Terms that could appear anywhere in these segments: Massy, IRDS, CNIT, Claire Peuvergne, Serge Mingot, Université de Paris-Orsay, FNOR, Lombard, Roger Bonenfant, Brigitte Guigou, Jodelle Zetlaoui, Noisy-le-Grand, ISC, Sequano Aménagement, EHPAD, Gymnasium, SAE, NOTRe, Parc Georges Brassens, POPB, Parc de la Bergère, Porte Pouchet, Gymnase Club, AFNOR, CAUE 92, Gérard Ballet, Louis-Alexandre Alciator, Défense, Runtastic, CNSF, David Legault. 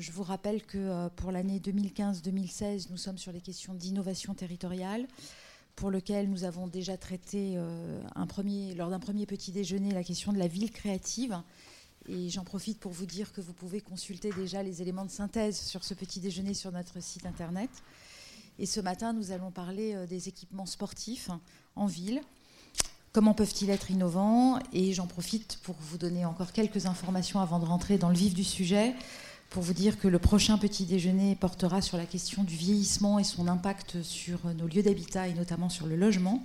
Je vous rappelle que pour l'année 2015-2016, nous sommes sur les questions d'innovation territoriale, pour lequel nous avons déjà traité lors d'un premier petit déjeuner la question de la ville créative. Et j'en profite pour vous dire que vous pouvez consulter déjà les éléments de synthèse sur ce petit déjeuner sur notre site internet. Et ce matin, nous allons parler des équipements sportifs en ville. Comment peuvent-ils être innovants ? Et j'en profite pour vous donner encore quelques informations avant de rentrer dans le vif du sujet, pour vous dire que le prochain petit déjeuner portera sur la question du vieillissement et son impact sur nos lieux d'habitat et notamment sur le logement.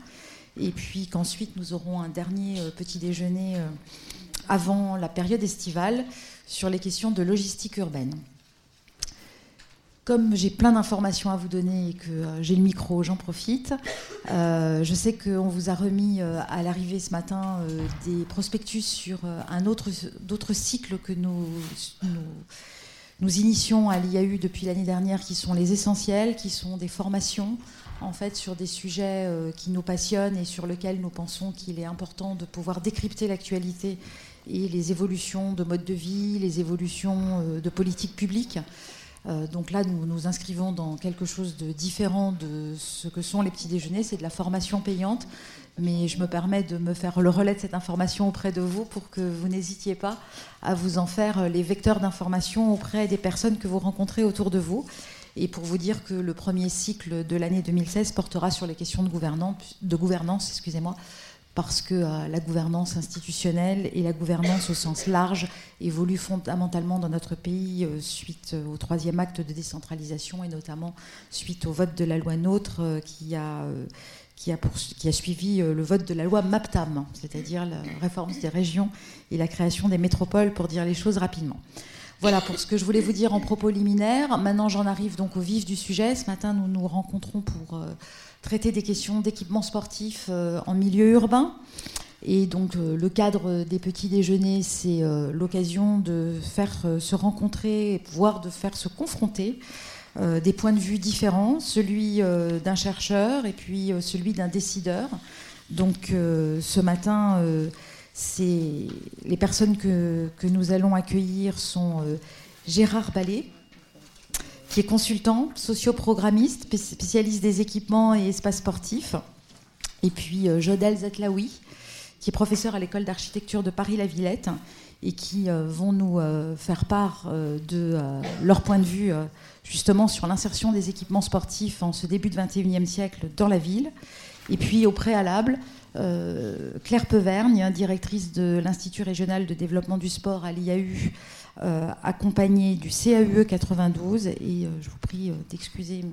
Et puis qu'ensuite, nous aurons un dernier petit déjeuner avant la période estivale sur les questions de logistique urbaine. Comme j'ai plein d'informations à vous donner et que j'ai le micro, j'en profite. Je sais qu'on vous a remis à l'arrivée ce matin des prospectus sur d'autres cycles que nous initions à l'IAU depuis l'année dernière, qui sont les essentiels, qui sont des formations en fait sur des sujets qui nous passionnent et sur lesquels nous pensons qu'il est important de pouvoir décrypter l'actualité et les évolutions de mode de vie, les évolutions de politique publique. Donc là, nous nous inscrivons dans quelque chose de différent de ce que sont les petits déjeuners, c'est de la formation payante, mais je me permets de me faire le relais de cette information auprès de vous pour que vous n'hésitiez pas à vous en faire les vecteurs d'information auprès des personnes que vous rencontrez autour de vous, et pour vous dire que le premier cycle de l'année 2016 portera sur les questions de gouvernance, parce que la gouvernance institutionnelle et la gouvernance au sens large évoluent fondamentalement dans notre pays suite au troisième acte de décentralisation et notamment suite au vote de la loi NOTRe qui a suivi le vote de la loi MAPTAM, c'est-à-dire la réforme des régions et la création des métropoles, pour dire les choses rapidement. Voilà pour ce que je voulais vous dire en propos liminaire. Maintenant, j'en arrive donc au vif du sujet. Ce matin, nous nous rencontrons pour traiter des questions d'équipement sportif en milieu urbain. Et donc, le cadre des petits déjeuners, c'est l'occasion de faire se rencontrer, voire de faire se confronter des points de vue différents, celui d'un chercheur et puis celui d'un décideur. Donc, ce matin... les personnes que nous allons accueillir sont Gérard Ballet, qui est consultant, socioprogrammiste, spécialiste des équipements et espaces sportifs, et puis Jodelle Zetlaoui, qui est professeur à l'école d'architecture de Paris-La Villette, et qui vont nous faire part de leur point de vue justement sur l'insertion des équipements sportifs en ce début de XXIe siècle dans la ville. Et puis au préalable, Claire Peuvergne, directrice de l'Institut régional de développement du sport à l'IAU, accompagnée du CAUE 92. Et je vous prie d'excuser,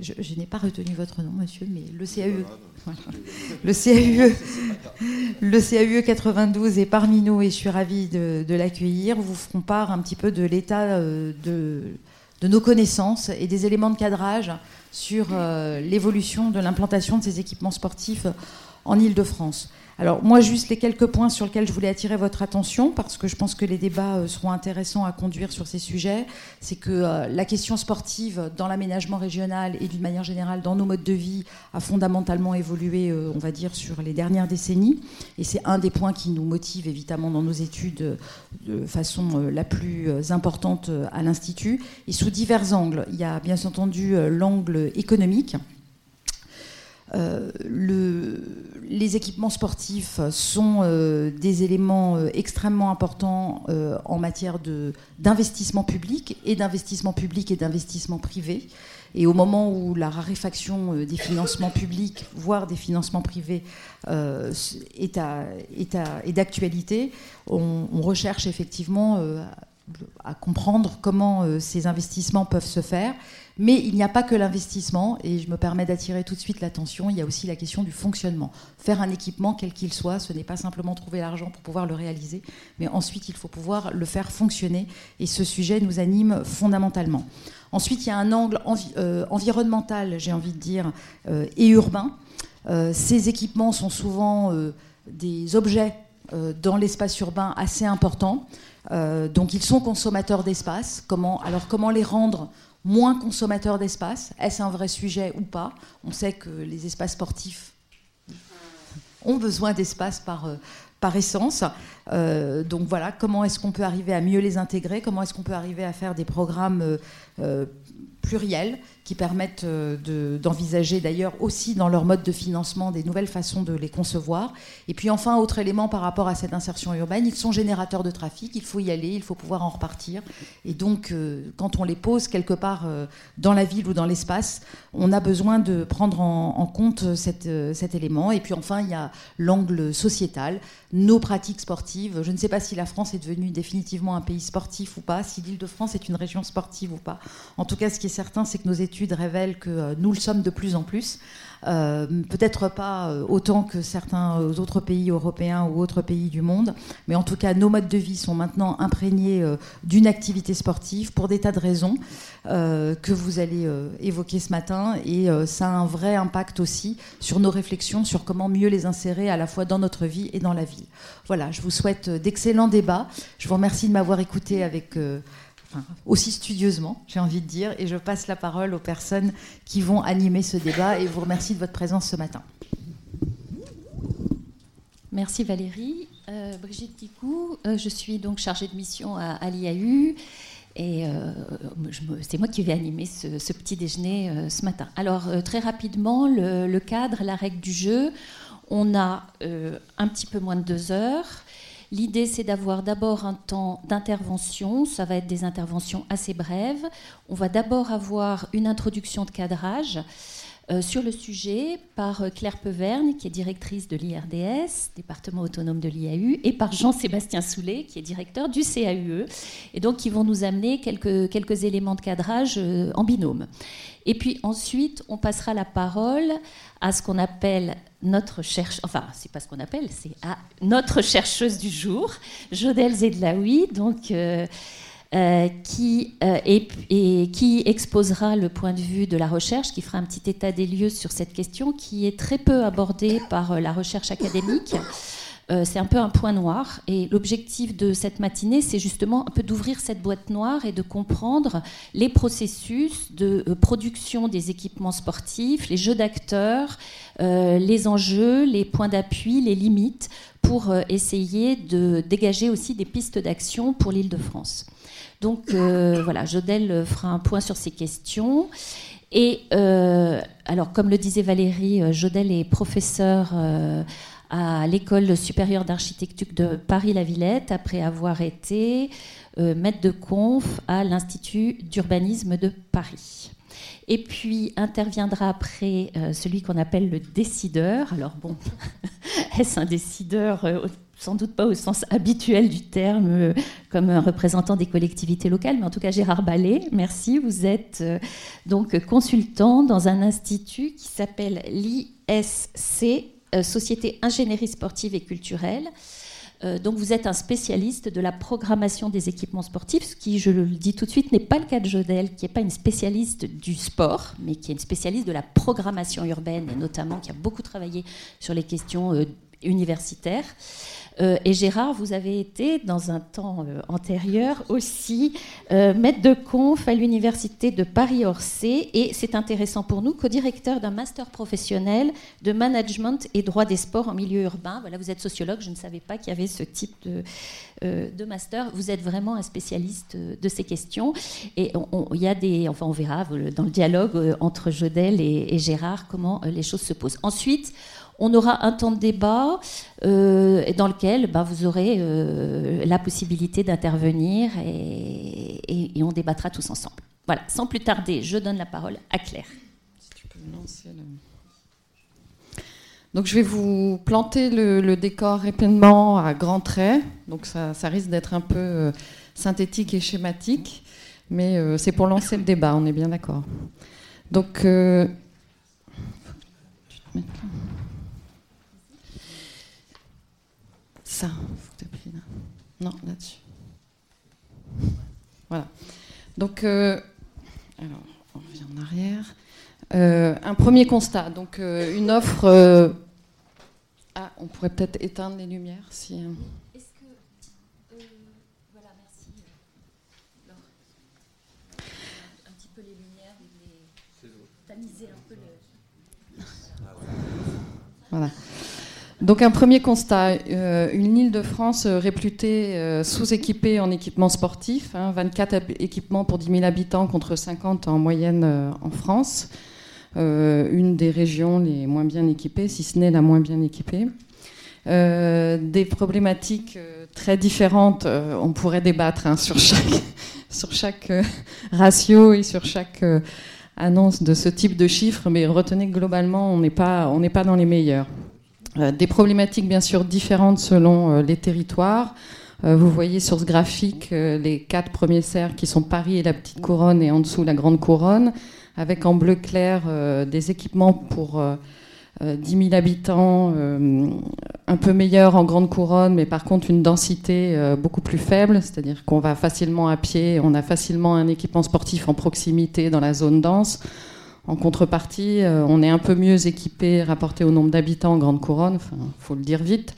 je n'ai pas retenu votre nom, monsieur, mais le CAUE, voilà. Le CAUE 92 est parmi nous et je suis ravie de l'accueillir. Vous ferons part un petit peu de l'état de nos connaissances et des éléments de cadrage sur l'évolution de l'implantation de ces équipements sportifs en Ile-de-France. Alors moi, juste les quelques points sur lesquels je voulais attirer votre attention, parce que je pense que les débats seront intéressants à conduire sur ces sujets, c'est que la question sportive dans l'aménagement régional et d'une manière générale dans nos modes de vie a fondamentalement évolué, on va dire, sur les dernières décennies. Et c'est un des points qui nous motive évidemment dans nos études de façon la plus importante à l'Institut. Et sous divers angles, il y a bien entendu l'angle économique. Les équipements sportifs sont des éléments extrêmement importants en matière d'investissement public et d'investissement privé. Et au moment où la raréfaction des financements publics, voire des financements privés, est d'actualité, on recherche effectivement à comprendre comment ces investissements peuvent se faire. Mais il n'y a pas que l'investissement, et je me permets d'attirer tout de suite l'attention, il y a aussi la question du fonctionnement. Faire un équipement, quel qu'il soit, ce n'est pas simplement trouver l'argent pour pouvoir le réaliser, mais ensuite il faut pouvoir le faire fonctionner, et ce sujet nous anime fondamentalement. Ensuite, il y a un angle environnemental, j'ai envie de dire, et urbain. Ces équipements sont souvent des objets dans l'espace urbain assez importants, donc ils sont consommateurs d'espace. Comment les rendre moins consommateurs d'espace? Est-ce un vrai sujet ou pas? On sait que les espaces sportifs ont besoin d'espace par par essence. Donc voilà, comment est-ce qu'on peut arriver à mieux les intégrer? Comment est-ce qu'on peut arriver à faire des programmes pluriels qui permettent d'envisager d'ailleurs aussi dans leur mode de financement des nouvelles façons de les concevoir. Et puis enfin, autre élément par rapport à cette insertion urbaine, ils sont générateurs de trafic, il faut y aller, il faut pouvoir en repartir. Et donc, quand on les pose quelque part dans la ville ou dans l'espace, on a besoin de prendre en compte cet élément. Et puis enfin, il y a l'angle sociétal, nos pratiques sportives. Je ne sais pas si la France est devenue définitivement un pays sportif ou pas, si l'Île-de-France est une région sportive ou pas. En tout cas, ce qui est certain, c'est que nos études révèlent que nous le sommes de plus en plus, peut-être pas autant que certains autres pays européens ou autres pays du monde, mais en tout cas nos modes de vie sont maintenant imprégnés d'une activité sportive pour des tas de raisons que vous allez évoquer ce matin, et ça a un vrai impact aussi sur nos réflexions sur comment mieux les insérer à la fois dans notre vie et dans la ville. Voilà, je vous souhaite d'excellents débats, je vous remercie de m'avoir écouté avec... aussi studieusement, j'ai envie de dire, et je passe la parole aux personnes qui vont animer ce débat et vous remercie de votre présence ce matin. Merci Valérie. Brigitte Guigou, je suis donc chargée de mission à l'IAU et c'est moi qui vais animer ce petit déjeuner ce matin. Alors très rapidement, le cadre, la règle du jeu, on a un petit peu moins de 2 heures. L'idée, c'est d'avoir d'abord un temps d'intervention. Ça va être des interventions assez brèves. On va d'abord avoir une introduction de cadrage sur le sujet par Claire Peuvergne, qui est directrice de l'IRDS, département autonome de l'IAU, et par Jean-Sébastien Soulet, qui est directeur du CAUE. Et donc, ils vont nous amener quelques éléments de cadrage en binôme. Et puis ensuite, on passera la parole à ce qu'on appelle à notre chercheuse du jour, Jodelle Zetlaoui, donc qui exposera le point de vue de la recherche, qui fera un petit état des lieux sur cette question qui est très peu abordée par la recherche académique. C'est un peu un point noir, et l'objectif de cette matinée, c'est justement un peu d'ouvrir cette boîte noire et de comprendre les processus de production des équipements sportifs, les jeux d'acteurs, les enjeux, les points d'appui, les limites, pour essayer de dégager aussi des pistes d'action pour l'Île-de-France. Donc voilà, Jodelle fera un point sur ces questions. Et alors, comme le disait Valérie, Jodelle est professeure à l'École supérieure d'architecture de Paris-La Villette, après avoir été maître de conf à l'Institut d'urbanisme de Paris. Et puis interviendra après celui qu'on appelle le décideur. Alors bon, est-ce un décideur sans doute pas au sens habituel du terme, comme un représentant des collectivités locales, mais en tout cas Gérard Ballet, merci. Vous êtes donc consultant dans un institut qui s'appelle l'ISC, Société Ingénierie Sportive et Culturelle. Donc vous êtes un spécialiste de la programmation des équipements sportifs, ce qui, je le dis tout de suite, n'est pas le cas de Jodelle, qui n'est pas une spécialiste du sport, mais qui est une spécialiste de la programmation urbaine, et notamment qui a beaucoup travaillé sur les questions universitaires. Et Gérard, vous avez été, dans un temps antérieur aussi, maître de conf à l'Université de Paris-Orsay, et c'est intéressant pour nous, co-directeur d'un master professionnel de management et droit des sports en milieu urbain. Voilà, vous êtes sociologue, je ne savais pas qu'il y avait ce type de master. Vous êtes vraiment un spécialiste de ces questions, et on verra dans le dialogue entre Jodelle et Gérard comment les choses se posent. Ensuite, on aura un temps de débat dans lequel vous aurez la possibilité d'intervenir et on débattra tous ensemble. Voilà, sans plus tarder, je donne la parole à Claire. Si tu peux me lancer là. Donc je vais vous planter le décor rapidement à grands traits. Donc ça risque d'être un peu synthétique et schématique, mais c'est pour lancer le débat, on est bien d'accord. Donc... faut que tu te mettes là. Ça, faut que tu appuies là. Non, là-dessus. Voilà. Donc, alors, on revient en arrière. Un premier constat. Donc, une offre. Ah, on pourrait peut-être éteindre les lumières si. Est-ce que. Voilà, merci. Alors, un petit peu les lumières, tamiser un peu le. Voilà. Donc un premier constat, une Île-de-France réputée sous-équipée en équipement sportif, hein, 24 équipements pour 10 000 habitants contre 50 en moyenne en France, une des régions les moins bien équipées, si ce n'est la moins bien équipée. Des problématiques très différentes, on pourrait débattre hein, sur chaque ratio et sur chaque annonce de ce type de chiffres, mais retenez que globalement on n'est pas dans les meilleurs. Des problématiques bien sûr différentes selon les territoires. Vous voyez sur ce graphique les 4 premiers cercles qui sont Paris et la Petite Couronne et en dessous la Grande Couronne, avec en bleu clair des équipements pour 10 000 habitants, un peu meilleurs en Grande Couronne, mais par contre une densité beaucoup plus faible, c'est-à-dire qu'on va facilement à pied, on a facilement un équipement sportif en proximité dans la zone dense. En contrepartie, on est un peu mieux équipé rapporté au nombre d'habitants en Grande Couronne, enfin, faut le dire vite.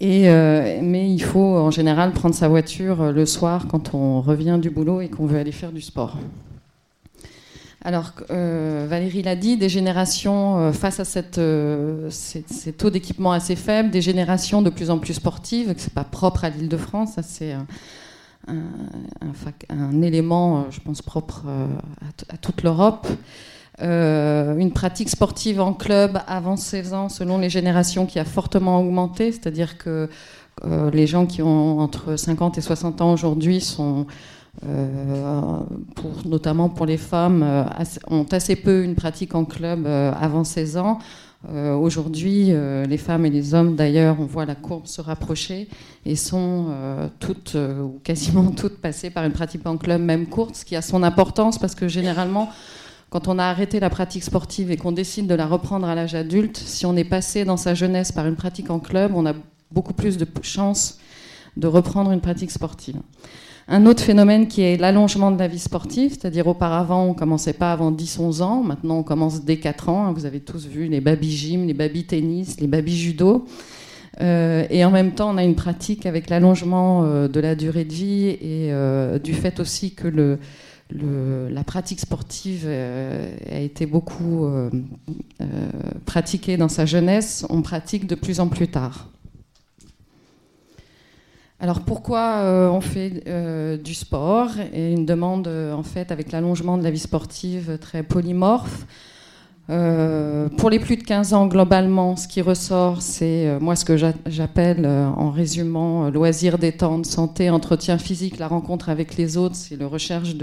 Mais il faut en général prendre sa voiture le soir quand on revient du boulot et qu'on veut aller faire du sport. Alors, Valérie l'a dit, des générations face à ces taux d'équipement assez faibles, des générations de plus en plus sportives, que c'est pas propre à l'Île-de-France, ça c'est un élément, je pense, propre à toute l'Europe. Une pratique sportive en club avant 16 ans, selon les générations, qui a fortement augmenté, c'est-à-dire que les gens qui ont entre 50 et 60 ans aujourd'hui sont... notamment pour les femmes, ont assez peu une pratique en club avant 16 ans. Aujourd'hui, les femmes et les hommes, d'ailleurs, on voit la courbe se rapprocher et sont toutes, ou quasiment toutes, passées par une pratique en club, même courte, ce qui a son importance parce que généralement, quand on a arrêté la pratique sportive et qu'on décide de la reprendre à l'âge adulte, si on est passé dans sa jeunesse par une pratique en club, on a beaucoup plus de chances de reprendre une pratique sportive. Un autre phénomène qui est l'allongement de la vie sportive, c'est-à-dire auparavant, on ne commençait pas avant 10-11 ans, maintenant on commence dès 4 ans, hein, vous avez tous vu les baby-gym, les baby-tennis, les baby-judo, et en même temps on a une pratique avec l'allongement de la durée de vie et du fait aussi que la pratique sportive a été beaucoup pratiquée dans sa jeunesse, on pratique de plus en plus tard. Alors pourquoi on fait du sport ? Et une demande en fait avec l'allongement de la vie sportive très polymorphe. Pour les plus de 15 ans globalement, ce qui ressort, c'est moi ce que j'appelle en résumant loisirs, détente, santé, entretien physique, la rencontre avec les autres, c'est la recherche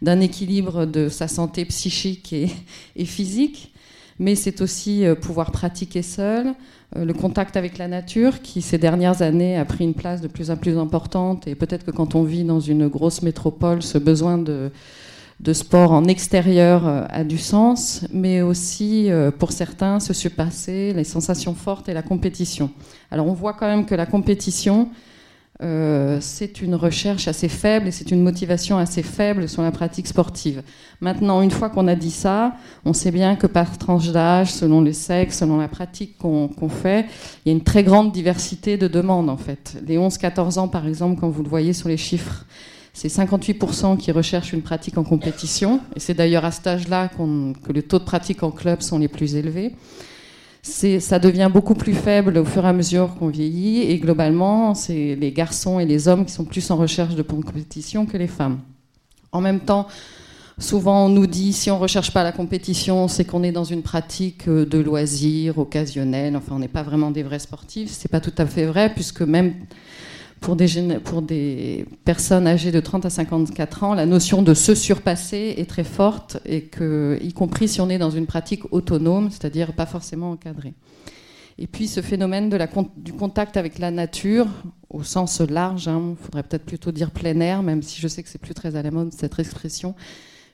d'un équilibre de sa santé psychique et physique. Mais c'est aussi pouvoir pratiquer seul, le contact avec la nature qui ces dernières années a pris une place de plus en plus importante et peut-être que quand on vit dans une grosse métropole, ce besoin de sport en extérieur a du sens, mais aussi pour certains se surpasser les sensations fortes et la compétition. Alors on voit quand même que la compétition, c'est une recherche assez faible et c'est une motivation assez faible sur la pratique sportive. Maintenant, une fois qu'on a dit ça, on sait bien que par tranche d'âge, selon le sexe, selon la pratique qu'on fait, il y a une très grande diversité de demandes en fait. Les 11-14 ans par exemple, quand vous le voyez sur les chiffres, c'est 58% qui recherchent une pratique en compétition et c'est d'ailleurs à cet âge-là que les taux de pratique en club sont les plus élevés. Ça devient beaucoup plus faible au fur et à mesure qu'on vieillit et globalement, c'est les garçons et les hommes qui sont plus en recherche de compétition que les femmes. En même temps, souvent on nous dit si on ne recherche pas la compétition, c'est qu'on est dans une pratique de loisirs, occasionnelle, enfin on n'est pas vraiment des vrais sportifs. Ce n'est pas tout à fait vrai puisque même pour des personnes âgées de 30 à 54 ans, la notion de se surpasser est très forte, et que, y compris si on est dans une pratique autonome, c'est-à-dire pas forcément encadrée. Et puis ce phénomène du contact avec la nature, au sens large, hein, faudrait peut-être plutôt dire plein air, même si je sais que c'est plus très à la mode cette expression,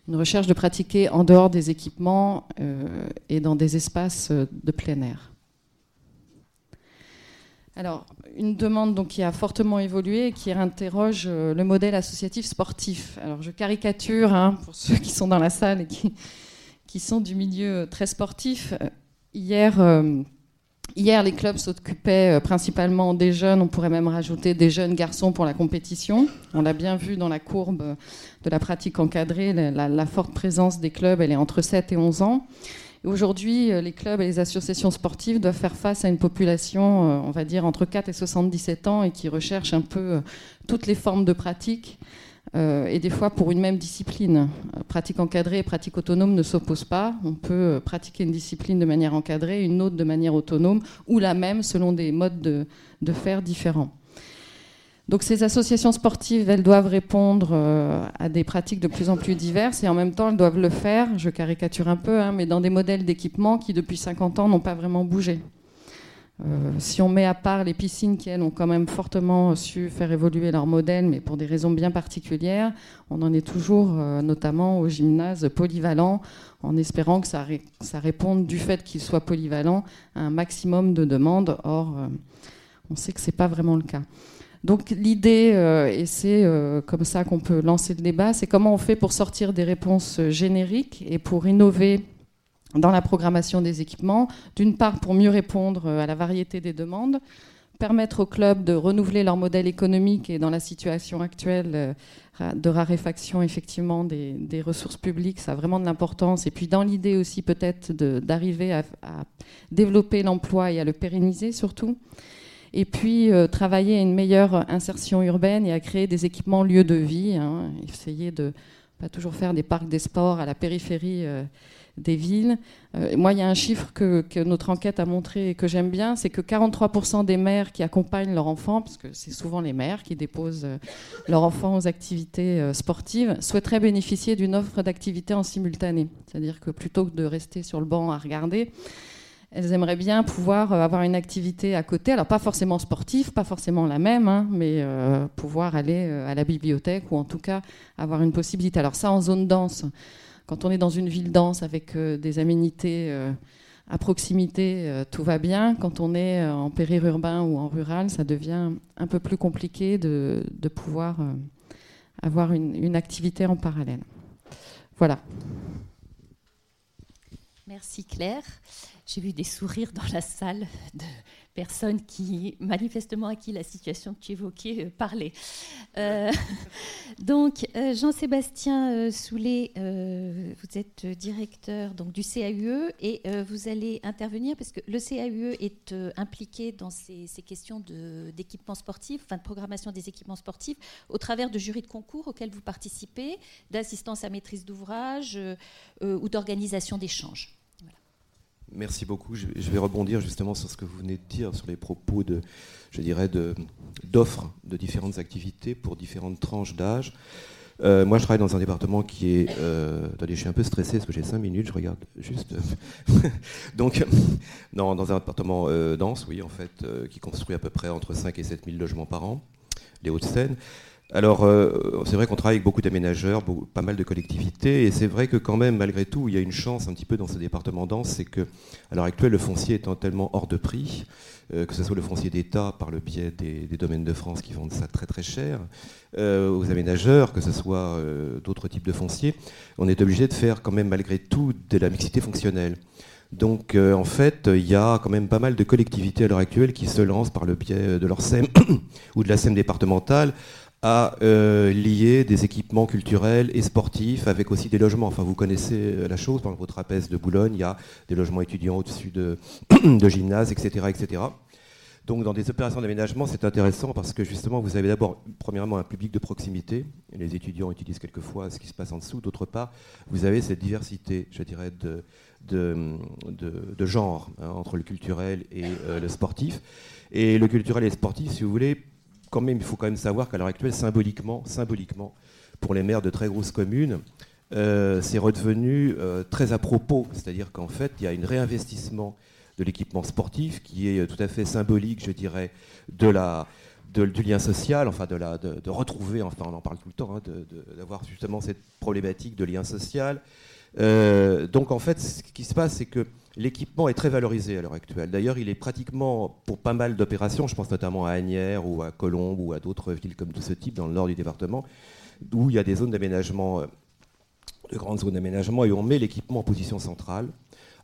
une recherche de pratiquer en dehors des équipements et dans des espaces de plein air. Alors, une demande donc, qui a fortement évolué et qui interroge le modèle associatif sportif. Alors, je caricature hein, pour ceux qui sont dans la salle et qui sont du milieu très sportif. Hier, Hier, les clubs s'occupaient principalement des jeunes, on pourrait même rajouter des jeunes garçons pour la compétition. On l'a bien vu dans la courbe de la pratique encadrée, la forte présence des clubs, elle est entre 7 et 11 ans. Et aujourd'hui, les clubs et les associations sportives doivent faire face à une population, on va dire, entre 4 et 77 ans et qui recherche un peu toutes les formes de pratiques. Et des fois pour une même discipline. Pratique encadrée et pratique autonome ne s'opposent pas. On peut pratiquer une discipline de manière encadrée, une autre de manière autonome, ou la même selon des modes de faire différents. Donc ces associations sportives, elles doivent répondre à des pratiques de plus en plus diverses et en même temps elles doivent le faire, je caricature un peu, mais dans des modèles d'équipement qui depuis 50 ans n'ont pas vraiment bougé. Si on met à part les piscines qui, elles, ont quand même fortement su faire évoluer leur modèle, mais pour des raisons bien particulières, on en est toujours notamment aux gymnases polyvalents, en espérant que ça réponde, du fait qu'ils soient polyvalents, à un maximum de demandes. Or, on sait que c'est pas vraiment le cas. Donc l'idée, et c'est comme ça qu'on peut lancer le débat, c'est comment on fait pour sortir des réponses génériques et pour innover dans la programmation des équipements, d'une part pour mieux répondre à la variété des demandes, permettre aux clubs de renouveler leur modèle économique et dans la situation actuelle de raréfaction effectivement des ressources publiques, ça a vraiment de l'importance, et puis dans l'idée aussi peut-être d'arriver à développer l'emploi et à le pérenniser surtout, et puis travailler à une meilleure insertion urbaine et à créer des équipements lieux de vie, essayer de pas toujours faire des parcs des sports à la périphérie des villes. Moi, il y a un chiffre que notre enquête a montré et que j'aime bien, c'est que 43% des mères qui accompagnent leurs enfants, parce que c'est souvent les mères qui déposent leurs enfants aux activités sportives, souhaiteraient bénéficier d'une offre d'activités en simultané. C'est-à-dire que plutôt que de rester sur le banc à regarder, elles aimeraient bien pouvoir avoir une activité à côté, alors pas forcément sportive, pas forcément la même, mais pouvoir aller à la bibliothèque ou en tout cas avoir une possibilité. Alors ça, en zone dense, quand on est dans une ville dense avec des aménités à proximité, tout va bien. Quand on est en périurbain ou en rural, ça devient un peu plus compliqué de pouvoir avoir une activité en parallèle. Voilà. Merci Claire. J'ai vu des sourires dans la salle de personnes qui, manifestement, à qui la situation que tu évoquais parlait. Donc, Jean-Sébastien Soulet, vous êtes directeur donc, du CAUE et vous allez intervenir parce que le CAUE est impliqué dans ces questions d'équipements sportifs, enfin de programmation des équipements sportifs, au travers de jurys de concours auxquels vous participez, d'assistance à maîtrise d'ouvrage ou d'organisation d'échanges. Merci beaucoup. Je vais rebondir justement sur ce que vous venez de dire, sur les propos d'offres de différentes activités pour différentes tranches d'âge. Moi, je travaille dans un département qui est... attendez, je suis un peu stressé parce que j'ai 5 minutes, je regarde juste... Donc, non, dans un département dense, oui, en fait, qui construit à peu près entre 5 et 7 000 logements par an, les Hauts-de-Seine. Alors, c'est vrai qu'on travaille avec beaucoup d'aménageurs, pas mal de collectivités, et c'est vrai que quand même, malgré tout, il y a une chance un petit peu dans ce département dense, c'est qu'à l'heure actuelle, le foncier étant tellement hors de prix, que ce soit le foncier d'État par le biais des domaines de France qui vendent ça très très cher, aux aménageurs, que ce soit d'autres types de foncier, on est obligé de faire quand même malgré tout de la mixité fonctionnelle. Donc en fait, il y a quand même pas mal de collectivités à l'heure actuelle qui se lancent par le biais de leur SEM ou de la SEM départementale à lier des équipements culturels et sportifs avec aussi des logements. Enfin, vous connaissez la chose, par exemple au Trapèze de Boulogne, il y a des logements étudiants au-dessus de gymnases, etc., etc. Donc dans des opérations d'aménagement, c'est intéressant parce que justement, vous avez d'abord, premièrement, un public de proximité. Les étudiants utilisent quelquefois ce qui se passe en dessous. D'autre part, vous avez cette diversité, je dirais, de genre entre le culturel et le sportif. Et le culturel et le sportif, si vous voulez, quand même, il faut quand même savoir qu'à l'heure actuelle, symboliquement, pour les maires de très grosses communes, c'est redevenu très à propos. C'est-à-dire qu'en fait, il y a un réinvestissement de l'équipement sportif qui est tout à fait symbolique, je dirais, du lien social, enfin de retrouver, enfin on en parle tout le temps, d'avoir justement cette problématique de lien social. Donc en fait, ce qui se passe, c'est que l'équipement est très valorisé à l'heure actuelle. D'ailleurs, il est pratiquement, pour pas mal d'opérations, je pense notamment à Asnières ou à Colombes ou à d'autres villes comme tout ce type dans le nord du département, où il y a des zones d'aménagement de grandes zones d'aménagement et on met l'équipement en position centrale,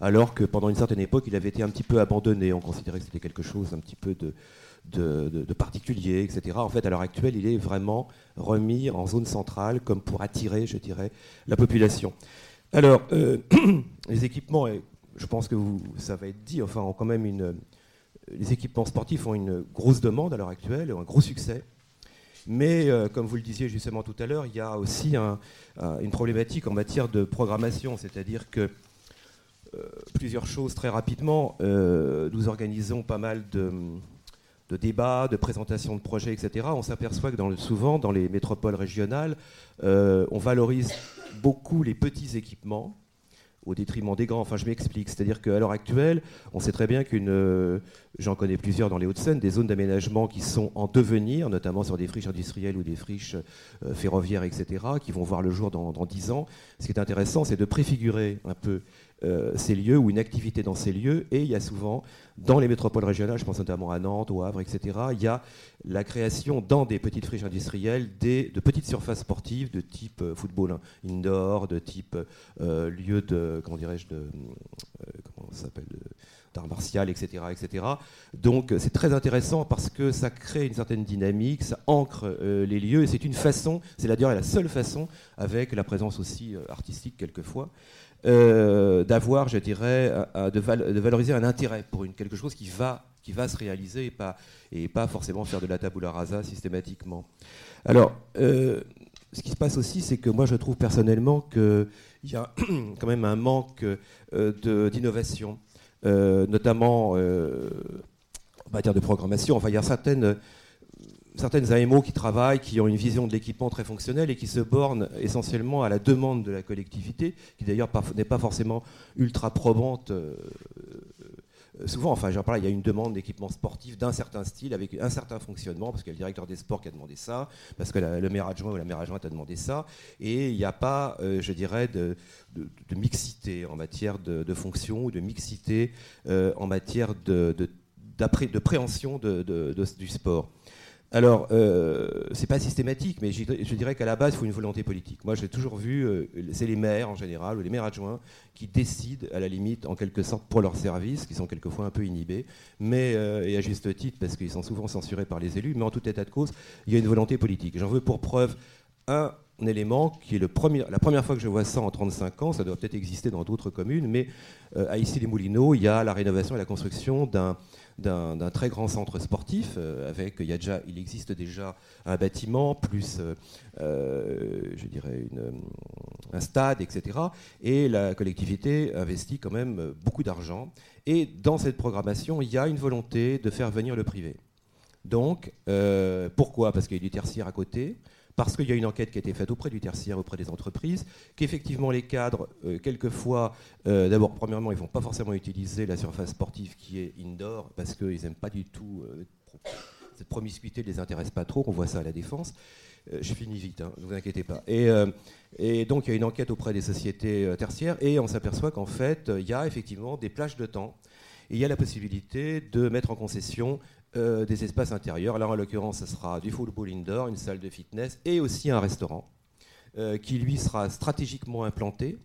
alors que pendant une certaine époque, il avait été un petit peu abandonné. On considérait que c'était quelque chose un petit peu de particulier, etc. En fait, à l'heure actuelle, il est vraiment remis en zone centrale comme pour attirer, je dirais, la population. Alors, les équipements, et je pense que ça va être dit, enfin, ont quand même les équipements sportifs ont une grosse demande à l'heure actuelle, ont un gros succès. Mais, comme vous le disiez justement tout à l'heure, il y a aussi une problématique en matière de programmation, c'est-à-dire que plusieurs choses très rapidement. Nous organisons pas mal de débats, de présentations de projets, etc. On s'aperçoit que souvent, dans les métropoles régionales, on valorise beaucoup les petits équipements au détriment des grands. Enfin, je m'explique. C'est-à-dire qu'à l'heure actuelle, on sait très bien j'en connais plusieurs dans les Hauts-de-Seine, des zones d'aménagement qui sont en devenir, notamment sur des friches industrielles ou des friches ferroviaires, etc., qui vont voir le jour dans 10 ans. Ce qui est intéressant, c'est de préfigurer un peu ces lieux ou une activité dans ces lieux. Et il y a souvent, dans les métropoles régionales, je pense notamment à Nantes, au Havre, etc., il y a la création dans des petites friches industrielles de petites surfaces sportives de type football indoor, de type lieu de, comment dirais-je, comment ça s'appelle, d'art martial, etc., etc. Donc c'est très intéressant parce que ça crée une certaine dynamique, ça ancre les lieux et c'est une façon, c'est d'ailleurs la seule façon, avec la présence aussi artistique quelquefois, d'avoir, je dirais, de valoriser un intérêt pour quelque chose qui va se réaliser et pas forcément faire de la tabula rasa systématiquement. Alors, ce qui se passe aussi, c'est que moi, je trouve personnellement qu'il y a quand même un manque d'innovation, notamment en matière de programmation. Enfin, il y a certaines AMO qui travaillent, qui ont une vision de l'équipement très fonctionnelle et qui se bornent essentiellement à la demande de la collectivité, qui d'ailleurs n'est pas forcément ultra probante souvent. Enfin, j'en parle, il y a une demande d'équipement sportif d'un certain style, avec un certain fonctionnement, parce qu'il y a le directeur des sports qui a demandé ça, parce que le maire adjoint ou la maire adjointe a demandé ça, et il n'y a pas, je dirais, de mixité en matière de fonction ou de mixité en matière de préhension du sport. Alors, c'est pas systématique, mais je dirais qu'à la base, il faut une volonté politique. Moi, j'ai toujours vu, c'est les maires en général, ou les maires adjoints, qui décident, à la limite, en quelque sorte, pour leurs services, qui sont quelquefois un peu inhibés, mais, et à juste titre, parce qu'ils sont souvent censurés par les élus, mais en tout état de cause, il y a une volonté politique. J'en veux pour preuve un élément qui est la première fois que je vois ça en 35 ans, ça doit peut-être exister dans d'autres communes, mais à Issy-les-Moulineaux, il y a la rénovation et la construction d'un très grand centre sportif, il existe déjà un bâtiment, plus je dirais un stade, etc. Et la collectivité investit quand même beaucoup d'argent. Et dans cette programmation, il y a une volonté de faire venir le privé. Donc, pourquoi ? Parce qu'il y a du tertiaire à côté. Parce qu'il y a une enquête qui a été faite auprès du tertiaire, auprès des entreprises, qu'effectivement les cadres, quelquefois, d'abord, premièrement, ils ne vont pas forcément utiliser la surface sportive qui est indoor, parce qu'ils n'aiment pas du tout, cette promiscuité ne les intéresse pas trop, on voit ça à la Défense. Je finis vite, hein, ne vous inquiétez pas. Et donc il y a une enquête auprès des sociétés tertiaires, et on s'aperçoit qu'en fait, il y a effectivement des plages de temps, et il y a la possibilité de mettre en concession des espaces intérieurs. Là, en l'occurrence, ça sera du football indoor, une salle de fitness et aussi un restaurant qui, lui, sera stratégiquement implanté,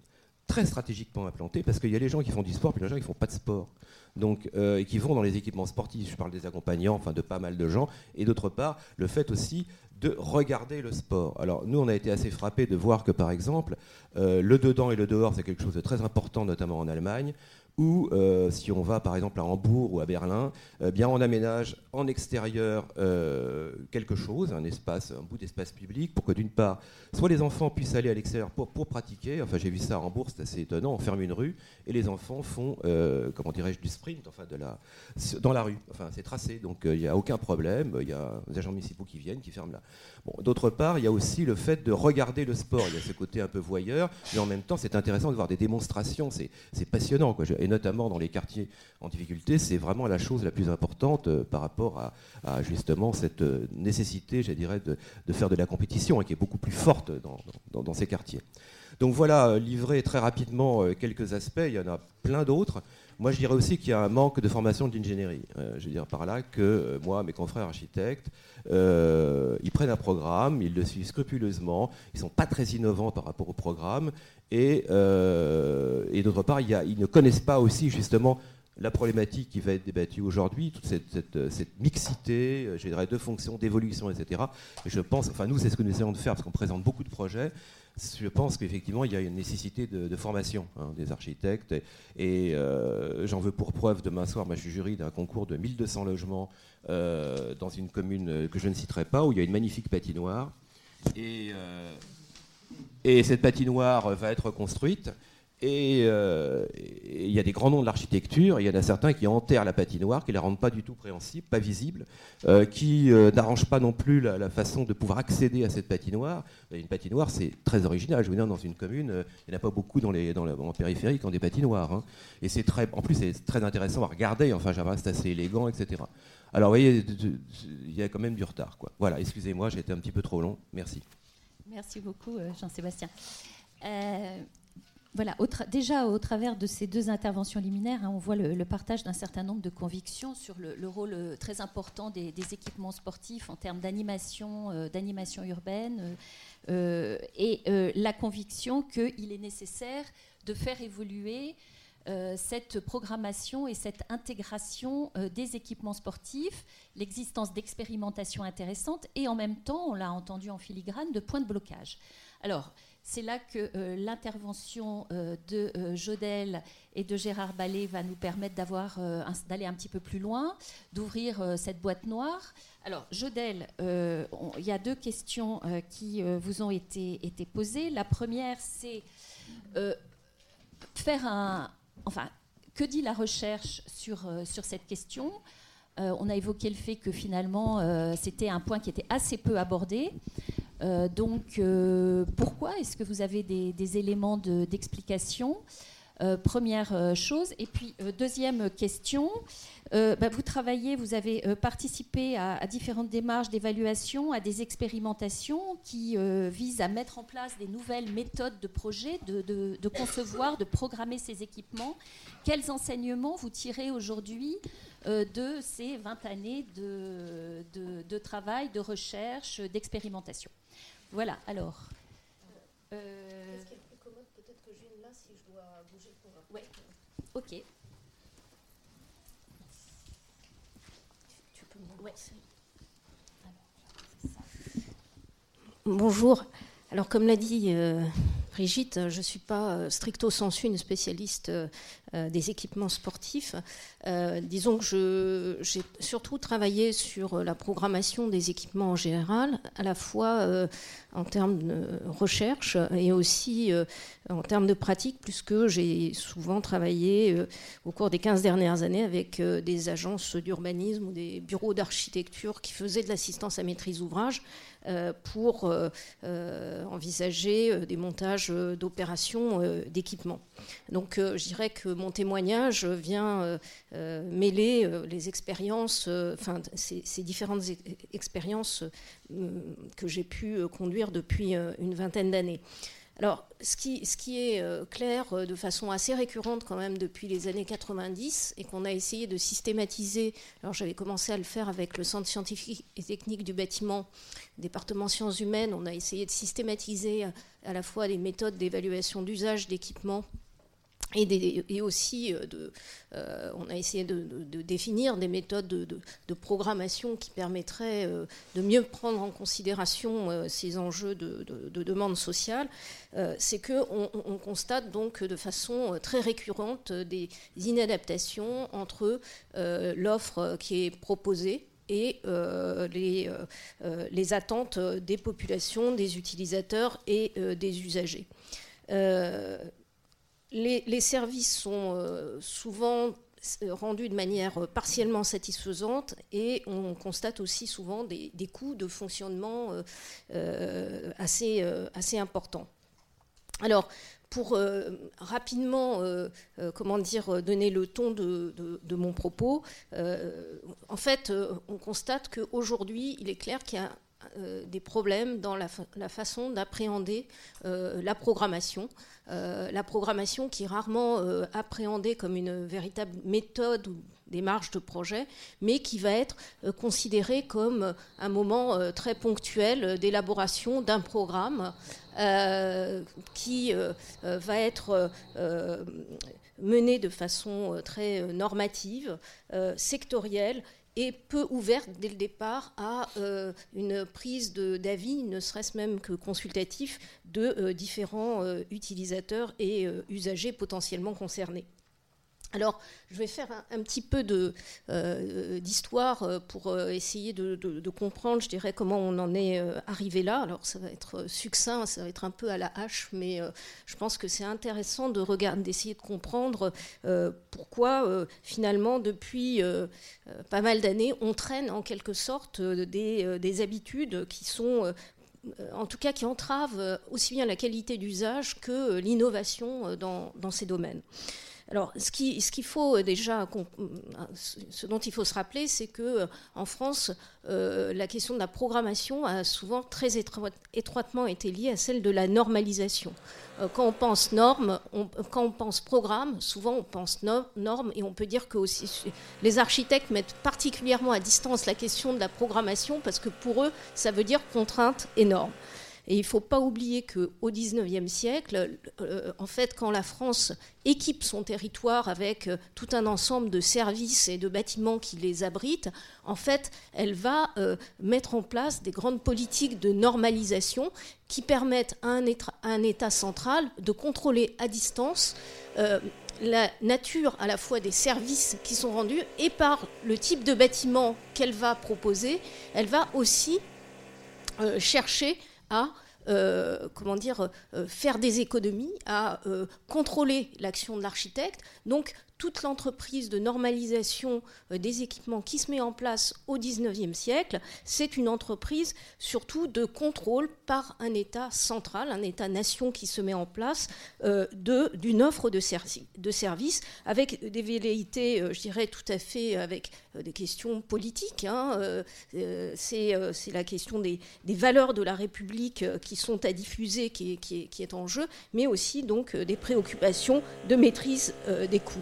très stratégiquement implanté, parce qu'il y a les gens qui font du sport puis les gens qui ne font pas de sport. Donc, et qui vont dans les équipements sportifs. Je parle des accompagnants, enfin de pas mal de gens. Et d'autre part, le fait aussi de regarder le sport. Alors, nous, on a été assez frappés de voir que, par exemple, le dedans et le dehors, c'est quelque chose de très important, notamment en Allemagne, ou si on va par exemple à Hambourg ou à Berlin, bien on aménage en extérieur quelque chose, un espace, un bout d'espace public, pour que d'une part, soit les enfants puissent aller à l'extérieur pour pratiquer, enfin j'ai vu ça à Hambourg, c'est assez étonnant, on ferme une rue, et les enfants font, comment dirais-je, du sprint, enfin dans la rue, enfin c'est tracé, donc il n'y a aucun problème, il y a des agents municipaux qui viennent, qui ferment là. Bon, d'autre part, il y a aussi le fait de regarder le sport, il y a ce côté un peu voyeur, mais en même temps c'est intéressant de voir des démonstrations, c'est passionnant, quoi. Et notamment dans les quartiers en difficulté, c'est vraiment la chose la plus importante par rapport à justement cette nécessité, je dirais, de faire de la compétition, hein, qui est beaucoup plus forte dans ces quartiers. Donc voilà, livré très rapidement quelques aspects, il y en a plein d'autres. Moi, je dirais aussi qu'il y a un manque de formation d'ingénierie. Je veux dire par là que moi, mes confrères architectes, ils prennent un programme, ils le suivent scrupuleusement, ils ne sont pas très innovants par rapport au programme, et d'autre part, ils ne connaissent pas aussi justement la problématique qui va être débattue aujourd'hui, toute cette mixité, je dirais, de fonctions, d'évolution, etc. Et je pense, enfin nous, c'est ce que nous essayons de faire, parce qu'on présente beaucoup de projets. Je pense qu'effectivement, il y a une nécessité de formation des architectes. Et j'en veux pour preuve, demain soir, moi, je suis jury d'un concours de 1200 logements dans une commune que je ne citerai pas, où il y a une magnifique patinoire. Et cette patinoire va être construite. Et il y a des grands noms de l'architecture, il y en a certains qui enterrent la patinoire, qui ne la rendent pas du tout préhensible, pas visible, qui n'arrangent pas non plus la façon de pouvoir accéder à cette patinoire. Et une patinoire, c'est très original. Je veux dire, dans une commune, il n'y en a pas beaucoup en périphérie qui ont des patinoires. Hein. Et en plus, c'est très intéressant à regarder. Enfin, c'est assez élégant, etc. Alors, vous voyez, il y a quand même du retard, quoi. Voilà, excusez-moi, j'ai été un petit peu trop long. Merci. Merci beaucoup, Jean-Sébastien. Voilà, déjà au travers de ces deux interventions liminaires, on voit le partage d'un certain nombre de convictions sur le rôle très important des équipements sportifs en termes d'animation urbaine, et la conviction qu'il est nécessaire de faire évoluer cette programmation et cette intégration des équipements sportifs, l'existence d'expérimentations intéressantes et en même temps, on l'a entendu en filigrane, de points de blocage. Alors, c'est là que l'intervention de Jodelle et de Gérard Ballet va nous permettre d'aller un petit peu plus loin, d'ouvrir cette boîte noire. Alors, Jodelle, il y a deux questions qui vous ont été posées. La première, c'est que dit la recherche sur cette question ? On a évoqué le fait que finalement, c'était un point qui était assez peu abordé. Donc, pourquoi est-ce que vous avez des éléments d'explication ? Première chose. Et puis, deuxième question. Vous avez participé à différentes démarches d'évaluation, à des expérimentations qui visent à mettre en place des nouvelles méthodes de projet, de concevoir, de programmer ces équipements. Quels enseignements vous tirez aujourd'hui de ces 20 années de travail, de recherche, d'expérimentation? Voilà, alors... Est-ce qu'il y a plus commode peut-être que j'ai là si je dois bouger pour... Oui, ok. Ouais. Bonjour. Alors, comme l'a dit Brigitte, je ne suis pas stricto sensu une spécialiste des équipements sportifs. Disons que j'ai surtout travaillé sur la programmation des équipements en général, à la fois en termes de recherche et aussi en termes de pratique, puisque j'ai souvent travaillé au cours des 15 dernières années avec des agences d'urbanisme ou des bureaux d'architecture qui faisaient de l'assistance à maîtrise ouvrage pour envisager des montages d'opérations d'équipements. Donc je dirais que mon témoignage vient mêler les expériences, ces différentes expériences que j'ai pu conduire depuis une vingtaine d'années. Alors, ce qui est clair de façon assez récurrente quand même depuis les années 90 et qu'on a essayé de systématiser, alors j'avais commencé à le faire avec le Centre scientifique et technique du bâtiment, département sciences humaines, on a essayé de systématiser à la fois les méthodes d'évaluation d'usage d'équipements et aussi on a essayé de définir des méthodes de programmation qui permettraient de mieux prendre en considération ces enjeux de demande sociale. C'est qu'on constate donc de façon très récurrente des inadaptations entre l'offre qui est proposée et les attentes des populations, des utilisateurs et des usagers. Les services sont souvent rendus de manière partiellement satisfaisante et on constate aussi souvent des coûts de fonctionnement assez importants. Alors, pour rapidement donner le ton de mon propos, en fait, on constate qu'aujourd'hui, il est clair qu'il y a des problèmes dans la façon d'appréhender la programmation qui est rarement appréhendée comme une véritable méthode ou démarche de projet, mais qui va être considérée comme un moment très ponctuel d'élaboration d'un programme qui va être mené de façon très normative, sectorielle, et peu ouverte dès le départ à une prise d'avis, ne serait-ce même que consultatif, de différents utilisateurs et usagers potentiellement concernés. Alors, je vais faire un petit peu d'histoire pour essayer de comprendre, je dirais, comment on en est arrivé là. Alors, ça va être succinct, ça va être un peu à la hache, mais je pense que c'est intéressant d'essayer de comprendre pourquoi, finalement, depuis pas mal d'années, on traîne en quelque sorte des habitudes qui sont... en tout cas qui entravent aussi bien la qualité d'usage que l'innovation dans ces domaines. Alors, ce dont il faut se rappeler, c'est que en France, la question de la programmation a souvent très étroitement été liée à celle de la normalisation. Quand on pense normes, quand on pense programme, souvent on pense normes, et on peut dire que aussi les architectes mettent particulièrement à distance la question de la programmation parce que pour eux, ça veut dire contrainte et normes. Et il ne faut pas oublier qu'au XIXe siècle, en fait, quand la France équipe son territoire avec tout un ensemble de services et de bâtiments qui les abritent, en fait, elle va mettre en place des grandes politiques de normalisation qui permettent à un État central de contrôler à distance la nature à la fois des services qui sont rendus et par le type de bâtiment qu'elle va proposer, elle va aussi chercher à faire des économies, à contrôler l'action de l'architecte. Donc toute l'entreprise de normalisation des équipements qui se met en place au XIXe siècle, c'est une entreprise surtout de contrôle par un État central, un État-nation qui se met en place d'une offre de services avec des velléités, je dirais tout à fait avec des questions politiques. C'est la question des valeurs de la République qui sont à diffuser, qui est en jeu, mais aussi donc des préoccupations de maîtrise des coûts.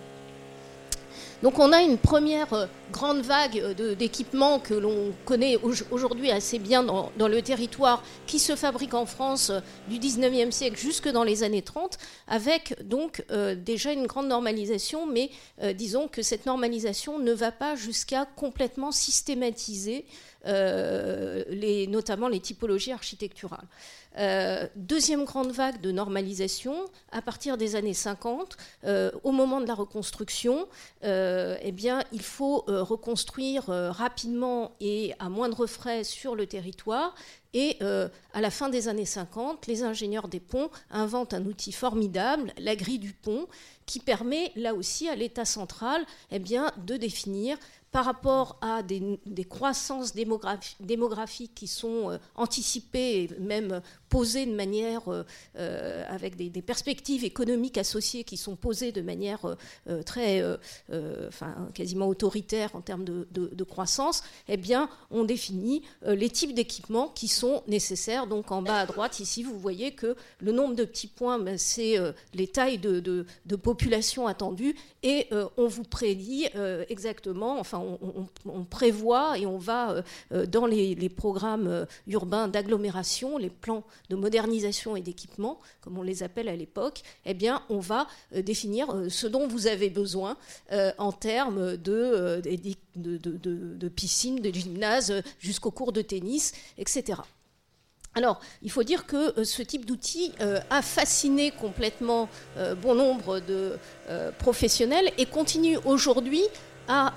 Donc on a une première grande vague d'équipements que l'on connaît aujourd'hui assez bien dans le territoire qui se fabrique en France du 19e siècle jusque dans les années 30 avec donc déjà une grande normalisation, mais disons que cette normalisation ne va pas jusqu'à complètement systématiser notamment les typologies architecturales. Deuxième grande vague de normalisation, à partir des années 50, au moment de la reconstruction, il faut reconstruire rapidement et à moindre frais sur le territoire. Et à la fin des années 50, les ingénieurs des ponts inventent un outil formidable, la grille du pont, qui permet là aussi à l'État central de définir par rapport à des croissances démographiques qui sont anticipées et même posées de manière, avec des perspectives économiques associées qui sont posées de manière quasiment autoritaire en termes de croissance, on définit les types d'équipements qui sont nécessaires. Donc en bas à droite, ici, vous voyez que le nombre de petits points, c'est les tailles de population attendues, et on vous prédit exactement, on prévoit et on va dans les programmes urbains d'agglomération, les plans de modernisation et d'équipement, comme on les appelle à l'époque, on va définir ce dont vous avez besoin en termes de piscines, de gymnases, jusqu'aux cours de tennis, etc. Alors, il faut dire que ce type d'outil a fasciné complètement bon nombre de professionnels et continue aujourd'hui à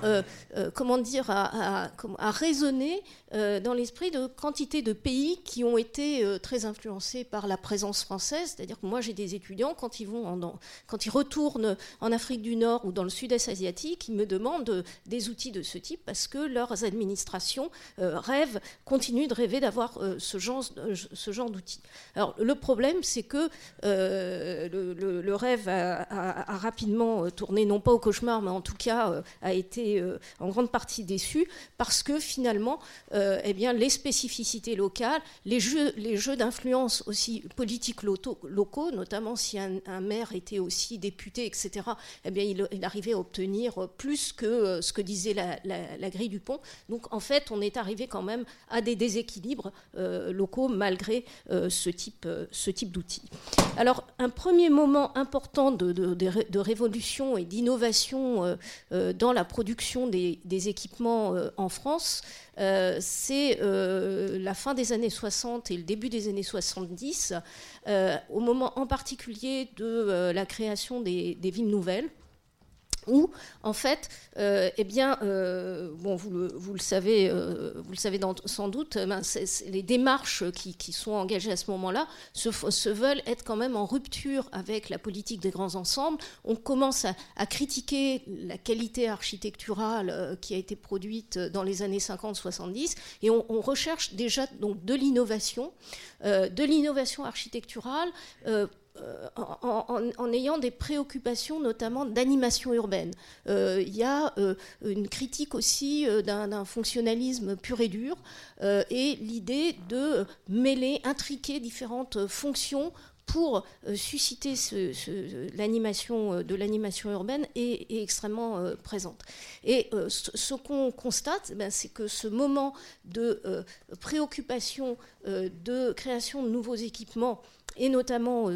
raisonner dans l'esprit de quantité de pays qui ont été très influencés par la présence française. C'est-à-dire que moi, j'ai des étudiants, quand ils retournent en Afrique du Nord ou dans le sud-est asiatique, ils me demandent des outils de ce type parce que leurs administrations continuent de rêver d'avoir ce genre d'outils. Alors, le problème, c'est que le rêve a rapidement tourné, non pas au cauchemar, mais en tout cas a été en grande partie déçue parce que finalement, eh bien, les spécificités locales, les jeux d'influence aussi politiques locaux, notamment si un maire était aussi député, etc., eh bien, il arrivait à obtenir plus que ce que disait la grille du pont. Donc, en fait, on est arrivé quand même à des déséquilibres locaux malgré ce type d'outils. Alors, un premier moment important de révolution et d'innovation dans la production des équipements en France, c'est la fin des années 60 et le début des années 70, au moment en particulier de la création des villes nouvelles, où, en fait, eh bien, bon, vous le savez sans doute, ben, les démarches qui sont engagées à ce moment-là se veulent être quand même en rupture avec la politique des grands ensembles. On commence à critiquer la qualité architecturale qui a été produite dans les années 50-70, et on recherche déjà donc, de l'innovation architecturale en ayant des préoccupations notamment d'animation urbaine. Il y a une critique aussi d'un fonctionnalisme pur et dur et l'idée de mêler, intriquer différentes fonctions pour susciter l'animation urbaine est extrêmement présente. Et ce qu'on constate, ben, c'est que ce moment de préoccupation de création de nouveaux équipements et notamment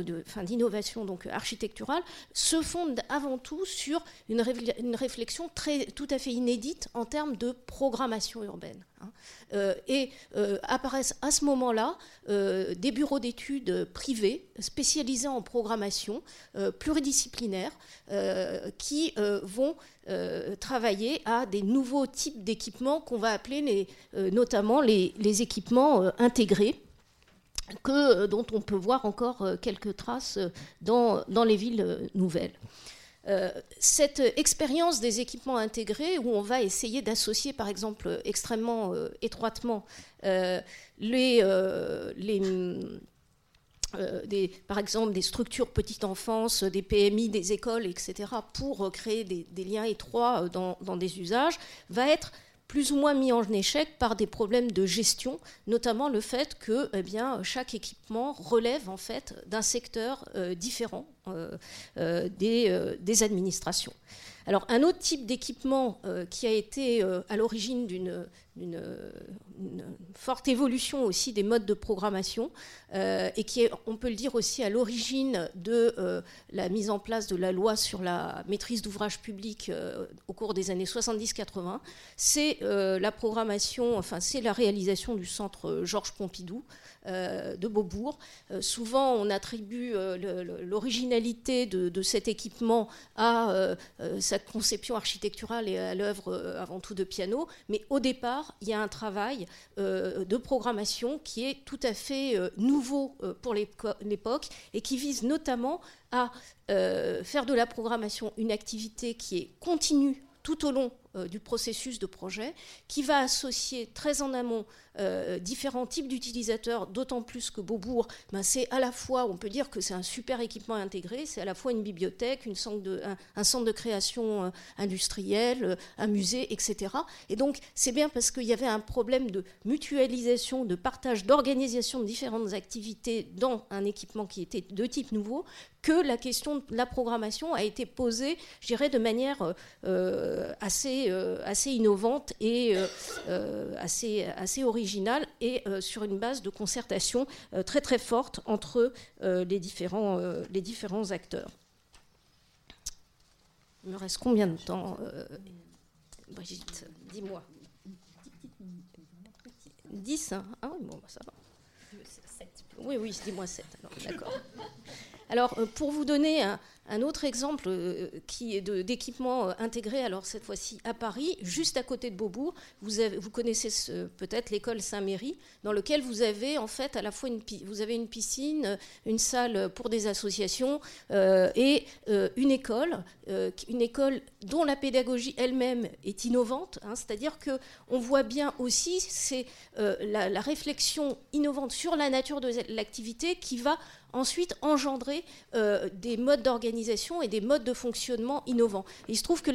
d'innovation donc, architecturale, se fonde avant tout sur une réflexion tout à fait inédite en termes de programmation urbaine. Et apparaissent à ce moment-là des bureaux d'études privés spécialisés en programmation pluridisciplinaires qui vont travailler à des nouveaux types d'équipements qu'on va appeler notamment les équipements intégrés, dont on peut voir encore quelques traces dans les villes nouvelles. Cette expérience des équipements intégrés, où on va essayer d'associer, par exemple, extrêmement étroitement par exemple des structures petite enfance, des PMI, des écoles, etc., pour créer des liens étroits dans des usages, va être plus ou moins mis en échec par des problèmes de gestion, notamment le fait que chaque équipement relève en fait d'un secteur différent des administrations. Alors un autre type d'équipement qui a été à l'origine d'une forte évolution aussi des modes de programmation et qui est, on peut le dire aussi, à l'origine de la mise en place de la loi sur la maîtrise d'ouvrage public au cours des années 70-80, c'est la réalisation du Centre Georges Pompidou de Beaubourg. Souvent, on attribue l'originalité de cet équipement à sa conception architecturale et à l'œuvre avant tout de Piano, mais au départ, il y a un travail de programmation qui est tout à fait nouveau pour l'époque et qui vise notamment à faire de la programmation une activité qui est continue tout au long du processus de projet, qui va associer très en amont différents types d'utilisateurs, d'autant plus que Beaubourg, ben c'est à la fois, on peut dire que c'est un super équipement intégré, c'est à la fois une bibliothèque, un centre de création industrielle, un musée, etc. Et donc, c'est bien parce qu'il y avait un problème de mutualisation, de partage, d'organisation de différentes activités dans un équipement qui était de type nouveau, que la question de la programmation a été posée, je dirais, de manière assez innovante et assez originale et sur une base de concertation très très forte entre les différents acteurs. Il me reste combien de temps, Brigitte ? Dis-moi. 10 hein ? Ah oui, bon, ça va. Oui, dis-moi 7. Alors, d'accord. Alors, pour vous donner un autre exemple qui est d'équipement intégré, alors cette fois-ci à Paris, juste à côté de Beaubourg, vous connaissez peut-être l'école Saint-Merri, dans laquelle vous avez en fait à la fois une piscine, une salle pour des associations et une école dont la pédagogie elle-même est innovante, hein, c'est-à-dire que on voit bien aussi c'est la réflexion innovante sur la nature de l'activité qui va ensuite engendrer des modes d'organisation et des modes de fonctionnement innovants. Et il se trouve que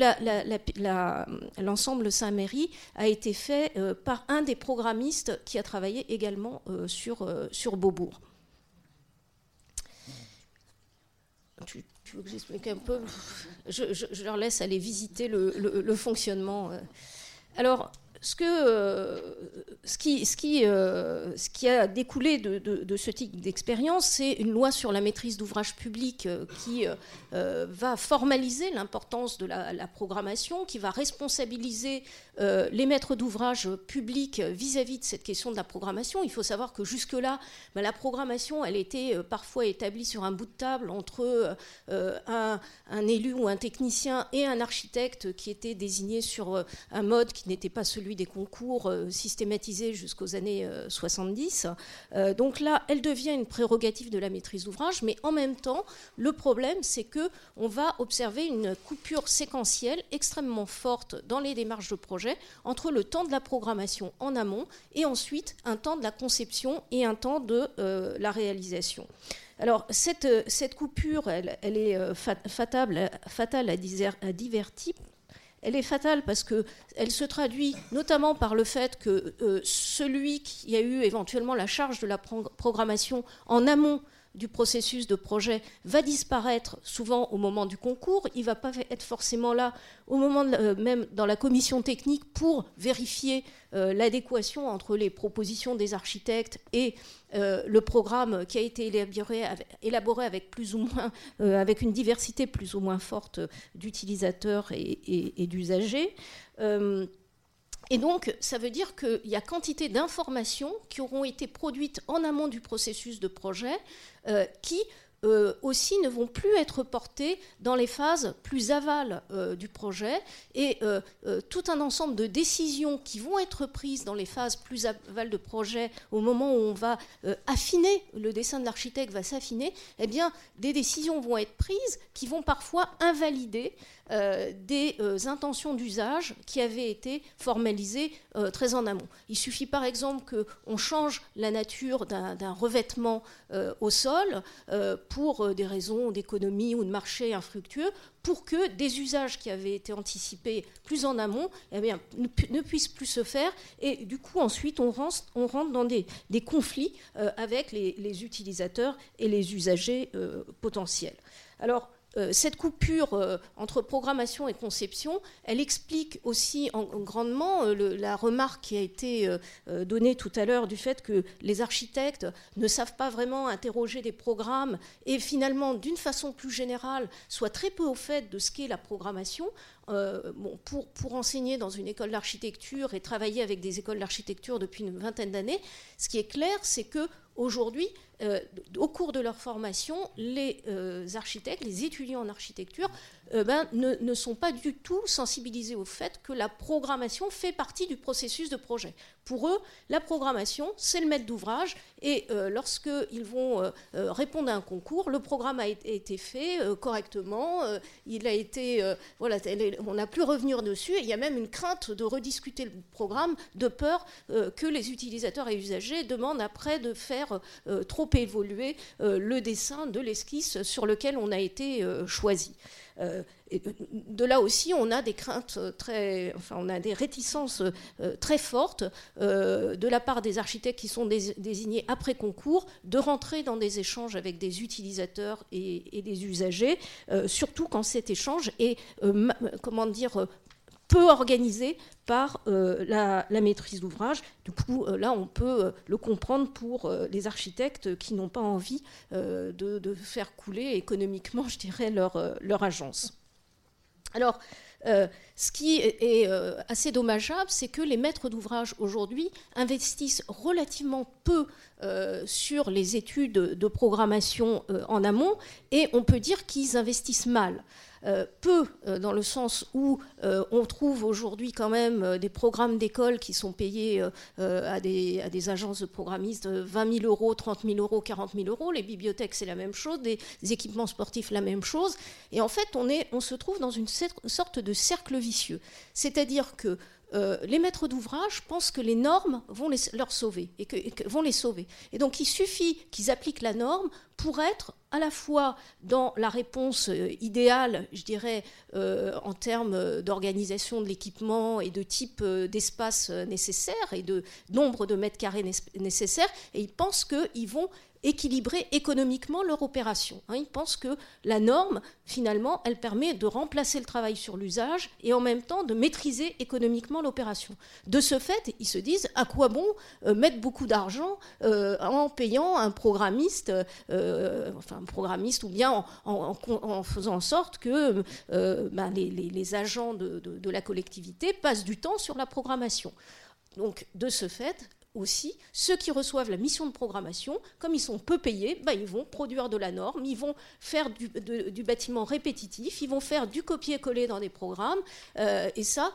l'ensemble Saint-Merri a été fait par un des programmistes qui a travaillé également sur Beaubourg. Tu veux que j'explique un peu ? Je leur laisse aller visiter le fonctionnement. Alors, ce qui a découlé de ce type d'expérience, c'est une loi sur la maîtrise d'ouvrages publics qui va formaliser l'importance de la programmation, qui va responsabiliser les maîtres d'ouvrages publics vis-à-vis de cette question de la programmation. Il faut savoir que jusque-là, la programmation, elle était parfois établie sur un bout de table entre un élu ou un technicien et un architecte qui était désigné sur un mode qui n'était pas celui des concours systématisés jusqu'aux années 70. Donc là, elle devient une prérogative de la maîtrise d'ouvrage, mais en même temps, le problème, c'est qu'on va observer une coupure séquentielle extrêmement forte dans les démarches de projet entre le temps de la programmation en amont et ensuite un temps de la conception et un temps de la réalisation. Alors, cette coupure, elle est fatale à divers types. Elle est fatale parce qu'elle se traduit notamment par le fait que celui qui a eu éventuellement la charge de la programmation en amont du processus de projet va disparaître souvent au moment du concours. Il ne va pas être forcément là au moment même dans la commission technique pour vérifier l'adéquation entre les propositions des architectes et le programme qui a été élaboré avec plus ou moins avec une diversité plus ou moins forte d'utilisateurs et d'usagers. Et donc, ça veut dire qu'il y a quantité d'informations qui auront été produites en amont du processus de projet qui aussi ne vont plus être portées dans les phases plus aval du projet et tout un ensemble de décisions qui vont être prises dans les phases plus aval de projet au moment où on va affiner, le dessin de l'architecte va s'affiner, eh bien des décisions vont être prises qui vont parfois invalider des intentions d'usage qui avaient été formalisées très en amont. Il suffit par exemple qu'on change la nature d'un revêtement au sol pour des raisons d'économie ou de marché infructueux, pour que des usages qui avaient été anticipés plus en amont ne puissent plus se faire. Et du coup, ensuite, on rentre dans des conflits avec les utilisateurs et les usagers potentiels. Alors, cette coupure entre programmation et conception, elle explique aussi grandement la remarque qui a été donnée tout à l'heure du fait que les architectes ne savent pas vraiment interroger des programmes et finalement, d'une façon plus générale, soient très peu au fait de ce qu'est la programmation. Pour enseigner dans une école d'architecture et travailler avec des écoles d'architecture depuis une vingtaine d'années, ce qui est clair, c'est que aujourd'hui, au cours de leur formation, les architectes, les étudiants en architecture ne sont pas du tout sensibilisés au fait que la programmation fait partie du processus de projet. Pour eux, la programmation, c'est le maître d'ouvrage et lorsqu'ils vont répondre à un concours, le programme a été fait correctement, il a été... on n'a plus revenir dessus et il y a même une crainte de rediscuter le programme de peur que les utilisateurs et usagers demandent après de faire trop évoluer le dessin de l'esquisse sur lequel on a été choisi. Et de là aussi, on a des craintes on a des réticences très fortes de la part des architectes qui sont désignés après concours de rentrer dans des échanges avec des utilisateurs et des usagers, surtout quand cet échange est, peu organisé par la maîtrise d'ouvrage. Du coup, là, on peut le comprendre pour les architectes qui n'ont pas envie de faire couler économiquement, je dirais, leur agence. Alors, ce qui est assez dommageable, c'est que les maîtres d'ouvrage aujourd'hui investissent relativement peu sur les études de programmation en amont et on peut dire qu'ils investissent mal. Peu dans le sens où on trouve aujourd'hui quand même des programmes d'école qui sont payés à des agences de programmistes 20 000 euros, 30 000 euros, 40 000 euros. Les bibliothèques, c'est la même chose, des équipements sportifs, la même chose. Et en fait, on se trouve dans une sorte de cercle vicieux. C'est-à-dire que les maîtres d'ouvrage pensent que les normes vont leur sauver et que vont les sauver. Et donc, il suffit qu'ils appliquent la norme pour être à la fois dans la réponse idéale, je dirais, en termes d'organisation de l'équipement et de type d'espace nécessaire et de nombre de mètres carrés nécessaires, et ils pensent qu'ils vont équilibrer économiquement leur opération. Ils pensent que la norme, finalement, elle permet de remplacer le travail sur l'usage et en même temps de maîtriser économiquement l'opération. De ce fait, ils se disent à quoi bon mettre beaucoup d'argent en payant un programmiste, ou bien en faisant en sorte que les agents de la collectivité passent du temps sur la programmation. Donc, de ce fait, aussi, ceux qui reçoivent la mission de programmation, comme ils sont peu payés, ils vont produire de la norme, ils vont faire du bâtiment répétitif, ils vont faire du copier-coller dans des programmes. Et ça,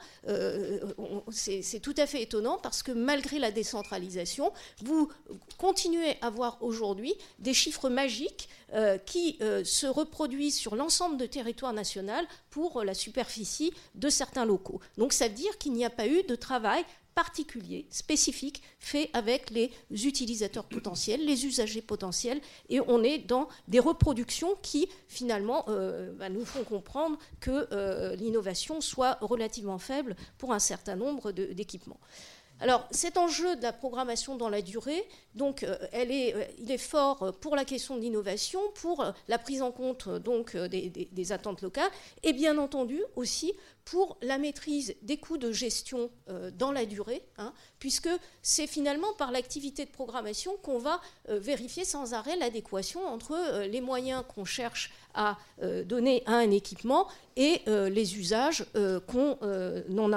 c'est tout à fait étonnant parce que malgré la décentralisation, vous continuez à voir aujourd'hui des chiffres magiques qui se reproduisent sur l'ensemble du territoire national pour la superficie de certains locaux. Donc ça veut dire qu'il n'y a pas eu de travail particulier, spécifique, fait avec les utilisateurs potentiels, les usagers potentiels, et on est dans des reproductions qui, finalement, nous font comprendre que l'innovation soit relativement faible pour un certain nombre d'équipements. Alors, cet enjeu de la programmation dans la durée, donc, il est fort pour la question de l'innovation, pour la prise en compte donc, des attentes locales, et bien entendu aussi pour la maîtrise des coûts de gestion dans la durée, puisque c'est finalement par l'activité de programmation qu'on va vérifier sans arrêt l'adéquation entre les moyens qu'on cherche à donner à un équipement et les usages qu'on en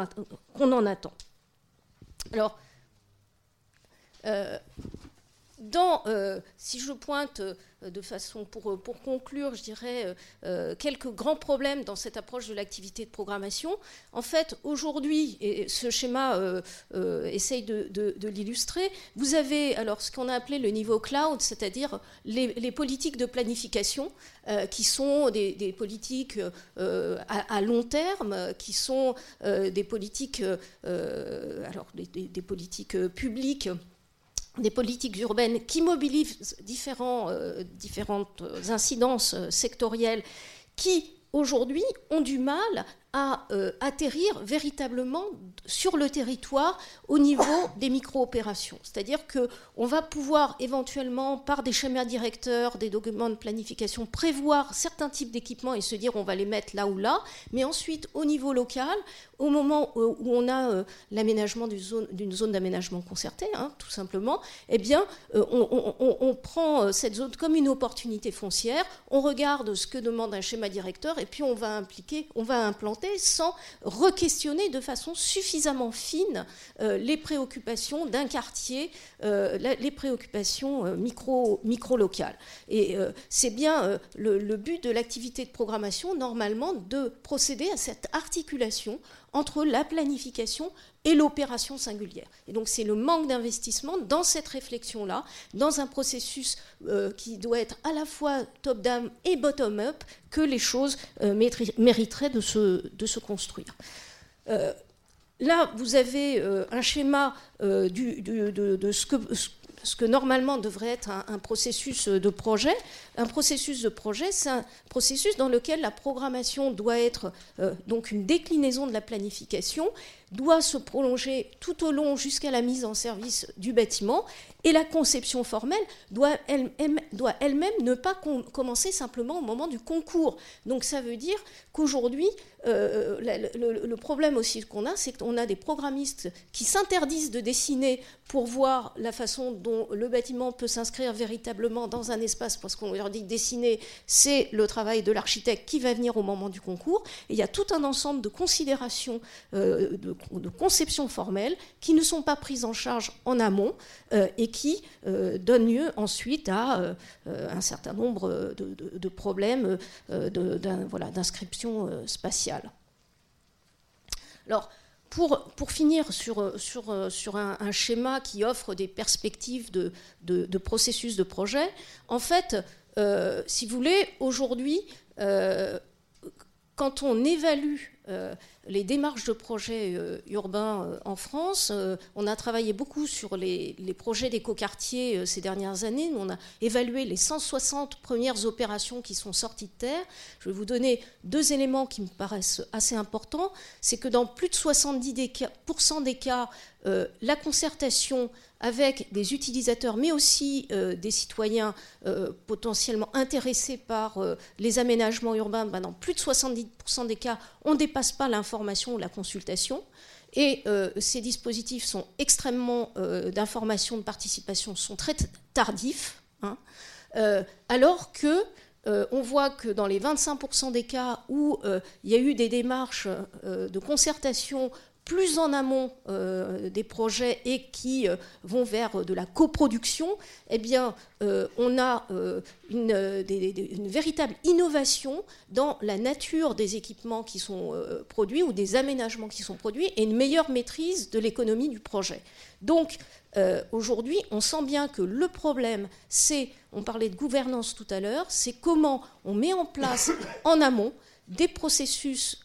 attend. Alors, si je pointe de façon, pour conclure, je dirais, quelques grands problèmes dans cette approche de l'activité de programmation. En fait, aujourd'hui, et ce schéma essaye de l'illustrer, vous avez alors ce qu'on a appelé le niveau cloud, c'est-à-dire les politiques de planification qui sont des politiques à long terme, qui sont des politiques, des politiques publiques, des politiques urbaines qui mobilisent différentes incidences sectorielles qui, aujourd'hui, ont du mal à atterrir véritablement sur le territoire au niveau des micro-opérations. C'est-à-dire qu'on va pouvoir éventuellement, par des schémas directeurs, des documents de planification, prévoir certains types d'équipements et se dire on va les mettre là ou là, mais ensuite, au niveau local, au moment où on a l'aménagement d'une zone d'aménagement concertée, tout simplement, on prend cette zone comme une opportunité foncière, on regarde ce que demande un schéma directeur et puis on va implanter sans re-questionner de façon suffisamment fine les préoccupations d'un quartier, les préoccupations micro-locales. Et c'est bien le but de l'activité de programmation, normalement, de procéder à cette articulation entre la planification et l'opération singulière. Et donc c'est le manque d'investissement dans cette réflexion-là, dans un processus qui doit être à la fois top-down et bottom-up, que les choses mériteraient de se construire. Là, vous avez un schéma de ce que normalement devrait être un processus de projet. Un processus de projet, c'est un processus dans lequel la programmation doit être donc une déclinaison de la planification, doit se prolonger tout au long jusqu'à la mise en service du bâtiment, et la conception formelle doit elle-même ne pas commencer simplement au moment du concours. Donc ça veut dire qu'aujourd'hui, le problème aussi qu'on a, c'est qu'on a des programmistes qui s'interdisent de dessiner pour voir la façon dont le bâtiment peut s'inscrire véritablement dans un espace, parce qu'on leur dit dessiner, c'est le travail de l'architecte qui va venir au moment du concours. Et il y a tout un ensemble de considérations de conception formelle qui ne sont pas prises en charge en amont et qui donnent lieu ensuite à un certain nombre de problèmes d'inscription spatiale. Alors, pour finir sur un schéma qui offre des perspectives de processus de projet, en fait, si vous voulez, aujourd'hui, quand on évalue les démarches de projets urbains en France. On a travaillé beaucoup sur les projets d'écoquartiers ces dernières années. Nous, on a évalué les 160 premières opérations qui sont sorties de terre. Je vais vous donner deux éléments qui me paraissent assez importants. C'est que dans plus de 70% des cas, la concertation avec des utilisateurs, mais aussi des citoyens potentiellement intéressés par les aménagements urbains, dans plus de 70% des cas, on ne dépasse pas l'information ou la consultation. Et ces dispositifs sont extrêmement d'information, de participation, sont très tardifs, hein, alors que on voit que dans les 25% des cas où il y a eu des démarches de concertation plus en amont des projets et qui vont vers de la coproduction, eh bien, on a une véritable innovation dans la nature des équipements qui sont produits ou des aménagements qui sont produits et une meilleure maîtrise de l'économie du projet. Donc, aujourd'hui, on sent bien que le problème, c'est, on parlait de gouvernance tout à l'heure, c'est comment on met en place en amont des processus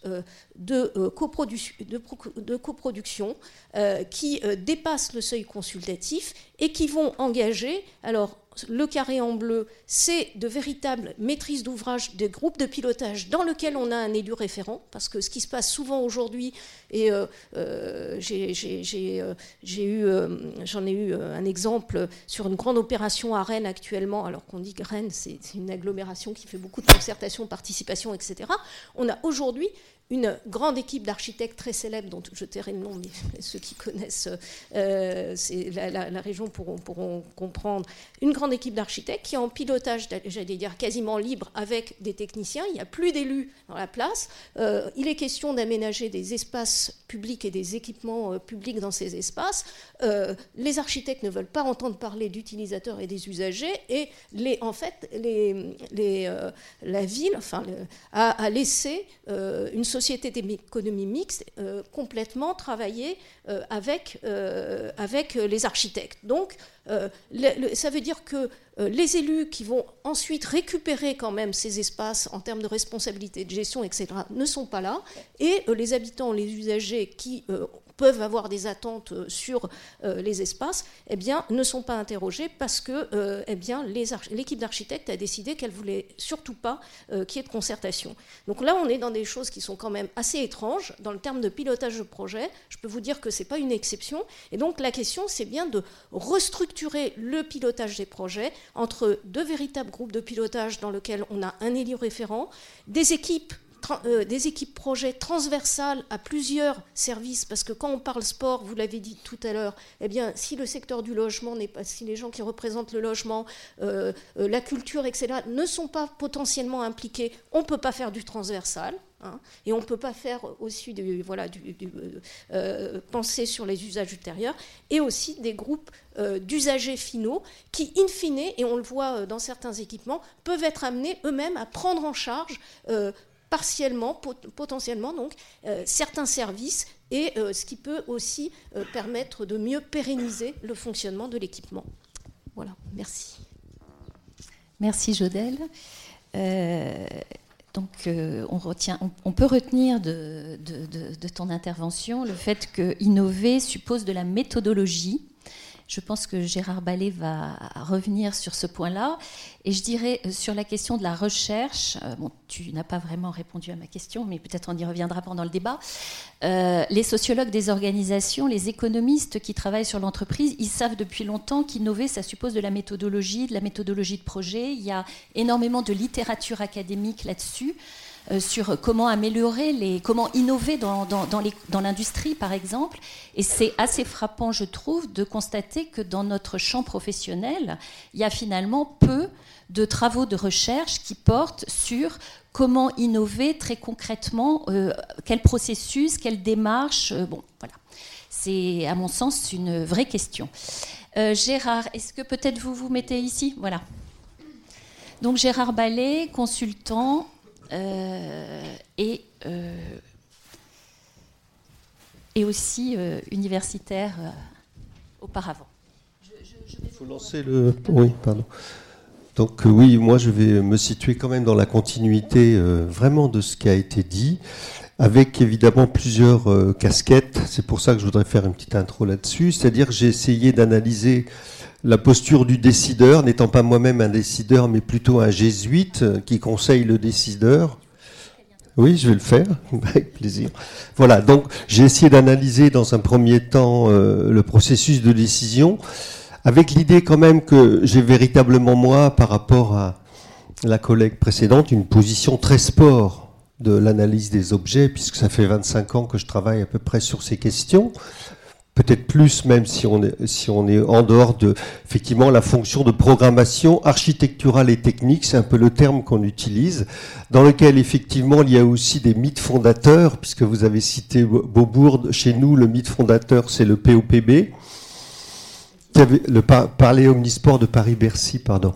de coproduction qui dépassent le seuil consultatif et qui vont engager, alors le carré en bleu, c'est de véritables maîtrises d'ouvrage des groupes de pilotage dans lesquels on a un élu référent, parce que ce qui se passe souvent aujourd'hui, et j'en ai eu un exemple sur une grande opération à Rennes actuellement, alors qu'on dit que Rennes, c'est une agglomération qui fait beaucoup de concertation, participation, etc. On a aujourd'hui une grande équipe d'architectes très célèbres, dont je tairai le nom, mais ceux qui connaissent c'est la région pourront comprendre, une grande équipe d'architectes qui est en pilotage, j'allais dire, quasiment libre avec des techniciens. Il n'y a plus d'élus dans la place. Il est question d'aménager des espaces publics et des équipements publics dans ces espaces. Les architectes ne veulent pas entendre parler d'utilisateurs et des usagers, et la ville a laissé une société d'économie mixte complètement travailler avec les architectes. Donc, ça veut dire que les élus qui vont ensuite récupérer quand même ces espaces en termes de responsabilité, de gestion, etc., ne sont pas là. Et les habitants, les usagers qui peuvent avoir des attentes sur les espaces, eh bien, ne sont pas interrogés parce que l'équipe d'architectes a décidé qu'elle ne voulait surtout pas qu'il y ait de concertation. Donc là, on est dans des choses qui sont quand même assez étranges. Dans le terme de pilotage de projet, je peux vous dire que ce n'est pas une exception. Et donc la question, c'est bien de restructurer le pilotage des projets entre deux véritables groupes de pilotage dans lesquels on a un élu référent, des équipes projets transversales à plusieurs services, parce que quand on parle sport, vous l'avez dit tout à l'heure, eh bien, si le secteur du logement n'est pas, si les gens qui représentent le logement, la culture, etc., ne sont pas potentiellement impliqués, on ne peut pas faire du transversal. Et on ne peut pas faire aussi penser sur les usages ultérieurs, et aussi des groupes d'usagers finaux qui, in fine, et on le voit dans certains équipements, peuvent être amenés eux-mêmes à prendre en charge partiellement, potentiellement, donc, certains services, et ce qui peut aussi permettre de mieux pérenniser le fonctionnement de l'équipement. Voilà, merci. Merci, Jodelle. Donc, on peut retenir de ton intervention le fait que innover suppose de la méthodologie. Je pense que Gérard Ballet va revenir sur ce point-là. Et je dirais, sur la question de la recherche, tu n'as pas vraiment répondu à ma question, mais peut-être on y reviendra pendant le débat. Les sociologues des organisations, les économistes qui travaillent sur l'entreprise, ils savent depuis longtemps qu'innover, ça suppose de la méthodologie de projet. Il y a énormément de littérature académique là-dessus. Sur comment améliorer, comment innover dans l'industrie, par exemple. Et c'est assez frappant, je trouve, de constater que dans notre champ professionnel, il y a finalement peu de travaux de recherche qui portent sur comment innover très concrètement, quel processus, quelle démarche. Voilà. C'est, à mon sens, une vraie question. Gérard, est-ce que peut-être vous vous mettez ici ? Voilà. Donc Gérard Ballet, consultant... et aussi universitaire auparavant. Il faut lancer le... Oui, pardon. Donc oui, moi je vais me situer quand même dans la continuité vraiment de ce qui a été dit, avec évidemment plusieurs casquettes. C'est pour ça que je voudrais faire une petite intro là-dessus. C'est-à-dire que j'ai essayé d'analyser la posture du décideur, n'étant pas moi-même un décideur, mais plutôt un jésuite qui conseille le décideur. Oui, je vais le faire, avec plaisir. Voilà, donc j'ai essayé d'analyser dans un premier temps le processus de décision, avec l'idée quand même que j'ai véritablement, moi, par rapport à la collègue précédente, une position très sport de l'analyse des objets, puisque ça fait 25 ans que je travaille à peu près sur ces questions, peut-être plus même si on est en dehors de effectivement la fonction de programmation architecturale et technique, c'est un peu le terme qu'on utilise, dans lequel effectivement il y a aussi des mythes fondateurs, puisque vous avez cité Beaubourg, chez nous le mythe fondateur c'est le POPB, le Palais Omnisport de Paris-Bercy, pardon,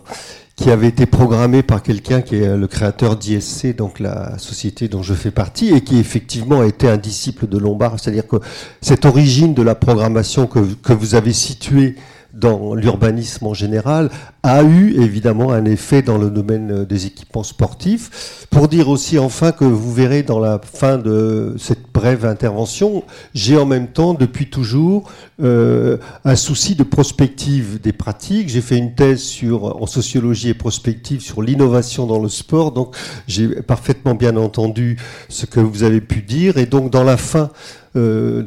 qui avait été programmé par quelqu'un qui est le créateur d'ISC, donc la société dont je fais partie, et qui effectivement était un disciple de Lombard. C'est-à-dire que cette origine de la programmation que vous avez située dans l'urbanisme en général a eu évidemment un effet dans le domaine des équipements sportifs. Pour dire aussi enfin que vous verrez dans la fin de cette brève intervention, j'ai en même temps depuis toujours un souci de prospective des pratiques. J'ai fait une thèse en sociologie et prospective sur l'innovation dans le sport, donc j'ai parfaitement bien entendu ce que vous avez pu dire, et donc dans la fin de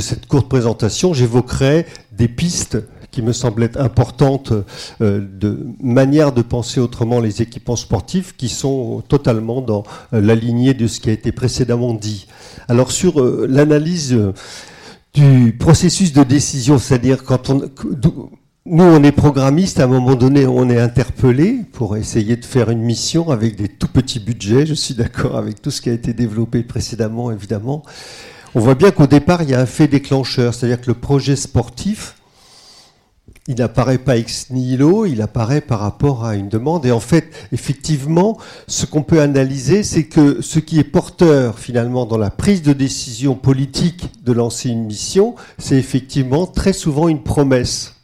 cette courte présentation, j'évoquerai des pistes qui me semblait importante de manière de penser autrement les équipements sportifs, qui sont totalement dans la lignée de ce qui a été précédemment dit. Alors sur l'analyse du processus de décision, c'est-à-dire quand nous on est programmiste, à un moment donné on est interpellé pour essayer de faire une mission avec des tout petits budgets, je suis d'accord avec tout ce qui a été développé précédemment évidemment. On voit bien qu'au départ il y a un fait déclencheur, c'est-à-dire que le projet sportif, il n'apparaît pas ex nihilo, il apparaît par rapport à une demande. Et en fait, effectivement, ce qu'on peut analyser, c'est que ce qui est porteur, finalement, dans la prise de décision politique de lancer une mission, c'est effectivement très souvent une promesse.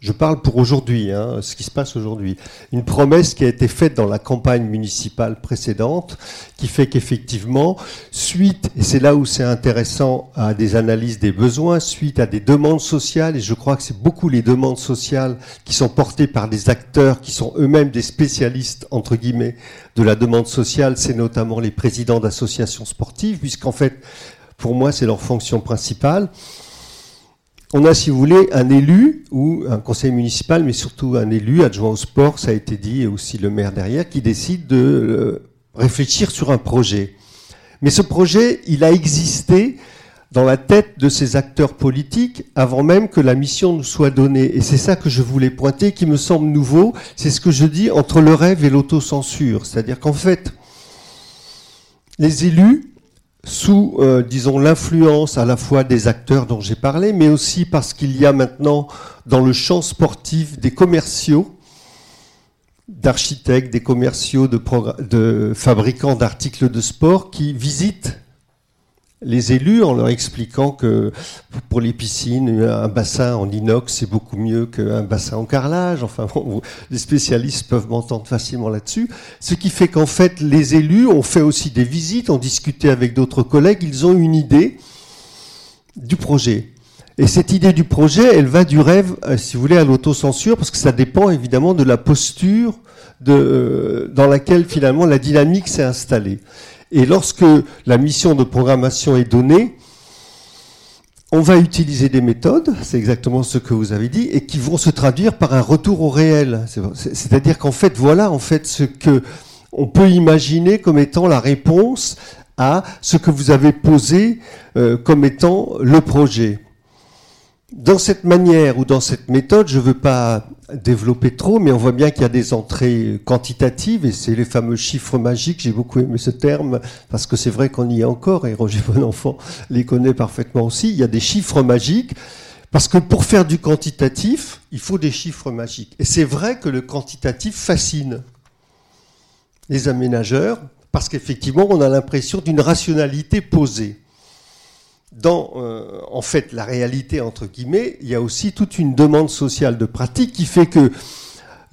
Je parle pour aujourd'hui, hein, ce qui se passe aujourd'hui. Une promesse qui a été faite dans la campagne municipale précédente, qui fait qu'effectivement, suite, et c'est là où c'est intéressant, à des analyses des besoins, suite à des demandes sociales, et je crois que c'est beaucoup les demandes sociales qui sont portées par des acteurs qui sont eux-mêmes des spécialistes, entre guillemets, de la demande sociale, c'est notamment les présidents d'associations sportives, puisqu'en fait, pour moi, c'est leur fonction principale. On a, si vous voulez, un élu ou un conseil municipal, mais surtout un élu, adjoint au sport, ça a été dit, et aussi le maire derrière, qui décide de réfléchir sur un projet. Mais ce projet, il a existé dans la tête de ces acteurs politiques avant même que la mission nous soit donnée. Et c'est ça que je voulais pointer, qui me semble nouveau. C'est ce que je dis entre le rêve et l'autocensure. C'est-à-dire qu'en fait, les élus, sous, disons, l'influence à la fois des acteurs dont j'ai parlé, mais aussi parce qu'il y a maintenant dans le champ sportif des commerciaux, d'architectes, des commerciaux, de fabricants d'articles de sport qui visitent les élus en leur expliquant que pour les piscines, un bassin en inox, c'est beaucoup mieux qu'un bassin en carrelage. Enfin, bon, les spécialistes peuvent m'entendre facilement là-dessus. Ce qui fait qu'en fait, les élus ont fait aussi des visites, ont discuté avec d'autres collègues, ils ont une idée du projet. Et cette idée du projet, elle va du rêve, si vous voulez, à l'autocensure, parce que ça dépend évidemment de la posture dans laquelle finalement la dynamique s'est installée. Et lorsque la mission de programmation est donnée, on va utiliser des méthodes, c'est exactement ce que vous avez dit, et qui vont se traduire par un retour au réel. C'est-à-dire qu'en fait, voilà en fait ce que on peut imaginer comme étant la réponse à ce que vous avez posé comme étant le projet. Dans cette manière ou dans cette méthode, je ne veux pas développer trop, mais on voit bien qu'il y a des entrées quantitatives, et c'est les fameux chiffres magiques, j'ai beaucoup aimé ce terme, parce que c'est vrai qu'on y est encore, et Roger Bonenfant les connaît parfaitement aussi, il y a des chiffres magiques, parce que pour faire du quantitatif, il faut des chiffres magiques. Et c'est vrai que le quantitatif fascine les aménageurs, parce qu'effectivement, on a l'impression d'une rationalité posée. Dans, en fait, la réalité, entre guillemets, il y a aussi toute une demande sociale de pratique qui fait que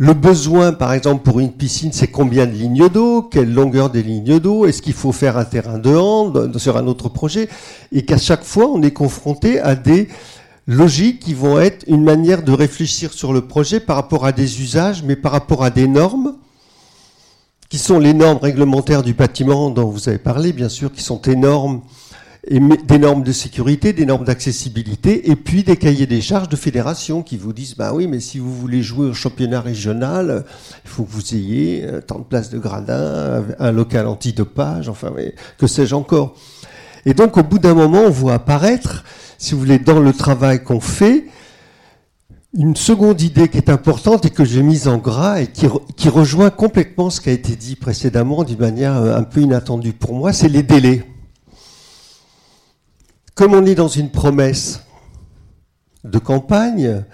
Le besoin, par exemple, pour une piscine, c'est combien de lignes d'eau? Quelle longueur des lignes d'eau? Est-ce qu'il faut faire un terrain de hand sur un autre projet? Et qu'à chaque fois, on est confronté à des logiques qui vont être une manière de réfléchir sur le projet par rapport à des usages, mais par rapport à des normes, qui sont les normes réglementaires du bâtiment dont vous avez parlé, bien sûr, qui sont énormes, et des normes de sécurité, des normes d'accessibilité, et puis des cahiers des charges de fédération qui vous disent, bah oui, mais si vous voulez jouer au championnat régional, il faut que vous ayez tant de places de gradins, un local antidopage, enfin, mais que sais-je encore. Et donc, au bout d'un moment, on voit apparaître, si vous voulez, dans le travail qu'on fait, une seconde idée qui est importante et que j'ai mise en gras et qui rejoint complètement ce qui a été dit précédemment d'une manière un peu inattendue pour moi, c'est les délais. Comme on est dans une promesse de campagne,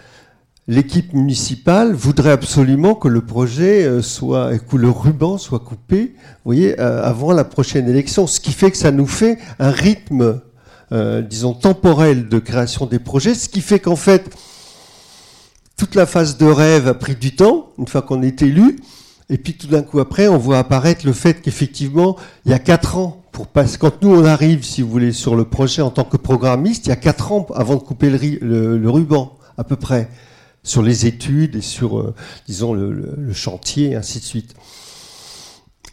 l'équipe municipale voudrait absolument que le projet soit, que le ruban soit coupé, vous voyez, avant la prochaine élection. Ce qui fait que ça nous fait un rythme, disons, temporel de création des projets. Ce qui fait qu'en fait, toute la phase de rêve a pris du temps, une fois qu'on est élu. Et puis tout d'un coup après, on voit apparaître le fait qu'effectivement, il y a 4 ans, quand nous on arrive, si vous voulez, sur le projet en tant que programmiste, il y a 4 ans avant de couper le ruban, à peu près, sur les études et sur, disons, le chantier, et ainsi de suite.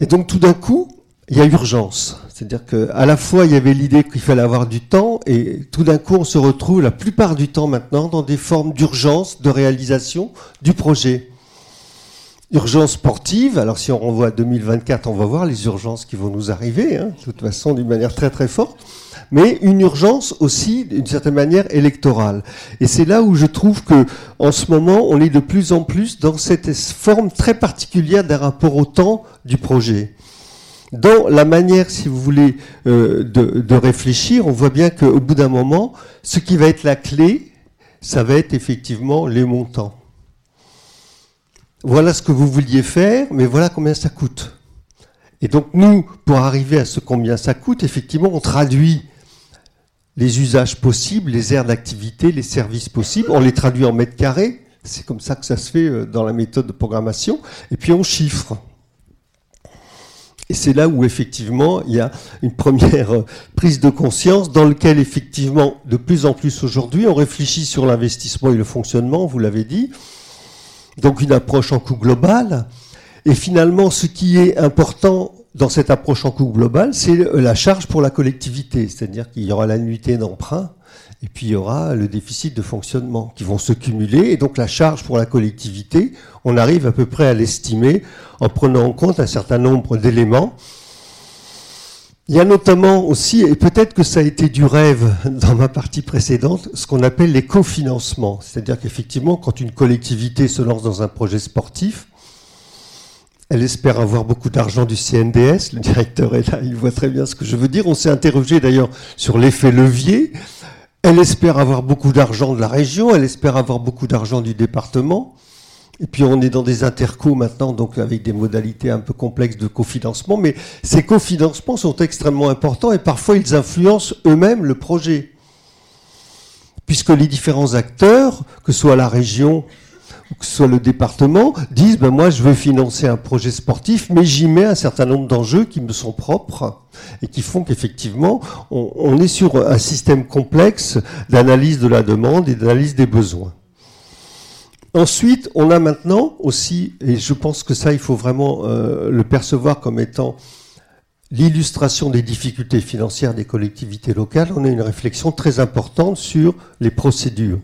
Et donc tout d'un coup, il y a urgence. C'est-à-dire qu'à la fois, il y avait l'idée qu'il fallait avoir du temps, et tout d'un coup, on se retrouve la plupart du temps maintenant dans des formes d'urgence, de réalisation du projet. Urgence sportive, alors si on renvoie à 2024, on va voir les urgences qui vont nous arriver, hein, de toute façon d'une manière très très forte, mais une urgence aussi d'une certaine manière électorale. Et c'est là où je trouve que en ce moment, on est de plus en plus dans cette forme très particulière d'un rapport au temps du projet. Dans la manière, si vous voulez, de réfléchir, on voit bien qu'au bout d'un moment, ce qui va être la clé, ça va être effectivement les montants. Voilà ce que vous vouliez faire, mais voilà combien ça coûte. Et donc nous, pour arriver à ce combien ça coûte, effectivement, on traduit les usages possibles, les aires d'activité, les services possibles, on les traduit en mètres carrés, c'est comme ça que ça se fait dans la méthode de programmation, et puis on chiffre. Et c'est là où effectivement, il y a une première prise de conscience dans laquelle effectivement, de plus en plus aujourd'hui, on réfléchit sur l'investissement et le fonctionnement, vous l'avez dit, donc une approche en coût global. Et finalement, ce qui est important dans cette approche en coût global, c'est la charge pour la collectivité. C'est-à-dire qu'il y aura l'annuité d'emprunt et puis il y aura le déficit de fonctionnement qui vont se cumuler. Et donc la charge pour la collectivité, on arrive à peu près à l'estimer en prenant en compte un certain nombre d'éléments. Il y a notamment aussi, et peut-être que ça a été du rêve dans ma partie précédente, ce qu'on appelle les cofinancements. C'est-à-dire qu'effectivement, quand une collectivité se lance dans un projet sportif, elle espère avoir beaucoup d'argent du CNDS. Le directeur est là, il voit très bien ce que je veux dire. On s'est interrogé d'ailleurs sur l'effet levier. Elle espère avoir beaucoup d'argent de la région, elle espère avoir beaucoup d'argent du département. Et puis on est dans des intercos maintenant, donc avec des modalités un peu complexes de cofinancement, mais ces cofinancements sont extrêmement importants et parfois ils influencent eux-mêmes le projet. Puisque les différents acteurs, que ce soit la région, que ce soit le département, disent ben moi je veux financer un projet sportif, mais j'y mets un certain nombre d'enjeux qui me sont propres et qui font qu'effectivement on est sur un système complexe d'analyse de la demande et d'analyse des besoins. Ensuite, on a maintenant aussi, et je pense que ça, il faut vraiment le percevoir comme étant l'illustration des difficultés financières des collectivités locales, on a une réflexion très importante sur les procédures.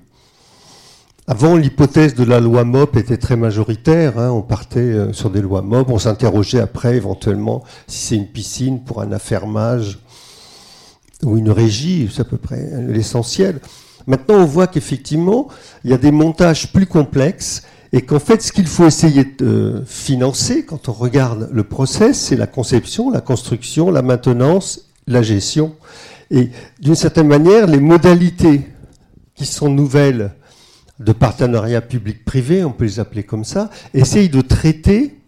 Avant, l'hypothèse de la loi MOP était très majoritaire, hein, on partait sur des lois MOP, on s'interrogeait après éventuellement si c'est une piscine pour un affermage ou une régie, c'est à peu près l'essentiel. Maintenant, on voit qu'effectivement, il y a des montages plus complexes et qu'en fait, ce qu'il faut essayer de financer quand on regarde le process, c'est la conception, la construction, la maintenance, la gestion. Et d'une certaine manière, les modalités qui sont nouvelles de partenariat public-privé, on peut les appeler comme ça, essayent de traiter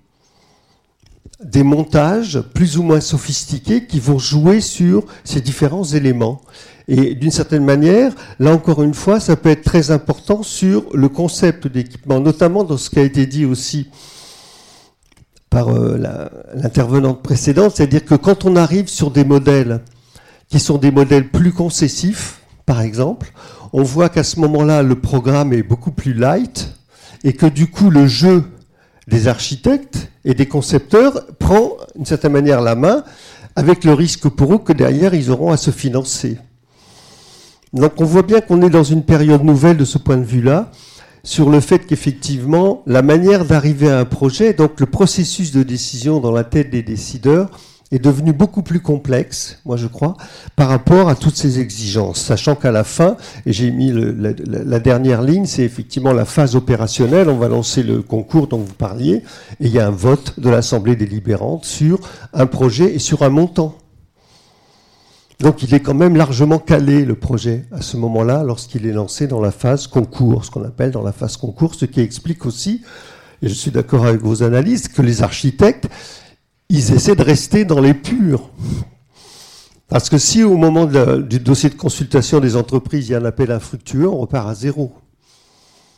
des montages plus ou moins sophistiqués qui vont jouer sur ces différents éléments. Et d'une certaine manière, là encore une fois, ça peut être très important sur le concept d'équipement, notamment dans ce qui a été dit aussi par l'intervenante précédente, c'est-à-dire que quand on arrive sur des modèles qui sont des modèles plus concessifs, par exemple, on voit qu'à ce moment-là, le programme est beaucoup plus light et que du coup, le jeu des architectes et des concepteurs prend, d'une certaine manière, la main, avec le risque pour eux que derrière, ils auront à se financer. Donc on voit bien qu'on est dans une période nouvelle de ce point de vue-là, sur le fait qu'effectivement, la manière d'arriver à un projet, donc le processus de décision dans la tête des décideurs, est devenu beaucoup plus complexe, moi je crois, par rapport à toutes ces exigences, sachant qu'à la fin, et j'ai mis la dernière ligne, c'est effectivement la phase opérationnelle, on va lancer le concours dont vous parliez, et il y a un vote de l'Assemblée délibérante sur un projet et sur un montant. Donc il est quand même largement calé, le projet, à ce moment-là, lorsqu'il est lancé dans la phase concours, ce qu'on appelle dans la phase concours, ce qui explique aussi, et je suis d'accord avec vos analyses, que les architectes, ils essaient de rester dans les purs. Parce que si au moment du dossier de consultation des entreprises, il y a un appel infructueux, on repart à zéro.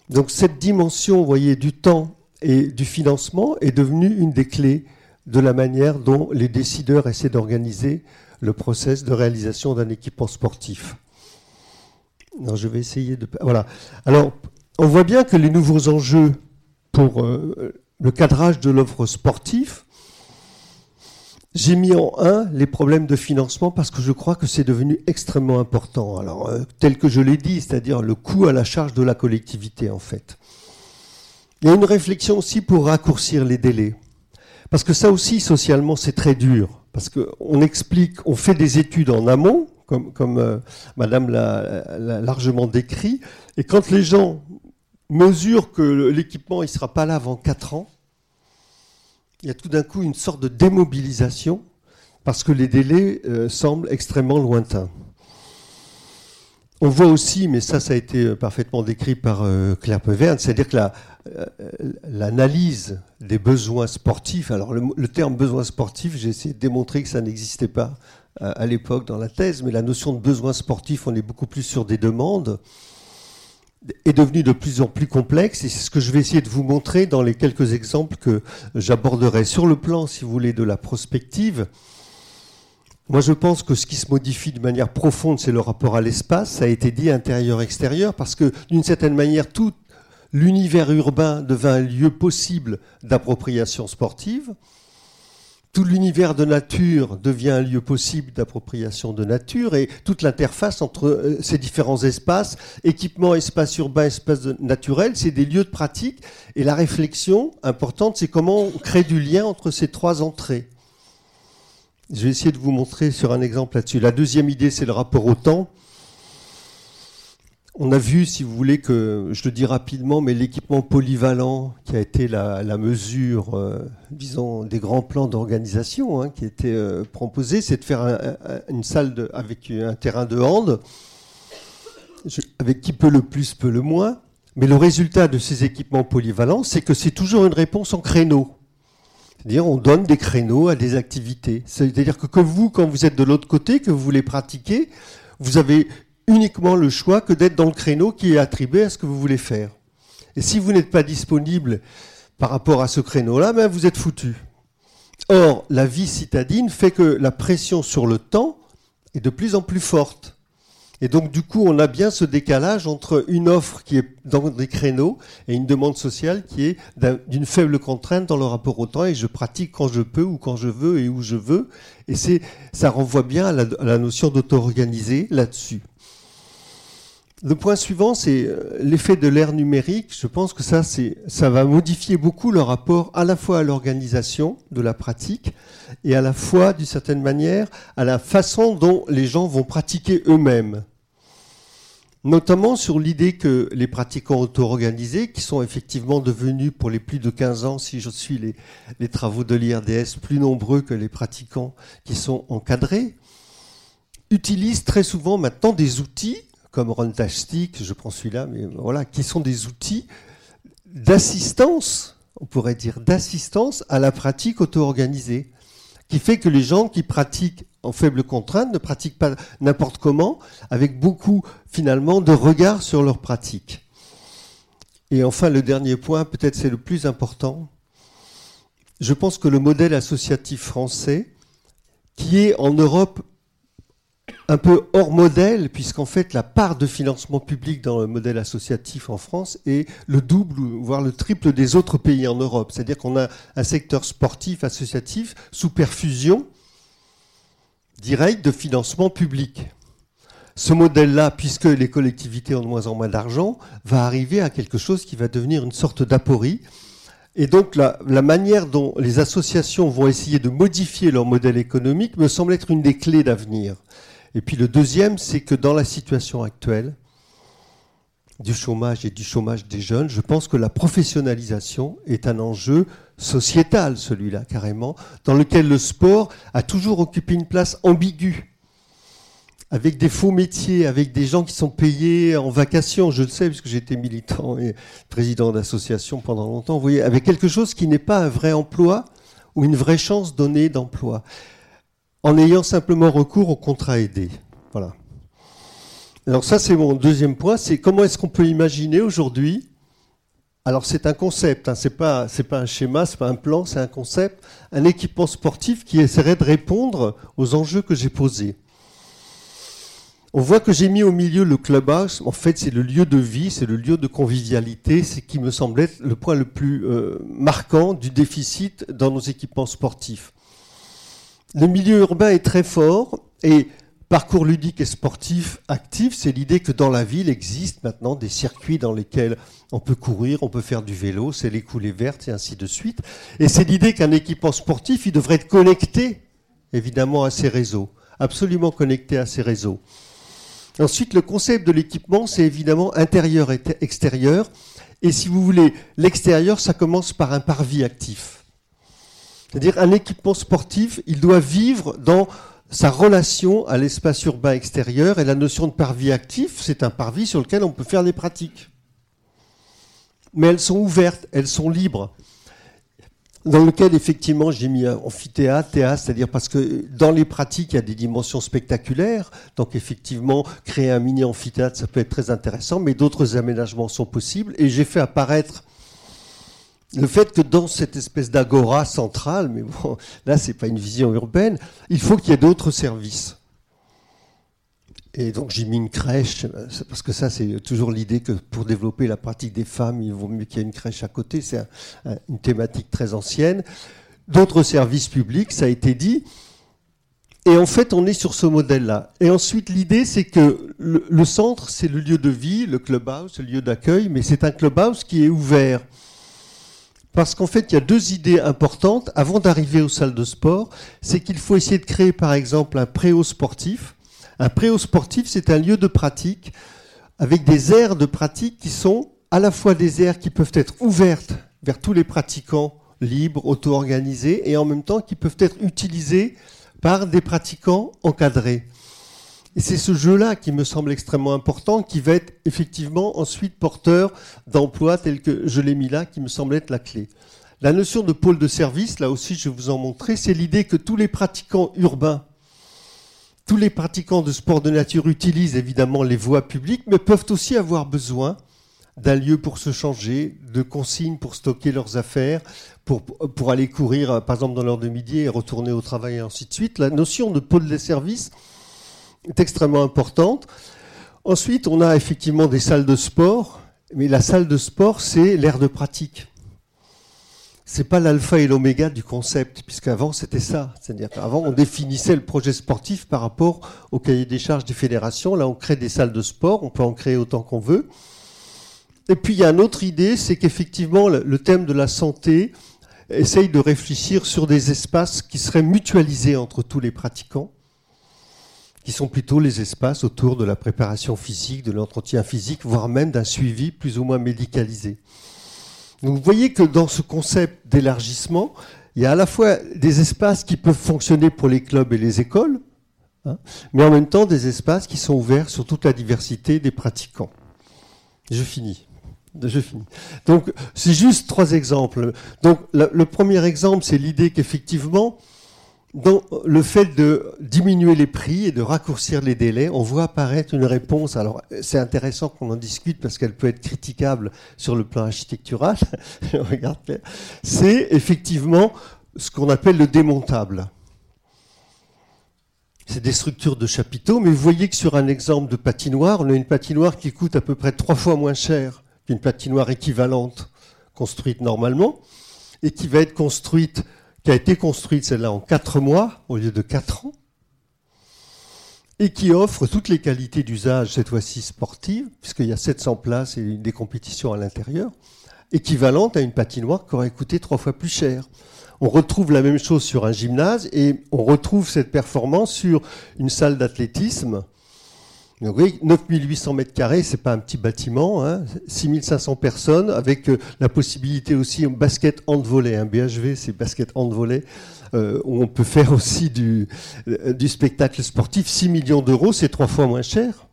Donc cette dimension, vous voyez, du temps et du financement est devenue une des clés de la manière dont les décideurs essaient d'organiser le process de réalisation d'un équipement sportif. Non, je vais essayer de... Voilà. Alors, on voit bien que les nouveaux enjeux pour le cadrage de l'offre sportive, j'ai mis en 1 les problèmes de financement parce que je crois que c'est devenu extrêmement important. Alors, tel que je l'ai dit, c'est-à-dire le coût à la charge de la collectivité, en fait. Il y a une réflexion aussi pour raccourcir les délais. Parce que ça aussi, socialement, c'est très dur. Parce qu'on explique, on fait des études en amont, comme Madame l'a largement décrit. Et quand les gens mesurent que l'équipement, il ne sera pas là avant 4 ans, il y a tout d'un coup une sorte de démobilisation parce que les délais semblent extrêmement lointains. On voit aussi, mais ça a été parfaitement décrit par Claire Peuvergne, c'est-à-dire que l'analyse des besoins sportifs, alors le terme besoin sportif, j'ai essayé de démontrer que ça n'existait pas à l'époque dans la thèse, mais la notion de besoin sportif, on est beaucoup plus sur des demandes, est devenu de plus en plus complexe et c'est ce que je vais essayer de vous montrer dans les quelques exemples que j'aborderai. Sur le plan, si vous voulez, de la prospective, moi je pense que ce qui se modifie de manière profonde, c'est le rapport à l'espace. Ça a été dit intérieur-extérieur parce que d'une certaine manière, tout l'univers urbain devint un lieu possible d'appropriation sportive. Tout l'univers de nature devient un lieu possible d'appropriation de nature et toute l'interface entre ces différents espaces, équipements, espaces urbains, espaces naturels, c'est des lieux de pratique. Et la réflexion importante, c'est comment on crée du lien entre ces 3 entrées. Je vais essayer de vous montrer sur un exemple là-dessus. La deuxième idée, c'est le rapport au temps. On a vu, si vous voulez, que, je le dis rapidement, mais l'équipement polyvalent qui a été la mesure, disons, des grands plans d'organisation qui était proposé, c'est de faire une salle avec un terrain de hand, avec qui peut le plus, peut le moins. Mais le résultat de ces équipements polyvalents, c'est que c'est toujours une réponse en créneaux. C'est-à-dire on donne des créneaux à des activités. C'est-à-dire que vous, quand vous êtes de l'autre côté, que vous voulez pratiquer, vous avez uniquement le choix que d'être dans le créneau qui est attribué à ce que vous voulez faire. Et si vous n'êtes pas disponible par rapport à ce créneau-là, ben vous êtes foutu. Or, la vie citadine fait que la pression sur le temps est de plus en plus forte. Et donc, du coup, on a bien ce décalage entre une offre qui est dans des créneaux et une demande sociale qui est d'une faible contrainte dans le rapport au temps. Et je pratique quand je peux ou quand je veux et où je veux. Et ça renvoie bien à la notion d'auto-organiser là-dessus. Le point suivant, c'est l'effet de l'ère numérique. Je pense que ça va modifier beaucoup le rapport à la fois à l'organisation de la pratique et à la fois, d'une certaine manière, à la façon dont les gens vont pratiquer eux-mêmes. Notamment sur l'idée que les pratiquants auto-organisés, qui sont effectivement devenus pour les plus de 15 ans, si je suis les travaux de l'IRDS, plus nombreux que les pratiquants qui sont encadrés, utilisent très souvent maintenant des outils comme Runtastic, je prends celui-là, mais voilà, qui sont des outils d'assistance, on pourrait dire d'assistance à la pratique auto-organisée, qui fait que les gens qui pratiquent en faible contrainte ne pratiquent pas n'importe comment, avec beaucoup finalement de regard sur leur pratique. Et enfin, le dernier point, peut-être c'est le plus important, je pense que le modèle associatif français, qui est en Europe un peu hors modèle, puisqu'en fait la part de financement public dans le modèle associatif en France est le double, voire le triple des autres pays en Europe. C'est-à-dire qu'on a un secteur sportif, associatif, sous perfusion directe de financement public. Ce modèle-là, puisque les collectivités ont de moins en moins d'argent, va arriver à quelque chose qui va devenir une sorte d'aporie. Et donc la manière dont les associations vont essayer de modifier leur modèle économique me semble être une des clés d'avenir. Et puis le deuxième, c'est que dans la situation actuelle du chômage et du chômage des jeunes, je pense que la professionnalisation est un enjeu sociétal, celui-là carrément, dans lequel le sport a toujours occupé une place ambiguë, avec des faux métiers, avec des gens qui sont payés en vacation, je le sais, puisque j'ai été militant et président d'association pendant longtemps, vous voyez, avec quelque chose qui n'est pas un vrai emploi ou une vraie chance donnée d'emploi, en ayant simplement recours aux contrats aidés. Voilà. Alors ça, c'est mon deuxième point, c'est comment est-ce qu'on peut imaginer aujourd'hui, alors c'est un concept, hein, c'est pas un schéma, c'est pas un plan, c'est un concept, un équipement sportif qui essaierait de répondre aux enjeux que j'ai posés. On voit que j'ai mis au milieu le clubhouse. En fait, c'est le lieu de vie, c'est le lieu de convivialité. C'est qui me semble être le point le plus marquant du déficit dans nos équipements sportifs. Le milieu urbain est très fort et parcours ludique et sportif actif, c'est l'idée que dans la ville existent maintenant des circuits dans lesquels on peut courir, on peut faire du vélo, c'est les coulées vertes et ainsi de suite. Et c'est l'idée qu'un équipement sportif, il devrait être connecté évidemment à ses réseaux, absolument connecté à ses réseaux. Ensuite, le concept de l'équipement, c'est évidemment intérieur et extérieur. Et si vous voulez, l'extérieur, ça commence par un parvis actif. C'est-à-dire un équipement sportif, il doit vivre dans sa relation à l'espace urbain extérieur. Et la notion de parvis actif, c'est un parvis sur lequel on peut faire des pratiques. Mais elles sont ouvertes, elles sont libres. Dans lequel, effectivement, j'ai mis amphithéâtre, théâtre, c'est-à-dire parce que dans les pratiques, il y a des dimensions spectaculaires. Donc, effectivement, créer un mini-amphithéâtre, ça peut être très intéressant, mais d'autres aménagements sont possibles. Et j'ai fait apparaître le fait que dans cette espèce d'agora centrale, mais bon, là, c'est pas une vision urbaine, il faut qu'il y ait d'autres services. Et donc, j'ai mis une crèche, parce que ça, c'est toujours l'idée que pour développer la pratique des femmes, il vaut mieux qu'il y ait une crèche à côté. C'est une thématique très ancienne. D'autres services publics, ça a été dit. Et en fait, on est sur ce modèle-là. Et ensuite, l'idée, c'est que le centre, c'est le lieu de vie, le clubhouse, le lieu d'accueil, mais c'est un clubhouse qui est ouvert. Parce qu'en fait, il y a deux idées importantes avant d'arriver aux salles de sport. C'est qu'il faut essayer de créer, par exemple, un préau sportif. Un préau sportif, c'est un lieu de pratique avec des aires de pratique qui sont à la fois des aires qui peuvent être ouvertes vers tous les pratiquants libres, auto-organisés, et en même temps qui peuvent être utilisées par des pratiquants encadrés. Et c'est ce jeu-là qui me semble extrêmement important, qui va être effectivement ensuite porteur d'emplois tels que je l'ai mis là, qui me semble être la clé. La notion de pôle de service, là aussi je vais vous en montrer, c'est l'idée que tous les pratiquants urbains, tous les pratiquants de sport de nature utilisent évidemment les voies publiques, mais peuvent aussi avoir besoin d'un lieu pour se changer, de consignes pour stocker leurs affaires, pour aller courir, par exemple, dans l'heure de midi et retourner au travail et ainsi de suite. La notion de pôle de service est extrêmement importante. Ensuite, on a effectivement des salles de sport, mais la salle de sport, c'est l'aire de pratique. C'est pas l'alpha et l'oméga du concept, puisqu'avant c'était ça. C'est-à-dire qu'avant on définissait le projet sportif par rapport au cahier des charges des fédérations. Là on crée des salles de sport, on peut en créer autant qu'on veut. Et puis il y a une autre idée, c'est qu'effectivement le thème de la santé essaye de réfléchir sur des espaces qui seraient mutualisés entre tous les pratiquants, qui sont plutôt les espaces autour de la préparation physique, de l'entretien physique, voire même d'un suivi plus ou moins médicalisé. Donc vous voyez que dans ce concept d'élargissement, il y a à la fois des espaces qui peuvent fonctionner pour les clubs et les écoles, hein, mais en même temps des espaces qui sont ouverts sur toute la diversité des pratiquants. Je finis. Donc c'est juste trois exemples. Donc le premier exemple, c'est l'idée qu'effectivement, Dans le fait de diminuer les prix et de raccourcir les délais, on voit apparaître une réponse. Alors, c'est intéressant qu'on en discute parce qu'elle peut être critiquable sur le plan architectural. Regarde, c'est effectivement ce qu'on appelle le démontable. C'est des structures de chapiteaux, mais vous voyez que sur un exemple de patinoire, on a une patinoire qui coûte à peu près 3 fois moins cher qu'une patinoire équivalente construite normalement et qui va être construite, qui a été construite celle-là en 4 mois au lieu de 4 ans et qui offre toutes les qualités d'usage, cette fois-ci sportive, puisqu'il y a 700 places et des compétitions à l'intérieur, équivalente à une patinoire qui aurait coûté 3 fois plus cher. On retrouve la même chose sur un gymnase et on retrouve cette performance sur une salle d'athlétisme. Donc, vous voyez, 9800 mètres carrés, c'est pas un petit bâtiment, hein, 6500 personnes avec la possibilité aussi basket hand-volley, hein, BHV, c'est basket hand-volley, où on peut faire aussi du spectacle sportif. 6 millions d'euros, c'est 3 fois moins cher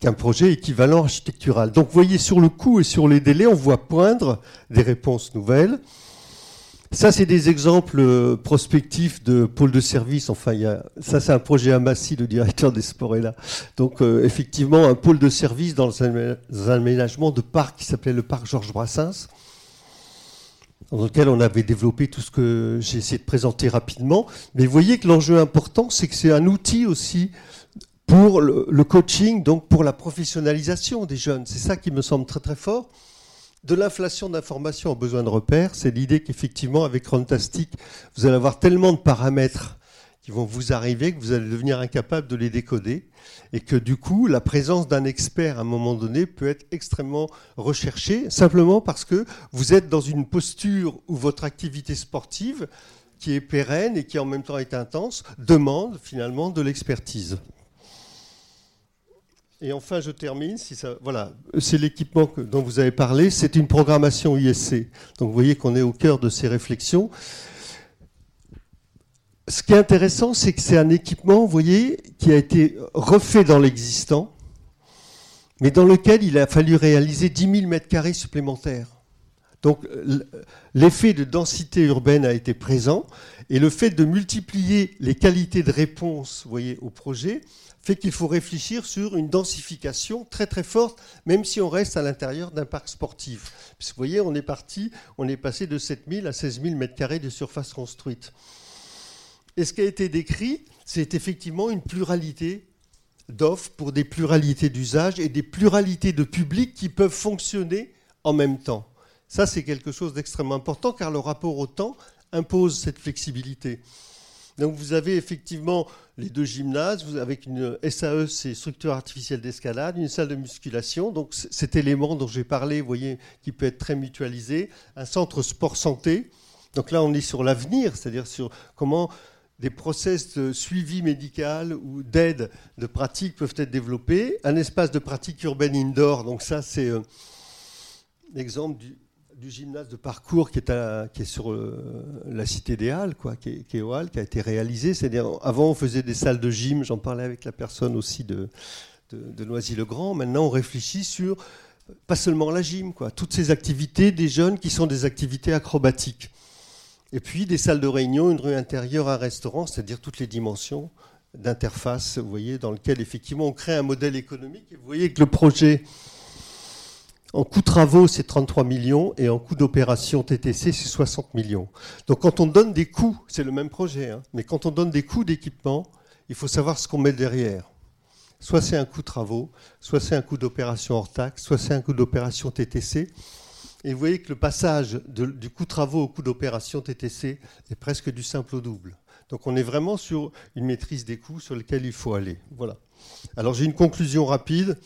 qu'un projet équivalent architectural. Donc, vous voyez, sur le coût et sur les délais, on voit poindre des réponses nouvelles. Ça, c'est des exemples prospectifs de pôles de service. Enfin, ça, c'est un projet à Massy, le directeur des sports est là. Donc, effectivement, un pôle de service dans un aménagement de parc qui s'appelait le parc Georges Brassens, dans lequel on avait développé tout ce que j'ai essayé de présenter rapidement. Mais vous voyez que l'enjeu important, c'est que c'est un outil aussi pour le coaching, donc pour la professionnalisation des jeunes. C'est ça qui me semble très, très fort. De l'inflation d'informations en besoin de repères, c'est l'idée qu'effectivement, avec Runtastic, vous allez avoir tellement de paramètres qui vont vous arriver que vous allez devenir incapable de les décoder et que du coup, la présence d'un expert à un moment donné peut être extrêmement recherchée simplement parce que vous êtes dans une posture où votre activité sportive, qui est pérenne et qui en même temps est intense, demande finalement de l'expertise. Et enfin, je termine. Voilà, c'est l'équipement dont vous avez parlé. C'est une programmation ISC. Donc, vous voyez qu'on est au cœur de ces réflexions. Ce qui est intéressant, c'est que c'est un équipement, vous voyez, qui a été refait dans l'existant, mais dans lequel il a fallu réaliser 10 000 m² supplémentaires. Donc, l'effet de densité urbaine a été présent. Et le fait de multiplier les qualités de réponse, vous voyez, au projet fait qu'il faut réfléchir sur une densification très très forte, même si on reste à l'intérieur d'un parc sportif. Parce que vous voyez, on est passé de 7000 à 16000 m² de surface construite. Et ce qui a été décrit, c'est effectivement une pluralité d'offres pour des pluralités d'usages et des pluralités de publics qui peuvent fonctionner en même temps. Ça, c'est quelque chose d'extrêmement important, car le rapport au temps impose cette flexibilité. Donc vous avez effectivement les 2 gymnases, avec une SAE, c'est structure artificielle d'escalade, une salle de musculation, donc cet élément dont j'ai parlé, vous voyez, qui peut être très mutualisé, un centre sport-santé, donc là on est sur l'avenir, c'est-à-dire sur comment des process de suivi médical ou d'aide de pratique peuvent être développés, un espace de pratique urbaine indoor, donc ça c'est l'exemple du gymnase de parcours qui est sur la Cité des Halles, quoi, qui est au Halles, qui a été réalisé. C'est-à-dire, avant, on faisait des salles de gym. J'en parlais avec la personne aussi de Noisy-le-Grand. Maintenant, on réfléchit sur pas seulement la gym, quoi, toutes ces activités des jeunes qui sont des activités acrobatiques. Et puis, des salles de réunion, une rue intérieure, un restaurant, c'est-à-dire toutes les dimensions d'interface, vous voyez, dans lequel, effectivement, on crée un modèle économique. Et vous voyez que le projet... En coût de travaux, c'est 33 millions et en coût d'opération TTC, c'est 60 millions. Donc quand on donne des coûts, c'est le même projet, hein, mais quand on donne des coûts d'équipement, il faut savoir ce qu'on met derrière. Soit c'est un coût de travaux, soit c'est un coût d'opération hors taxe, soit c'est un coût d'opération TTC. Et vous voyez que le passage du coût de travaux au coût d'opération TTC est presque du simple au double. Donc on est vraiment sur une maîtrise des coûts sur laquelle il faut aller. Voilà. Alors j'ai une conclusion rapide.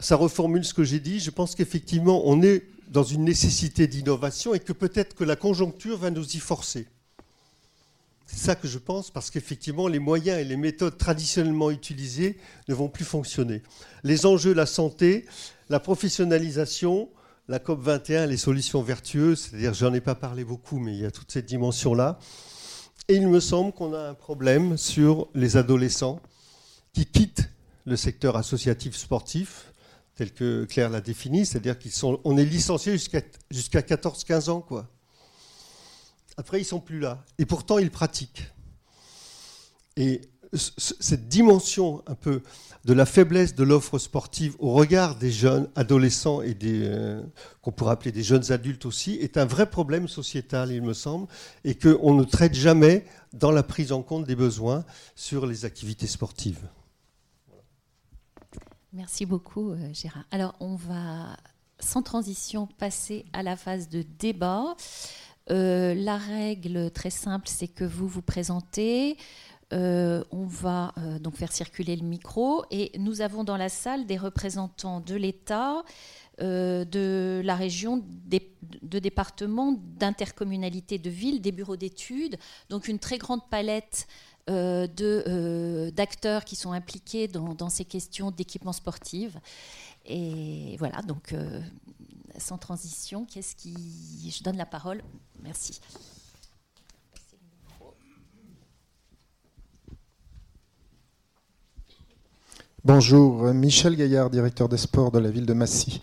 Ça reformule ce que j'ai dit. Je pense qu'effectivement, on est dans une nécessité d'innovation et que peut-être que la conjoncture va nous y forcer. C'est ça que je pense, parce qu'effectivement, les moyens et les méthodes traditionnellement utilisées ne vont plus fonctionner. Les enjeux, la santé, la professionnalisation, la COP21, les solutions vertueuses, c'est-à-dire, j'en ai pas parlé beaucoup, mais il y a toute cette dimension-là. Et il me semble qu'on a un problème sur les adolescents qui quittent le secteur associatif sportif, tel que Claire l'a défini, c'est-à-dire qu'on est licencié jusqu'à 14-15 ans, quoi. Après, ils ne sont plus là. Et pourtant, ils pratiquent. Et cette dimension un peu de la faiblesse de l'offre sportive au regard des jeunes adolescents et des qu'on pourrait appeler des jeunes adultes aussi est un vrai problème sociétal, il me semble, et qu'on ne traite jamais dans la prise en compte des besoins sur les activités sportives. Merci beaucoup, Gérard. Alors, on va sans transition passer à la phase de débat. La règle très simple, c'est que vous vous présentez. On va donc faire circuler le micro et nous avons dans la salle des représentants de l'État, de la région, de départements, d'intercommunalités, de villes, des bureaux d'études, donc une très grande palette d'acteurs qui sont impliqués dans ces questions d'équipement sportif. Et voilà, donc sans transition, je donne la parole. Merci. Bonjour, Michel Gaillard, directeur des sports de la ville de Massy.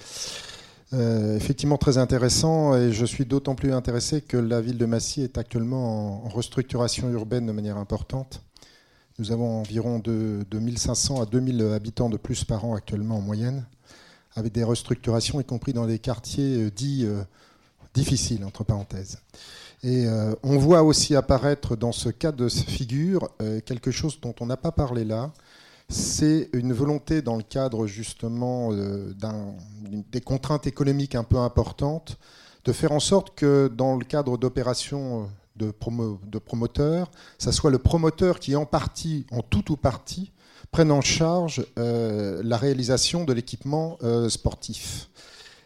Effectivement très intéressant, et je suis d'autant plus intéressé que la ville de Massy est actuellement en restructuration urbaine de manière importante. Nous avons environ de 1500 à 2000 habitants de plus par an actuellement en moyenne, avec des restructurations y compris dans des quartiers dits difficiles, entre parenthèses. Et on voit aussi apparaître dans ce cas de figure quelque chose dont on n'a pas parlé là. C'est une volonté dans le cadre justement des contraintes économiques un peu importantes de faire en sorte que dans le cadre d'opérations de promoteurs, ça soit le promoteur qui en partie, en tout ou partie, prenne en charge la réalisation de l'équipement sportif.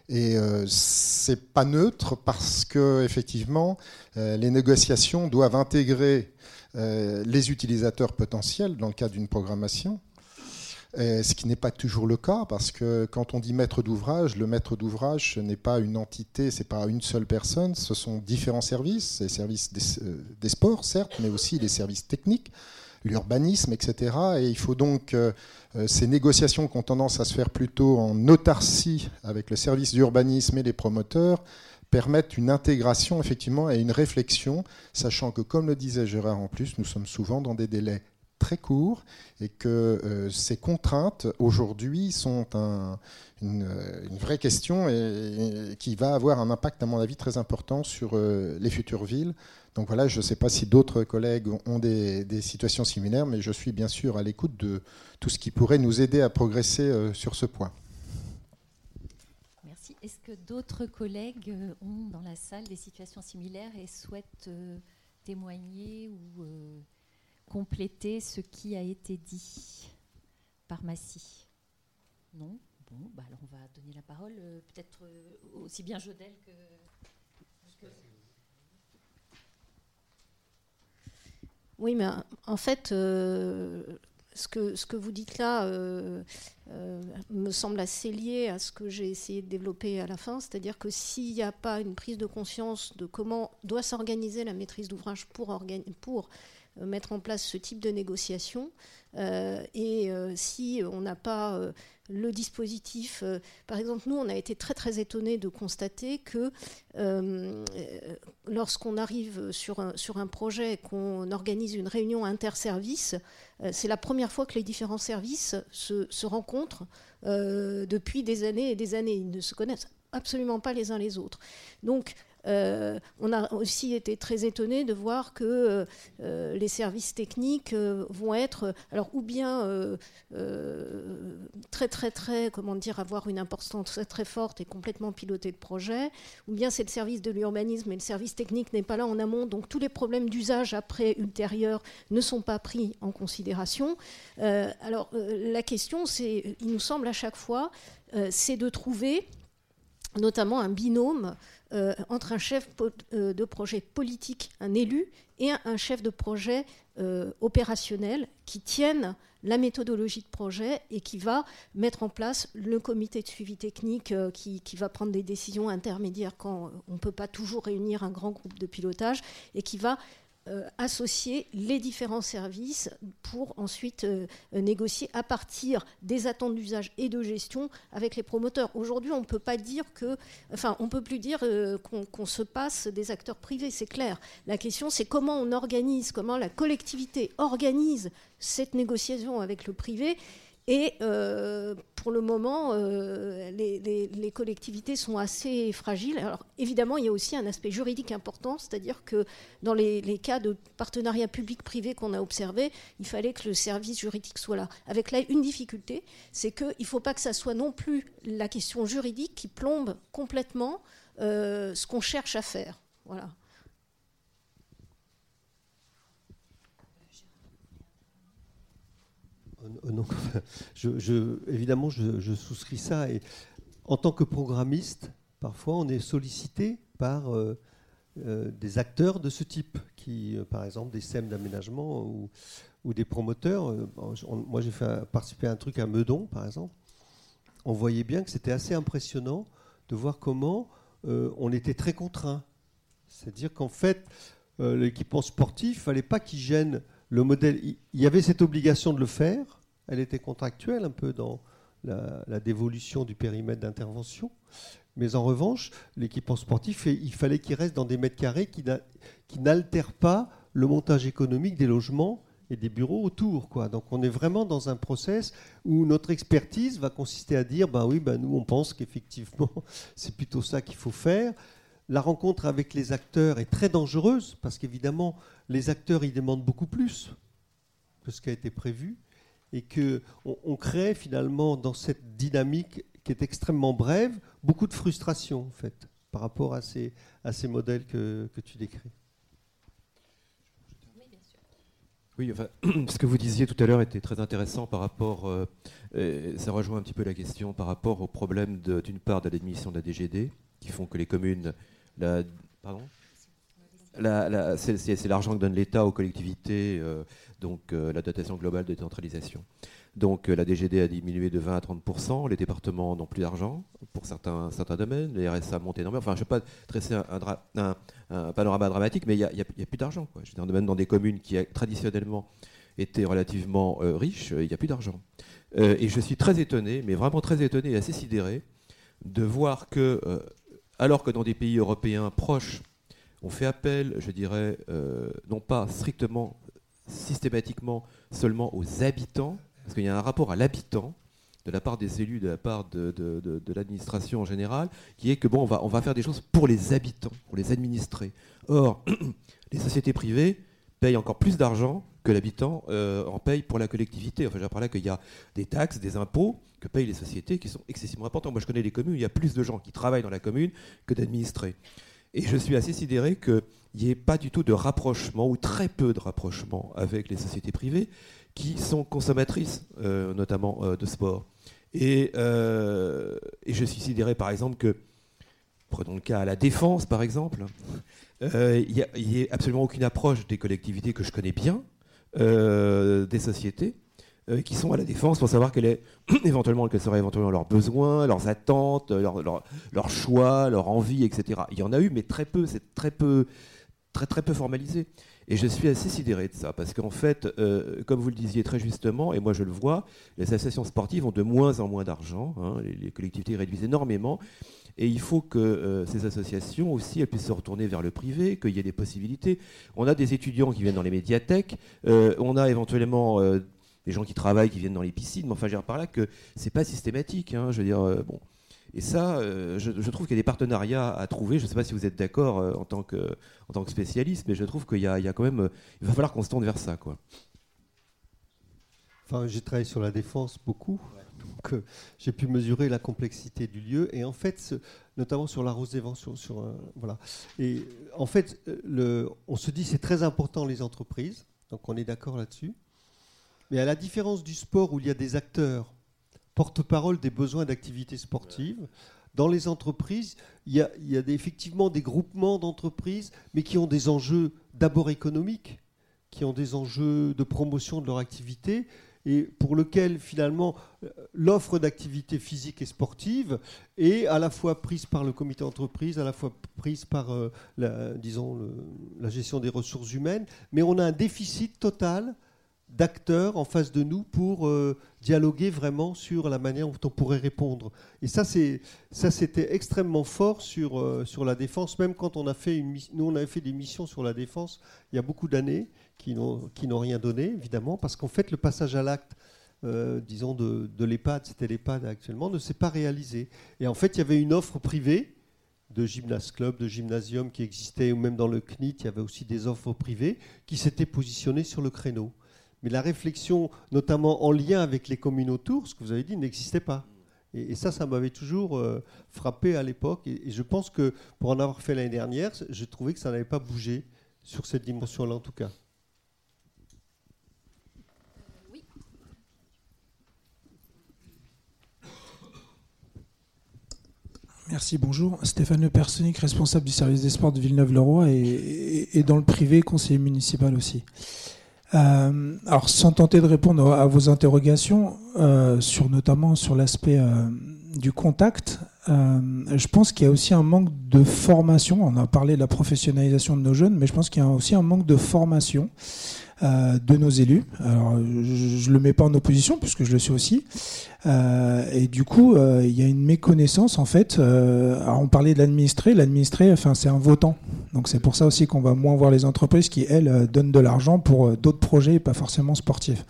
Et c'est pas neutre parce que effectivement les négociations doivent intégrer les utilisateurs potentiels dans le cadre d'une programmation. Ce qui n'est pas toujours le cas, parce que quand on dit maître d'ouvrage, le maître d'ouvrage, ce n'est pas une entité, ce n'est pas une seule personne, ce sont différents services, les services des sports, certes, mais aussi les services techniques, l'urbanisme, etc. Et il faut donc ces négociations qui ont tendance à se faire plutôt en autarcie avec le service d'urbanisme et les promoteurs, permettre une intégration effectivement et une réflexion, sachant que, comme le disait Gérard en plus, nous sommes souvent dans des délais très court et que ces contraintes aujourd'hui sont une vraie question et qui va avoir un impact à mon avis très important sur les futures villes. Donc voilà, je ne sais pas si d'autres collègues ont des situations similaires, mais je suis bien sûr à l'écoute de tout ce qui pourrait nous aider à progresser sur ce point. Merci. Est-ce que d'autres collègues ont dans la salle des situations similaires et souhaitent témoigner ou compléter ce qui a été dit par Massy? Non? Bon, bah alors on va donner la parole, peut-être aussi bien Jodelle que... Oui, mais en fait, ce que vous dites là me semble assez lié à ce que j'ai essayé de développer à la fin, c'est-à-dire que s'il n'y a pas une prise de conscience de comment doit s'organiser la maîtrise d'ouvrage pour mettre en place ce type de négociation si on n'a pas le dispositif... par exemple, nous, on a été très, très étonnés de constater que lorsqu'on arrive sur un projet et qu'on organise une réunion interservice, c'est la première fois que les différents services se rencontrent depuis des années et des années. Ils ne se connaissent absolument pas les uns les autres. Donc, on a aussi été très étonnés de voir que les services techniques vont être, alors ou bien très très très, comment dire, avoir une importance très très forte et complètement piloter le projet, ou bien c'est le service de l'urbanisme et le service technique n'est pas là en amont, donc tous les problèmes d'usage après ultérieurs ne sont pas pris en considération. La question, c'est, il nous semble à chaque fois, c'est de trouver notamment un binôme entre un chef de projet politique, un élu, et un chef de projet opérationnel qui tienne la méthodologie de projet et qui va mettre en place le comité de suivi technique qui va prendre des décisions intermédiaires quand on ne peut pas toujours réunir un grand groupe de pilotage et qui va associer les différents services pour ensuite négocier à partir des attentes d'usage et de gestion avec les promoteurs. Aujourd'hui, on ne peut pas dire que, enfin, on peut plus dire qu'on se passe des acteurs privés, c'est clair. La question, c'est comment on organise, comment la collectivité organise cette négociation avec le privé. Et pour le moment, les collectivités sont assez fragiles. Alors évidemment, il y a aussi un aspect juridique important, c'est-à-dire que dans les cas de partenariat public-privé qu'on a observés, il fallait que le service juridique soit là. Avec là, une difficulté, c'est qu'il ne faut pas que ça soit non plus la question juridique qui plombe complètement ce qu'on cherche à faire. Voilà. Non, évidemment, je souscris ça. Et en tant que programmiste, parfois, on est sollicité par des acteurs de ce type, qui, par exemple, des SEM d'aménagement ou des promoteurs. Moi, j'ai participé à un truc à Meudon, par exemple. On voyait bien que c'était assez impressionnant de voir comment on était très contraints. C'est-à-dire qu'en fait, l'équipement sportif, il ne fallait pas qu'il gêne. Le modèle, il y avait cette obligation de le faire, elle était contractuelle un peu dans la dévolution du périmètre d'intervention, mais en revanche, l'équipement sportif, il fallait qu'il reste dans des mètres carrés qui n'altèrent pas le montage économique des logements et des bureaux autour, quoi. Donc on est vraiment dans un process où notre expertise va consister à dire, nous on pense qu'effectivement c'est plutôt ça qu'il faut faire. La rencontre avec les acteurs est très dangereuse parce qu'évidemment, les acteurs ils demandent beaucoup plus que ce qui a été prévu et qu'on crée finalement dans cette dynamique qui est extrêmement brève, beaucoup de frustration en fait par rapport à ces modèles que tu décris. Oui, enfin, ce que vous disiez tout à l'heure était très intéressant par rapport, ça rejoint un petit peu la question par rapport au problème d'une part de la démission de la DGD qui font que les communes... C'est l'argent que donne l'État aux collectivités, donc la dotation globale de décentralisation. Donc la DGD a diminué de 20 à 30%, les départements n'ont plus d'argent pour certains domaines, les RSA montent énormément. Enfin, je ne vais pas dresser un panorama dramatique, mais il n'y a plus d'argent, quoi. Je veux dire, même dans des communes qui traditionnellement étaient relativement riches, il n'y a plus d'argent. Et je suis très étonné, mais vraiment très étonné et assez sidéré, de voir que... alors que dans des pays européens proches, on fait appel, je dirais, non pas strictement, systématiquement, seulement aux habitants, parce qu'il y a un rapport à l'habitant, de la part des élus, de la part de l'administration en général, qui est que bon, on va faire des choses pour les habitants, pour les administrer. Or, les sociétés privées payent encore plus d'argent que l'habitant en paye pour la collectivité. Enfin, j'apprends là qu'il y a des taxes, des impôts que payent les sociétés qui sont excessivement importants. Moi, je connais les communes, il y a plus de gens qui travaillent dans la commune que d'administrés. Et je suis assez sidéré qu'il n'y ait pas du tout de rapprochement, ou très peu de rapprochement avec les sociétés privées qui sont consommatrices, notamment de sport. Et je suis sidéré, par exemple, que, prenons le cas à la Défense, par exemple, il n'y a absolument aucune approche des collectivités que je connais bien, des sociétés qui sont à la Défense pour savoir quels seraient éventuellement leurs besoins, leurs attentes, leurs choix, leurs envies, etc. Il y en a eu, mais très peu, c'est très, très peu formalisé. Et je suis assez sidéré de ça, parce qu'en fait, comme vous le disiez très justement, et moi je le vois, les associations sportives ont de moins en moins d'argent, hein, les collectivités réduisent énormément, et il faut que ces associations aussi elles puissent se retourner vers le privé, qu'il y ait des possibilités. On a des étudiants qui viennent dans les médiathèques, on a éventuellement des gens qui travaillent, qui viennent dans les piscines, mais enfin, je veux dire par là que c'est pas systématique. Hein, je veux dire, bon. Et ça, je trouve qu'il y a des partenariats à trouver. Je ne sais pas si vous êtes d'accord en tant que spécialiste, mais je trouve qu'il y a quand même... il va falloir qu'on se tourne vers ça, quoi. Enfin, j'ai travaillé sur la Défense beaucoup. Ouais. Donc, j'ai pu mesurer la complexité du lieu et en fait, notamment sur la Rose des Vents, voilà. Et en fait, on se dit c'est très important les entreprises, donc on est d'accord là-dessus. Mais à la différence du sport où il y a des acteurs porte-parole des besoins d'activités sportives, dans les entreprises, il y a effectivement des groupements d'entreprises, mais qui ont des enjeux d'abord économiques, qui ont des enjeux de promotion de leur activité. et pour lequel finalement l'offre d'activités physiques et sportives est à la fois prise par le comité d'entreprise, à la fois prise par la gestion des ressources humaines, mais on a un déficit total d'acteurs en face de nous pour dialoguer vraiment sur la manière dont on pourrait répondre. Et ça c'était extrêmement fort sur la Défense, même quand on a fait nous on avait fait des missions sur la Défense il y a beaucoup d'années qui n'ont rien donné, évidemment, parce qu'en fait le passage à l'acte, disons de l'EHPAD, c'était l'EHPAD actuellement, ne s'est pas réalisé. Et en fait il y avait une offre privée de gymnase club, de gymnasium qui existait, ou même dans le CNIT, il y avait aussi des offres privées qui s'étaient positionnées sur le créneau. Mais la réflexion, notamment en lien avec les communes autour, ce que vous avez dit, n'existait pas. Et ça m'avait toujours frappé à l'époque. Et je pense que pour en avoir fait l'année dernière, j'ai trouvé que ça n'avait pas bougé sur cette dimension-là, en tout cas. Oui. Merci, bonjour. Stéphane Le Personic, responsable du service des sports de Villeneuve-le-Roi et dans le privé, conseiller municipal aussi. Alors, sans tenter de répondre à vos interrogations, notamment sur l'aspect du contact, je pense qu'il y a aussi un manque de formation. On a parlé de la professionnalisation de nos jeunes, mais je pense qu'il y a aussi un manque de formation de nos élus. Alors, je le mets pas en opposition, puisque je le suis aussi. Et du coup, il y a une méconnaissance, en fait. Alors, on parlait de l'administré. L'administré, enfin, c'est un votant. Donc, c'est pour ça aussi qu'on va moins voir les entreprises qui, elles, donnent de l'argent pour d'autres projets et pas forcément sportifs.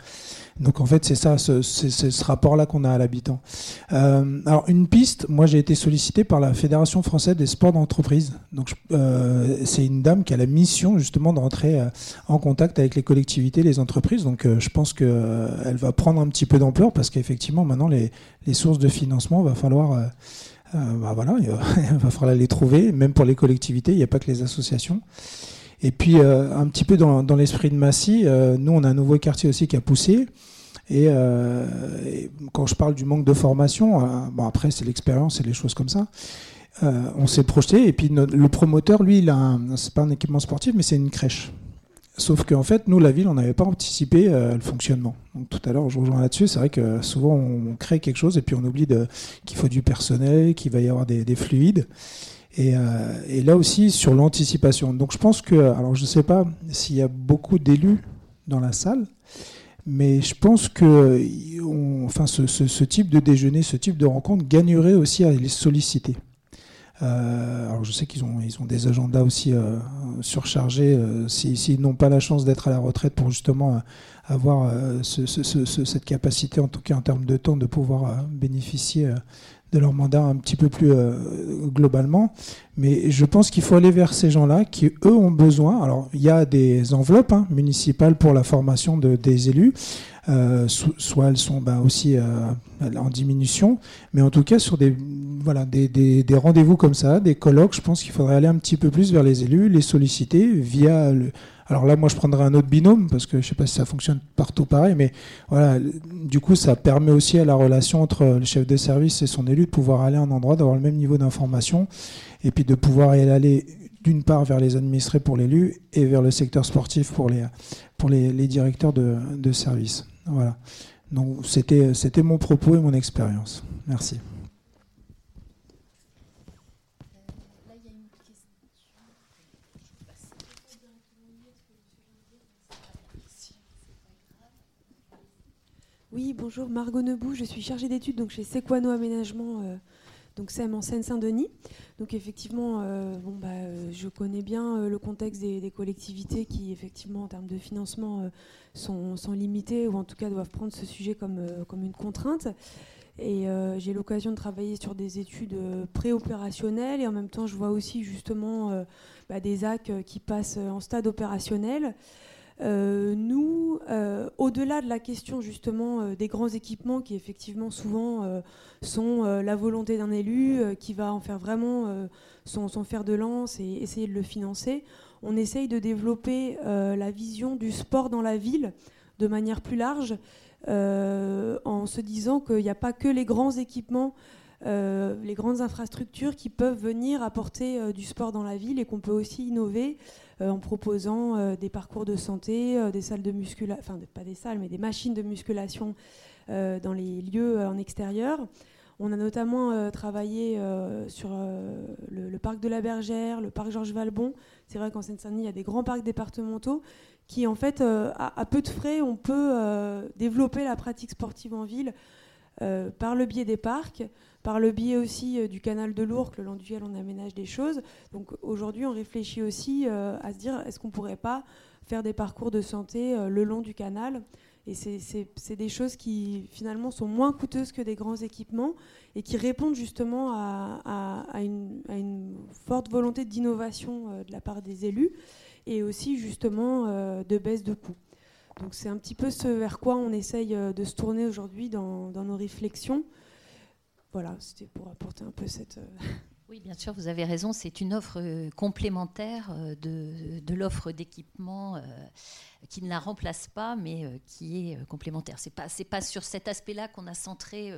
Donc, en fait, c'est ça, c'est ce rapport-là qu'on a à l'habitant. Alors, une piste, moi, j'ai été sollicité par la Fédération française des sports d'entreprise. Donc, c'est une dame qui a la mission, justement, de rentrer en contact avec les collectivités, les entreprises. Donc, je pense qu'elle va prendre un petit peu d'ampleur parce qu'effectivement, maintenant, les sources de financement, va falloir... il va falloir les trouver, même pour les collectivités, il n'y a pas que les associations. Et puis, un petit peu dans l'esprit de Massy, nous, on a un nouveau quartier aussi qui a poussé. Et quand je parle du manque de formation, après, c'est l'expérience et les choses comme ça. On s'est projeté. Et puis, le promoteur, lui, c'est pas un équipement sportif, mais c'est une crèche. Sauf qu'en fait, nous, la ville, on n'avait pas anticipé le fonctionnement. Donc, tout à l'heure, je rejoins là-dessus. C'est vrai que souvent, on crée quelque chose et puis on oublie qu'il faut du personnel, qu'il va y avoir des fluides. Et là aussi, sur l'anticipation. Donc, je pense que... Alors, je ne sais pas s'il y a beaucoup d'élus dans la salle, mais je pense que ce type de déjeuner, ce type de rencontre gagnerait aussi à les solliciter. Alors je sais qu'ils ont des agendas aussi surchargés s'ils n'ont pas la chance d'être à la retraite pour justement avoir cette capacité, en tout cas en termes de temps, de pouvoir bénéficier de leur mandat un petit peu plus globalement. Mais je pense qu'il faut aller vers ces gens-là qui, eux, ont besoin. Alors il y a des enveloppes municipales pour la formation des élus. Soit elles sont aussi en diminution, mais en tout cas sur des rendez-vous comme ça, des colloques, je pense qu'il faudrait aller un petit peu plus vers les élus, les solliciter via le... Alors là, moi, je prendrais un autre binôme parce que je ne sais pas si ça fonctionne partout pareil, mais voilà. Du coup, ça permet aussi à la relation entre le chef de service et son élu de pouvoir aller à un endroit, d'avoir le même niveau d'information et puis de pouvoir aller d'une part vers les administrés pour l'élu et vers le secteur sportif pour les directeurs de service. Voilà. Donc c'était mon propos et mon expérience. Merci. Oui, bonjour, Margot Nebou, je suis chargée d'études donc chez Sequano Aménagement, donc CM en Seine-Saint-Denis. Donc effectivement, je connais bien le contexte des collectivités qui, effectivement, en termes de financement, sont limitées ou en tout cas doivent prendre ce sujet comme une contrainte. Et j'ai l'occasion de travailler sur des études préopérationnelles et en même temps, je vois aussi justement des AC qui passent en stade opérationnel. Nous, au-delà de la question justement des grands équipements qui effectivement souvent sont la volonté d'un élu qui va en faire vraiment son fer de lance et essayer de le financer, on essaye de développer la vision du sport dans la ville de manière plus large en se disant qu'il n'y a pas que les grands équipements, les grandes infrastructures qui peuvent venir apporter du sport dans la ville et qu'on peut aussi innover en proposant des parcours de santé, des salles de musculation, enfin pas des salles, mais des machines de musculation dans les lieux en extérieur. On a notamment travaillé sur le parc de la Bergère, le parc Georges Valbon. C'est vrai qu'en Seine-Saint-Denis, il y a des grands parcs départementaux qui, en fait, à peu de frais, on peut développer la pratique sportive en ville par le biais des parcs, par le biais aussi du canal de l'Ourcq, le long duquel on aménage des choses. Donc aujourd'hui, on réfléchit aussi à se dire, est-ce qu'on ne pourrait pas faire des parcours de santé le long du canal ? Et c'est des choses qui, finalement, sont moins coûteuses que des grands équipements et qui répondent justement à une forte volonté d'innovation de la part des élus et aussi, justement, de baisse de coûts. Donc c'est un petit peu ce vers quoi on essaye de se tourner aujourd'hui dans nos réflexions. Voilà, c'était pour apporter un peu cette... Oui, bien sûr, vous avez raison. C'est une offre complémentaire de l'offre d'équipement qui ne la remplace pas, mais qui est complémentaire. C'est pas sur cet aspect-là qu'on a centré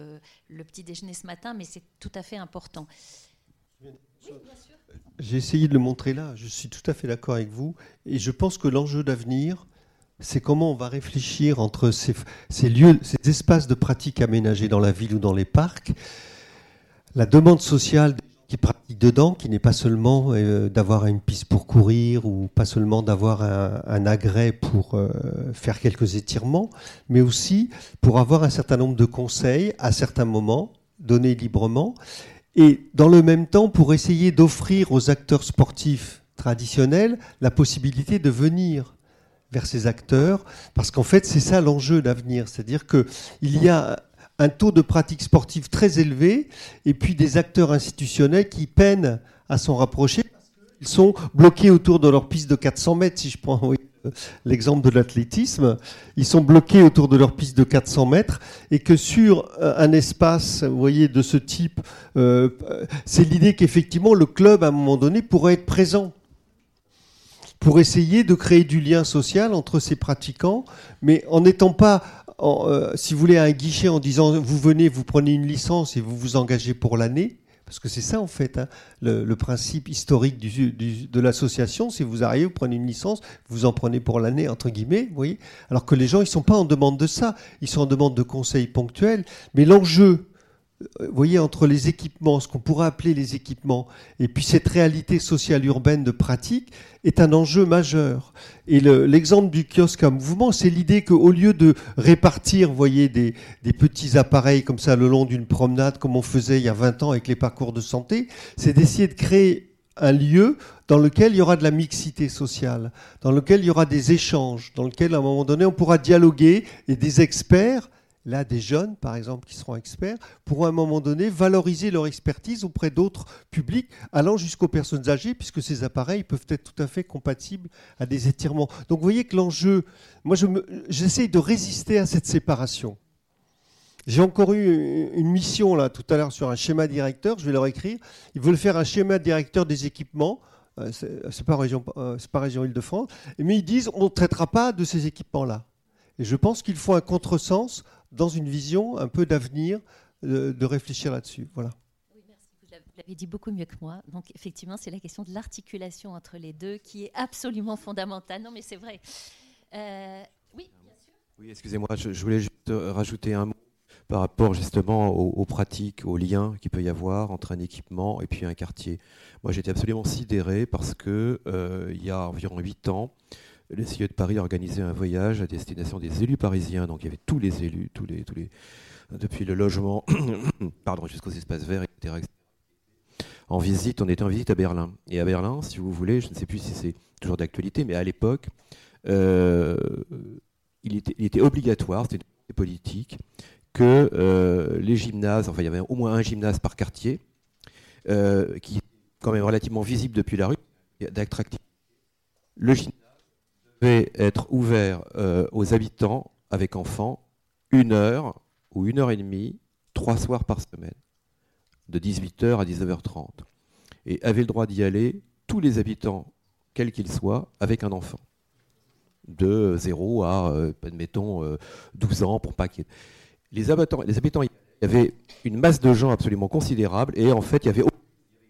le petit déjeuner ce matin, mais c'est tout à fait important. Oui, bien sûr. J'ai essayé de le montrer là. Je suis tout à fait d'accord avec vous. Et je pense que l'enjeu d'avenir, c'est comment on va réfléchir entre ces lieux, ces espaces de pratique aménagés dans la ville ou dans les parcs, la demande sociale qui pratique dedans, qui n'est pas seulement d'avoir une piste pour courir ou pas seulement d'avoir un agrès pour faire quelques étirements, mais aussi pour avoir un certain nombre de conseils à certains moments, donnés librement, et dans le même temps pour essayer d'offrir aux acteurs sportifs traditionnels la possibilité de venir vers ces acteurs, parce qu'en fait c'est ça l'enjeu d'avenir, c'est-à-dire qu'il y a un taux de pratique sportive très élevé, et puis des acteurs institutionnels qui peinent à s'en rapprocher parce qu'ils sont bloqués autour de leur piste de 400 mètres. Si je prends l'exemple de l'athlétisme, ils sont bloqués autour de leur piste de 400 mètres, et que sur un espace, vous voyez, de ce type, c'est l'idée qu'effectivement le club, à un moment donné, pourrait être présent pour essayer de créer du lien social entre ces pratiquants, mais en n'étant pas... si vous voulez, un guichet en disant vous venez, vous prenez une licence et vous vous engagez pour l'année, parce que c'est ça en fait le principe historique de l'association, si vous arrivez, vous prenez une licence, vous en prenez pour l'année entre guillemets, vous voyez, alors que les gens ils sont pas en demande de ça, ils sont en demande de conseils ponctuels, mais l'enjeu, vous voyez, entre les équipements, ce qu'on pourrait appeler les équipements, et puis cette réalité sociale urbaine de pratique est un enjeu majeur. Et l'exemple du kiosque à mouvement, c'est l'idée qu'au lieu de répartir, vous voyez, des petits appareils comme ça le long d'une promenade, comme on faisait il y a 20 ans avec les parcours de santé, c'est d'essayer de créer un lieu dans lequel il y aura de la mixité sociale, dans lequel il y aura des échanges, dans lequel à un moment donné on pourra dialoguer, et des experts... Là, des jeunes, par exemple, qui seront experts, pourront à un moment donné valoriser leur expertise auprès d'autres publics, allant jusqu'aux personnes âgées, puisque ces appareils peuvent être tout à fait compatibles à des étirements. Donc, vous voyez que l'enjeu... Moi, j'essaye de résister à cette séparation. J'ai encore eu une mission, là, tout à l'heure, sur un schéma directeur. Je vais leur écrire. Ils veulent faire un schéma directeur des équipements. C'est pas région Île-de-France. Mais ils disent, on ne traitera pas de ces équipements-là. Et je pense qu'il faut un contresens dans une vision un peu d'avenir, de réfléchir là-dessus. Voilà. Oui, merci. Vous l'avez dit beaucoup mieux que moi. Donc, effectivement, c'est la question de l'articulation entre les deux qui est absolument fondamentale. Non, mais c'est vrai. Oui, bien sûr. Oui, excusez-moi, je voulais juste rajouter un mot par rapport justement aux pratiques, aux liens qu'il peut y avoir entre un équipement et puis un quartier. Moi, j'étais absolument sidéré parce que il y a environ 8 ans, le CIE de Paris organisait un voyage à destination des élus parisiens. Donc il y avait tous les élus, tous les depuis le logement jusqu'aux espaces verts, etc. On était en visite à Berlin. Et à Berlin, si vous voulez, je ne sais plus si c'est toujours d'actualité, mais à l'époque, il était obligatoire, c'était une politique, que les gymnases, enfin il y avait au moins un gymnase par quartier, qui est quand même relativement visible depuis la rue, d'attractivité. Le gymnase devait être ouvert aux habitants avec enfants 1 heure ou 1 heure et demie, 3 soirs par semaine, de 18h à 19h30. Et avaient le droit d'y aller tous les habitants, quels qu'ils soient, avec un enfant. De 0 à, admettons, 12 ans, pour pas qu'il y ait... Les habitants, il y avait une masse de gens absolument considérable, et en fait, il y avait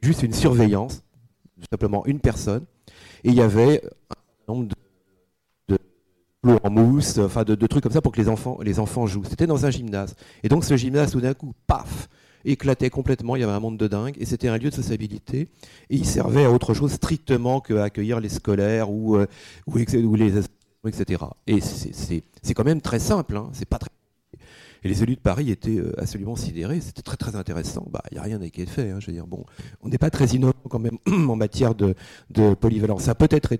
juste une surveillance, tout simplement une personne, Et il y avait un nombre de plots en mousse, enfin de trucs comme ça pour que les enfants jouent. C'était dans un gymnase. Et donc ce gymnase, tout d'un coup, paf, éclatait complètement, il y avait un monde de dingue, et c'était un lieu de sociabilité, et il servait à autre chose strictement qu'à accueillir les scolaires ou les etc. Et c'est quand même très simple, hein. C'est pas très... Et les élus de Paris étaient absolument sidérés, c'était très très intéressant. Bah, il n'y a rien qui est fait, hein. Je veux dire, bon, on n'est pas très innovant quand même en matière de polyvalence. Ça peut être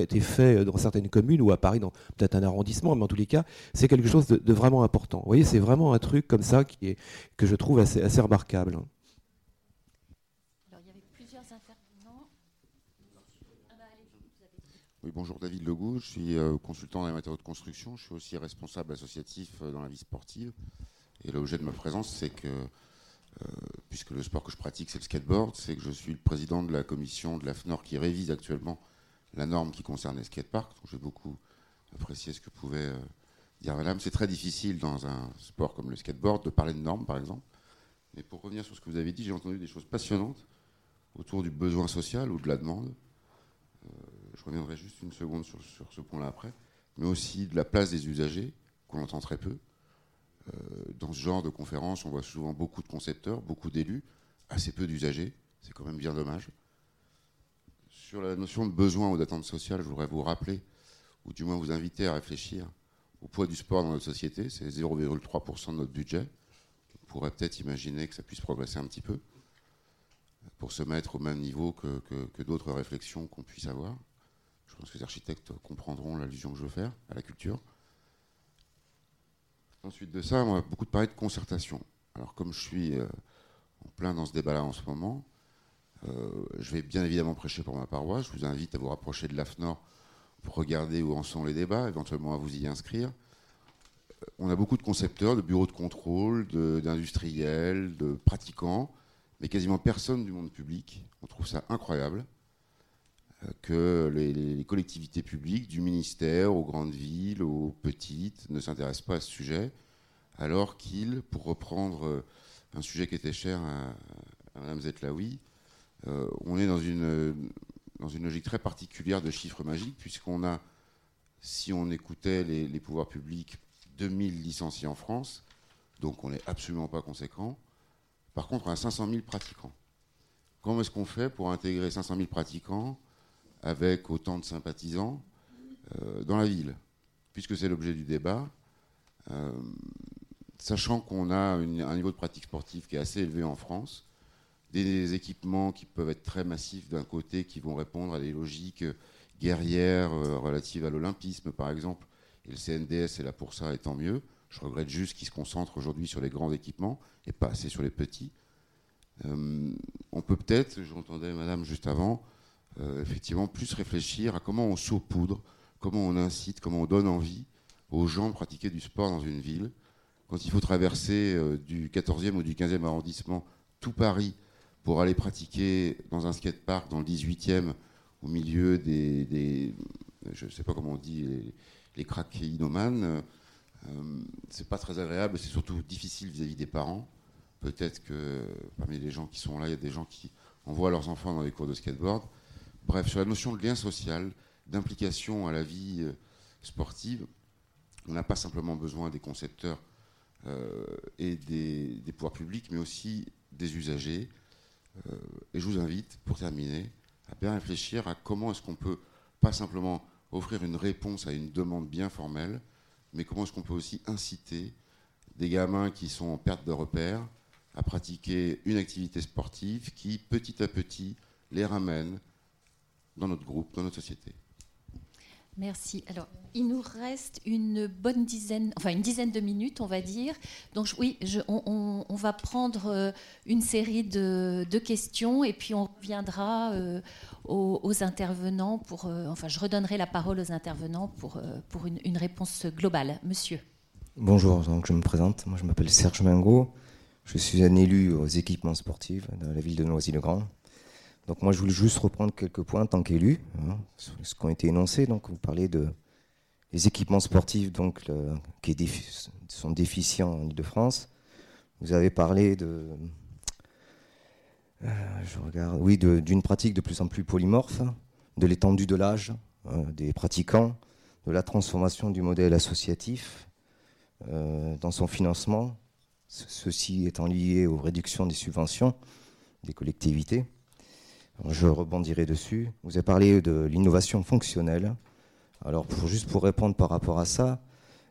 été fait dans certaines communes ou à Paris dans peut-être un arrondissement, mais en tous les cas, c'est quelque chose de vraiment important. Vous voyez, c'est vraiment un truc comme ça que je trouve assez remarquable. Oui, bonjour, David Legault, je suis consultant dans les matériaux de construction, je suis aussi responsable associatif dans la vie sportive. Et l'objet de ma présence, c'est que, puisque le sport que je pratique, c'est le skateboard, c'est que je suis le président de la commission de la FNOR qui révise actuellement la norme qui concerne les skateparks. Donc, j'ai beaucoup apprécié ce que pouvait dire madame. C'est très difficile dans un sport comme le skateboard de parler de normes, par exemple. Mais pour revenir sur ce que vous avez dit, j'ai entendu des choses passionnantes autour du besoin social ou de la demande. Je reviendrai juste une seconde sur ce point-là après, mais aussi de la place des usagers, qu'on entend très peu. Dans ce genre de conférences, on voit souvent beaucoup de concepteurs, beaucoup d'élus, assez peu d'usagers, c'est quand même bien dommage. Sur la notion de besoin ou d'attente sociale, je voudrais vous rappeler, ou du moins vous inviter à réfléchir au poids du sport dans notre société, c'est 0,3% de notre budget. On pourrait peut-être imaginer que ça puisse progresser un petit peu, pour se mettre au même niveau que d'autres réflexions qu'on puisse avoir. Je pense que les architectes comprendront l'allusion que je veux faire à la culture. Ensuite de ça, on va beaucoup parler de concertation. Alors comme je suis en plein dans ce débat-là en ce moment, je vais bien évidemment prêcher pour ma paroisse. Je vous invite à vous rapprocher de l'AFNOR pour regarder où en sont les débats, éventuellement à vous y inscrire. On a beaucoup de concepteurs, de bureaux de contrôle, d'industriels, de pratiquants, mais quasiment personne du monde public. On trouve ça incroyable que les collectivités publiques, du ministère aux grandes villes, aux petites, ne s'intéressent pas à ce sujet, alors qu'ils, pour reprendre un sujet qui était cher à Mme Zetlaoui, on est dans une logique très particulière de chiffres magiques, puisqu'on a, si on écoutait les pouvoirs publics, 2000 licenciés en France, donc on n'est absolument pas conséquent. Par contre, on a 500 000 pratiquants. Comment est-ce qu'on fait pour intégrer 500 000 pratiquants avec autant de sympathisants dans la ville, puisque c'est l'objet du débat, sachant qu'on a un niveau de pratique sportive qui est assez élevé en France, des équipements qui peuvent être très massifs d'un côté, qui vont répondre à des logiques guerrières relatives à l'olympisme, par exemple, et le CNDS est là pour ça, et tant mieux. Je regrette juste qu'ils se concentrent aujourd'hui sur les grands équipements et pas assez sur les petits. On peut peut-être, j'entendais madame juste avant, effectivement plus réfléchir à comment on saupoudre, comment on incite, comment on donne envie aux gens de pratiquer du sport dans une ville. Quand il faut traverser du 14e ou du 15e arrondissement tout Paris pour aller pratiquer dans un skatepark dans le 18e au milieu des je ne sais pas comment on dit, les craquinomanes, c'est pas très agréable, c'est surtout difficile vis-à-vis des parents. Peut-être que parmi les gens qui sont là, il y a des gens qui envoient leurs enfants dans les cours de skateboard. Bref, sur la notion de lien social, d'implication à la vie sportive, on n'a pas simplement besoin des concepteurs et des pouvoirs publics, mais aussi des usagers. Et je vous invite, pour terminer, à bien réfléchir à comment est-ce qu'on peut pas simplement offrir une réponse à une demande bien formelle, mais comment est-ce qu'on peut aussi inciter des gamins qui sont en perte de repère à pratiquer une activité sportive qui, petit à petit, les ramène dans notre groupe, dans notre société. Merci. Alors, il nous reste une dizaine de minutes, on va dire. Donc, on va prendre une série de questions et puis on reviendra aux intervenants pour... je redonnerai la parole aux intervenants pour une réponse globale. Monsieur. Bonjour, donc je me présente. Moi, je m'appelle Serge Mingot. Je suis un élu aux équipements sportifs dans la ville de Noisy-le-Grand. Donc moi, je voulais juste reprendre quelques points en tant qu'élu, sur ce qui a été énoncé. Donc vous parlez de les équipements sportifs donc, qui sont déficients en Ile-de-France. Vous avez parlé d'une pratique de plus en plus polymorphe. de l'étendue de l'âge des pratiquants, de la transformation du modèle associatif dans son financement, ceci étant lié aux réductions des subventions des collectivités. Alors, je rebondirai dessus. Vous avez parlé de l'innovation fonctionnelle. Alors, juste pour répondre par rapport à ça,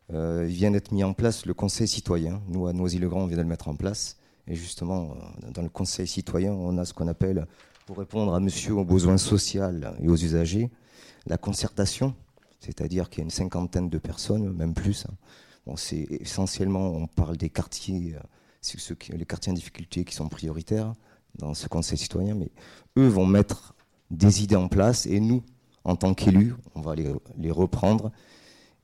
il vient d'être mis en place le conseil citoyen. Nous, à Noisy-le-Grand, on vient de le mettre en place. Et justement, dans le conseil citoyen, on a ce qu'on appelle, pour répondre à monsieur aux besoins sociaux et aux usagers, la concertation, c'est-à-dire qu'il y a une cinquantaine de personnes, même plus. Bon, c'est essentiellement, on parle des quartiers, les quartiers en difficulté qui sont prioritaires dans ce conseil citoyen, mais eux vont mettre des idées en place et nous, en tant qu'élus, on va les reprendre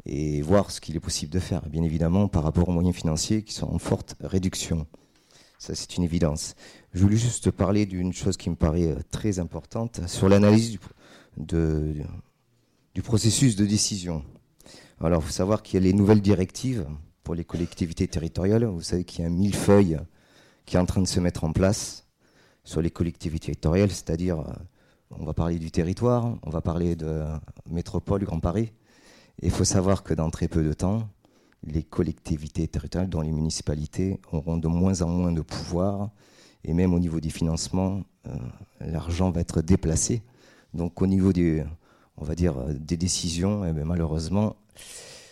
et voir ce qu'il est possible de faire, bien évidemment, par rapport aux moyens financiers qui sont en forte réduction. Ça, c'est une évidence. Je voulais juste parler d'une chose qui me paraît très importante, sur l'analyse du processus de décision. Alors, il faut savoir qu'il y a les nouvelles directives pour les collectivités territoriales. Vous savez qu'il y a un millefeuille qui est en train de se mettre en place sur les collectivités territoriales, c'est-à-dire, on va parler du territoire, on va parler de métropole, Grand Paris. Et il faut savoir que dans très peu de temps, les collectivités territoriales, dont les municipalités, auront de moins en moins de pouvoir. Et même au niveau des financements, l'argent va être déplacé. Donc au niveau des décisions, eh bien, malheureusement,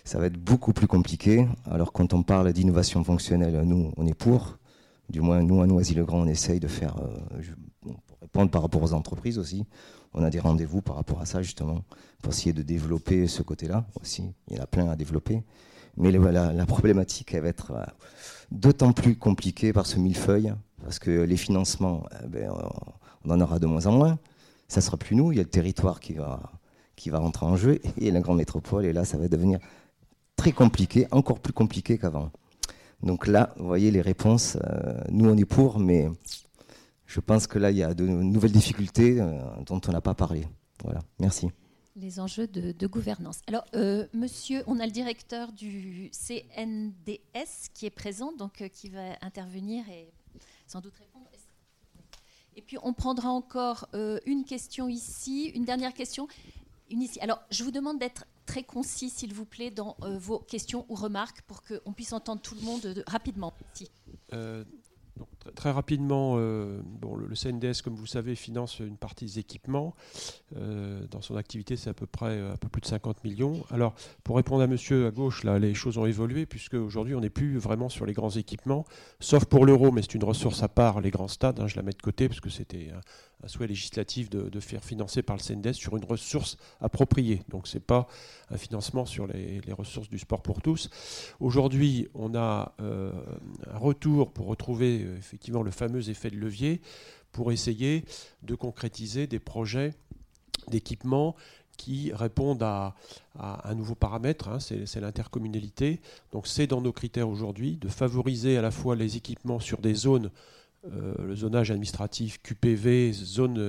ça va être beaucoup plus compliqué. Alors quand on parle d'innovation fonctionnelle, nous, on est pour. Du moins, nous, à Noisy-le-Grand, on essaye de faire... pour répondre par rapport aux entreprises aussi, on a des rendez-vous par rapport à ça, justement, pour essayer de développer ce côté-là aussi. Il y en a plein à développer. Mais la problématique, elle va être d'autant plus compliquée par ce millefeuille, parce que les financements, on en aura de moins en moins. Ça ne sera plus nous, il y a le territoire qui va rentrer en jeu, et la grande métropole, et là, ça va devenir très compliqué, encore plus compliqué qu'avant. Donc là, vous voyez les réponses, nous on est pour, mais je pense que là, il y a de nouvelles difficultés dont on n'a pas parlé. Voilà, merci. Les enjeux de gouvernance. Alors, monsieur, on a le directeur du CNDS qui est présent, donc qui va intervenir et sans doute répondre. Et puis, on prendra encore une question ici, une dernière question, une ici. Alors, je vous demande d'être très concis, s'il vous plaît, dans vos questions ou remarques pour qu'on puisse entendre tout le monde rapidement. Si. Donc, très rapidement, le CNDS, comme vous le savez, finance une partie des équipements. Dans son activité, c'est à peu près un peu plus de 50 millions. Alors, pour répondre à monsieur à gauche, là, les choses ont évolué, puisque aujourd'hui, on n'est plus vraiment sur les grands équipements, sauf pour l'euro, mais c'est une ressource à part, les grands stades. Je la mets de côté, parce que c'était un souhait législatif de faire financer par le CNDS sur une ressource appropriée. Donc, ce n'est pas un financement sur les ressources du sport pour tous. Aujourd'hui, on a un retour pour retrouver effectivement le fameux effet de levier pour essayer de concrétiser des projets d'équipement qui répondent à un nouveau paramètre, c'est l'intercommunalité. Donc, c'est dans nos critères aujourd'hui de favoriser à la fois les équipements sur des zones, le zonage administratif, QPV, zone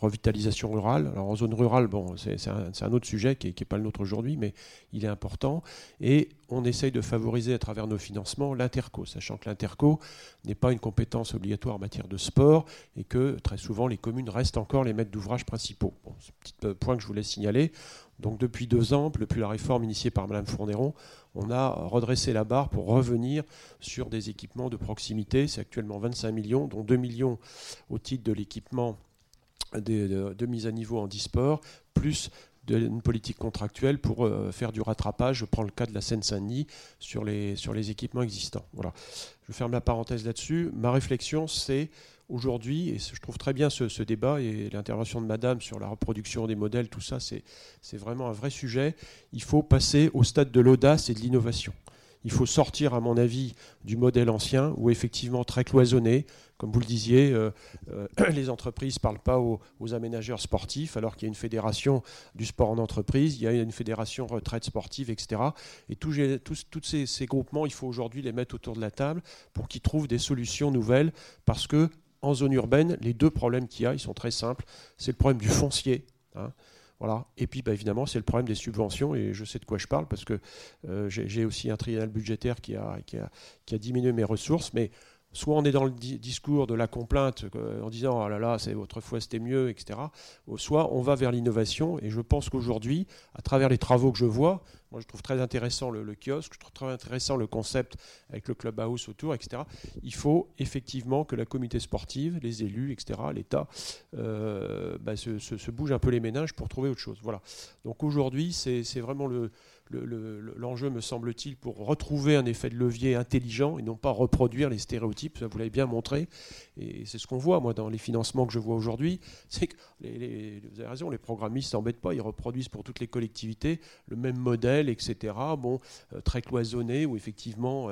revitalisation rurale. Alors en zone rurale, c'est un autre sujet qui n'est pas le nôtre aujourd'hui, mais il est important. Et on essaye de favoriser à travers nos financements l'interco, sachant que l'interco n'est pas une compétence obligatoire en matière de sport et que très souvent les communes restent encore les maîtres d'ouvrage principaux. C'est un petit point que je voulais signaler. Donc depuis 2 ans, depuis la réforme initiée par Mme Fourneron, on a redressé la barre pour revenir sur des équipements de proximité. C'est actuellement 25 millions, dont 2 millions au titre de l'équipement de mise à niveau en e-sport, plus une politique contractuelle pour faire du rattrapage. Je prends le cas de la Seine-Saint-Denis sur les équipements existants. Voilà. Je ferme la parenthèse là-dessus. Ma réflexion, c'est... Aujourd'hui, et je trouve très bien ce débat et l'intervention de madame sur la reproduction des modèles, tout ça, c'est vraiment un vrai sujet. Il faut passer au stade de l'audace et de l'innovation. Il faut sortir, à mon avis, du modèle ancien où effectivement très cloisonné, comme vous le disiez, les entreprises ne parlent pas aux aménageurs sportifs alors qu'il y a une fédération du sport en entreprise, il y a une fédération retraite sportive, etc. Et tous ces groupements, il faut aujourd'hui les mettre autour de la table pour qu'ils trouvent des solutions nouvelles parce que en zone urbaine, les deux problèmes qu'il y a, ils sont très simples. C'est le problème du foncier. Voilà. Et puis, évidemment, c'est le problème des subventions. Et je sais de quoi je parle parce que j'ai aussi un triennal budgétaire qui a diminué mes ressources. Mais soit on est dans le discours de la complainte en disant « Ah là là, autrefois c'était mieux », etc. Soit on va vers l'innovation. Et je pense qu'aujourd'hui, à travers les travaux que je vois, moi je trouve très intéressant le kiosque, je trouve très intéressant le concept avec le clubhouse autour, etc. Il faut effectivement que la communauté sportive, les élus, etc., l'État, se bouge un peu les méninges pour trouver autre chose. Voilà. Donc aujourd'hui, c'est vraiment l'enjeu, me semble-t-il, pour retrouver un effet de levier intelligent et non pas reproduire les stéréotypes. Ça, vous l'avez bien montré, et c'est ce qu'on voit, moi, dans les financements que je vois aujourd'hui. C'est que vous avez raison, les programmistes ne s'embêtent pas, ils reproduisent pour toutes les collectivités le même modèle, etc. Bon, très cloisonné, où effectivement,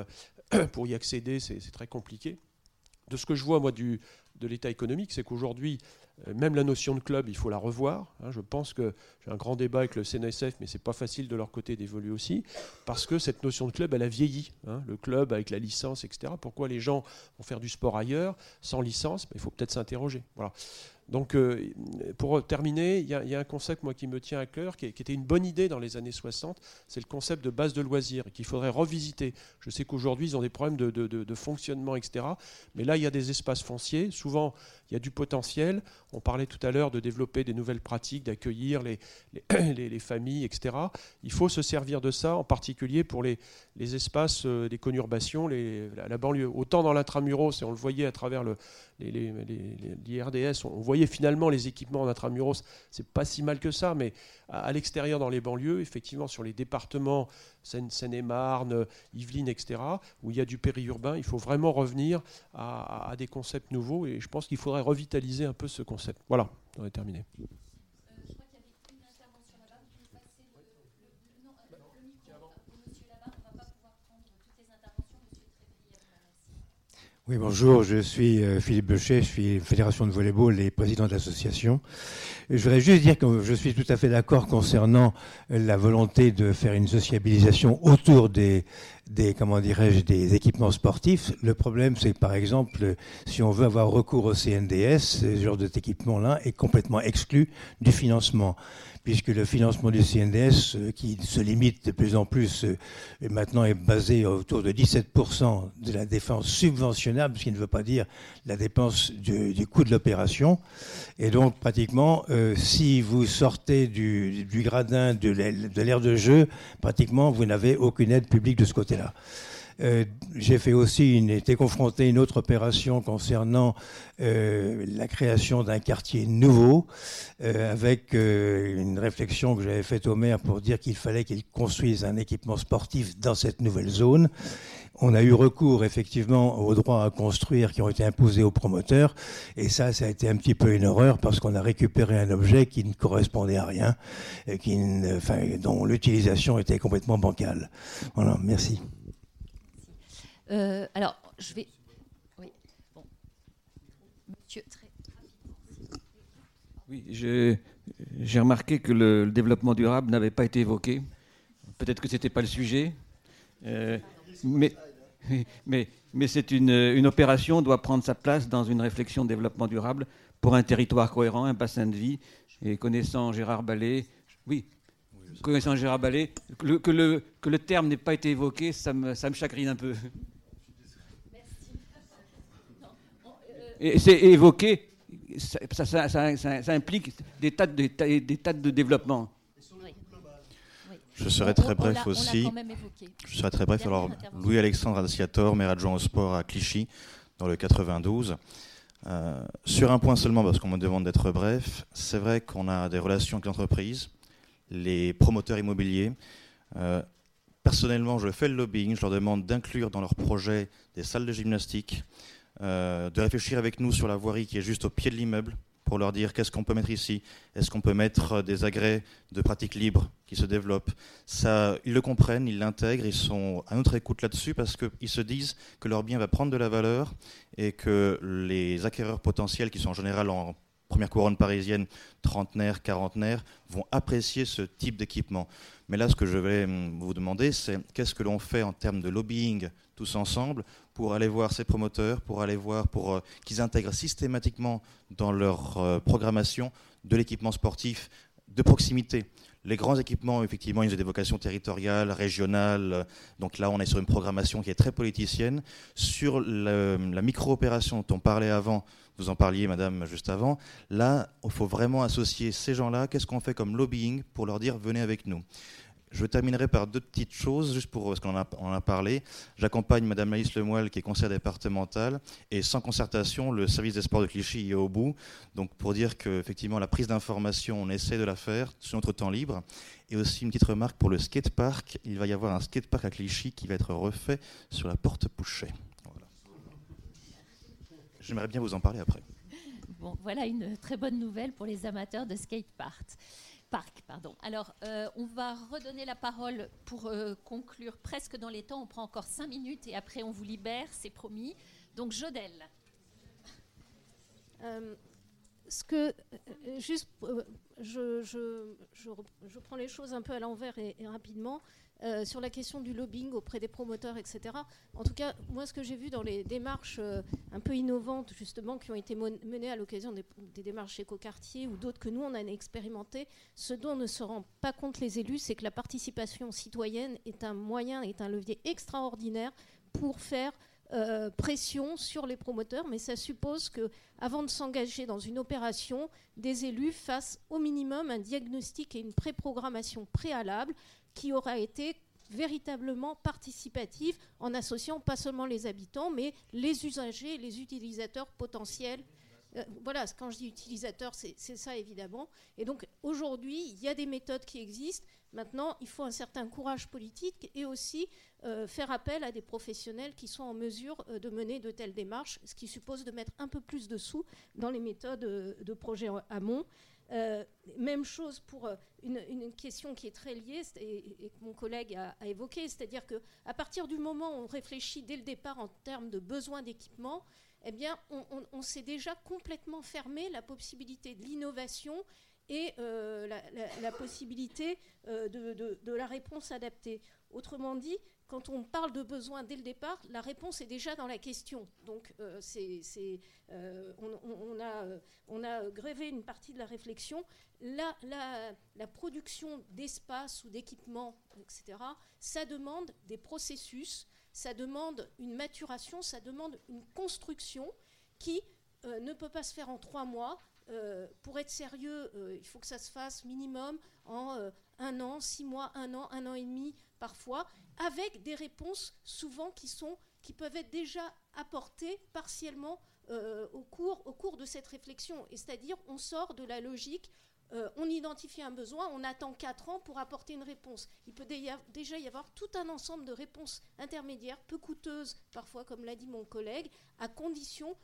pour y accéder, c'est très compliqué. De ce que je vois, moi, de l'état économique, c'est qu'aujourd'hui, même la notion de club, il faut la revoir. Je pense que j'ai un grand débat avec le CNSF, mais c'est pas facile de leur côté d'évoluer aussi, parce que cette notion de club, elle a vieilli. Le club avec la licence, etc. Pourquoi les gens vont faire du sport ailleurs sans licence ? Il faut peut-être s'interroger. Voilà. Donc, pour terminer, il y a un concept, moi, qui me tient à cœur, qui était une bonne idée dans les années 60, c'est le concept de base de loisirs, qu'il faudrait revisiter. Je sais qu'aujourd'hui, ils ont des problèmes de fonctionnement, etc. Mais là, il y a des espaces fonciers. Souvent, il y a du potentiel. On parlait tout à l'heure de développer des nouvelles pratiques, d'accueillir les familles, etc. Il faut se servir de ça, en particulier pour les espaces des conurbations, la banlieue. Autant dans l'intramuros, et on le voyait à travers l'IRDS, on voyait finalement les équipements en intramuros, c'est pas si mal que ça, mais à l'extérieur, dans les banlieues, effectivement, sur les départements Seine-et-Marne, Yvelines, etc., où il y a du périurbain, il faut vraiment revenir à des concepts nouveaux, et je pense qu'il faudrait revitaliser un peu ce concept. Voilà, on est terminé. Je crois qu'il y avait une intervention là-bas, vous pouvez passer le micro pour monsieur là-bas, on ne va pas pouvoir prendre toutes les interventions, monsieur Trébillier. Oui, bonjour, je suis Philippe Bechet, je suis Fédération de Volleyball et président de l'association. Je voudrais juste dire que je suis tout à fait d'accord concernant la volonté de faire une sociabilisation autour des équipements sportifs. Le problème, c'est que, par exemple, si on veut avoir recours au CNDS, ce genre d'équipement-là est complètement exclu du financement, puisque le financement du CNDS, qui se limite de plus en plus, et maintenant est basé autour de 17% de la dépense subventionnable, ce qui ne veut pas dire la dépense du coût de l'opération. Et donc, pratiquement, si vous sortez du gradin de l'aire de jeu, pratiquement, vous n'avez aucune aide publique de ce côté-là. J'ai fait aussi été confronté à une autre opération concernant la création d'un quartier nouveau, avec une réflexion que j'avais faite au maire pour dire qu'il fallait qu'il construise un équipement sportif dans cette nouvelle zone. On a eu recours effectivement aux droits à construire qui ont été imposés aux promoteurs, et ça a été un petit peu une horreur, parce qu'on a récupéré un objet qui ne correspondait à rien, et dont l'utilisation était complètement bancale. Voilà, merci. Alors, je vais... Oui, bon. Monsieur, très rapidement. Oui, j'ai remarqué que le développement durable n'avait pas été évoqué. Peut-être que ce n'était pas le sujet. Mais c'est une opération doit prendre sa place dans une réflexion de développement durable pour un territoire cohérent, un bassin de vie. Et connaissant Gérard Ballet... Oui. Connaissant Gérard Ballet, que le terme n'ait pas été évoqué, ça me chagrine un peu. Et c'est évoqué, ça implique des tas de développements. Oui. Je serai très bref aussi. Je serai très bref. Alors, Louis-Alexandre Alciator, maire adjoint au sport à Clichy, dans le 92. Sur un point seulement, parce qu'on me demande d'être bref, c'est vrai qu'on a des relations avec l'entreprise, les promoteurs immobiliers. Personnellement, je fais le lobbying, je leur demande d'inclure dans leur projet des salles de gymnastique, de réfléchir avec nous sur la voirie qui est juste au pied de l'immeuble, pour leur dire qu'est-ce qu'on peut mettre ici, est-ce qu'on peut mettre des agrès de pratiques libres qui se développent. Ça, ils le comprennent, ils l'intègrent, ils sont à notre écoute là-dessus, parce qu'ils se disent que leur bien va prendre de la valeur et que les acquéreurs potentiels, qui sont en général en première couronne parisienne, trentenaire, quarantenaire, vont apprécier ce type d'équipement. Mais là, ce que je vais vous demander, c'est qu'est-ce que l'on fait en termes de lobbying tous ensemble pour aller voir ces promoteurs, pour qu'ils intègrent systématiquement dans leur programmation de l'équipement sportif de proximité. Les grands équipements, effectivement, ils ont des vocations territoriales, régionales. Donc là, on est sur une programmation qui est très politicienne. Sur la micro-opération dont on parlait avant, vous en parliez, madame, juste avant, là, il faut vraiment associer ces gens-là. Qu'est-ce qu'on fait comme lobbying pour leur dire « venez avec nous ». Je terminerai par deux petites choses, juste pour ce qu'on en a parlé. J'accompagne Mme Alice Lemoyle, qui est conseillère départementale, et sans concertation, le service des sports de Clichy est au bout. Donc, pour dire qu'effectivement, la prise d'information, on essaie de la faire sur notre temps libre. Et aussi, une petite remarque pour le skatepark. Il va y avoir un skatepark à Clichy qui va être refait sur la porte Pouchet. Voilà. J'aimerais bien vous en parler après. Bon, voilà une très bonne nouvelle pour les amateurs de skatepark. Alors, on va redonner la parole pour conclure presque dans les temps. On prend encore 5 minutes et après on vous libère, c'est promis. Donc, Jodelle. Je prends les choses un peu à l'envers et rapidement. Sur la question du lobbying auprès des promoteurs, etc. En tout cas, moi, ce que j'ai vu dans les démarches un peu innovantes, justement, qui ont été menées à l'occasion des démarches écoquartiers ou d'autres que nous, on a expérimenté, ce dont ne se rend pas compte les élus, c'est que la participation citoyenne est un moyen, est un levier extraordinaire pour faire pression sur les promoteurs, mais ça suppose que, avant de s'engager dans une opération, des élus fassent au minimum un diagnostic et une préprogrammation préalable qui aura été véritablement participative en associant pas seulement les habitants, mais les usagers, les utilisateurs potentiels. Voilà, quand je dis utilisateur, c'est ça évidemment. Et donc aujourd'hui, il y a des méthodes qui existent. Maintenant, il faut un certain courage politique et aussi faire appel à des professionnels qui sont en mesure de mener de telles démarches, ce qui suppose de mettre un peu plus de sous dans les méthodes de projet amont. Même chose pour une question qui est très liée et que mon collègue a évoquée, c'est-à-dire qu'à partir du moment où on réfléchit dès le départ en termes de besoins d'équipement, eh bien, on s'est déjà complètement fermé la possibilité de l'innovation et la possibilité de la réponse adaptée. Autrement dit, quand on parle de besoin dès le départ, la réponse est déjà dans la question. Donc, on a grévé une partie de la réflexion. La production d'espace ou d'équipement, etc., ça demande des processus, ça demande une maturation, ça demande une construction qui ne peut pas se faire en 3 mois. Pour être sérieux, il faut que ça se fasse minimum en 1 an, 6 mois, 1 an, 1 an et demi, parfois, avec des réponses souvent qui peuvent être déjà apportées partiellement au cours de cette réflexion. Et c'est-à-dire, on sort de la logique, on identifie un besoin, on attend 4 ans pour apporter une réponse. Il peut déjà y avoir tout un ensemble de réponses intermédiaires, peu coûteuses parfois, comme l'a dit mon collègue, à condition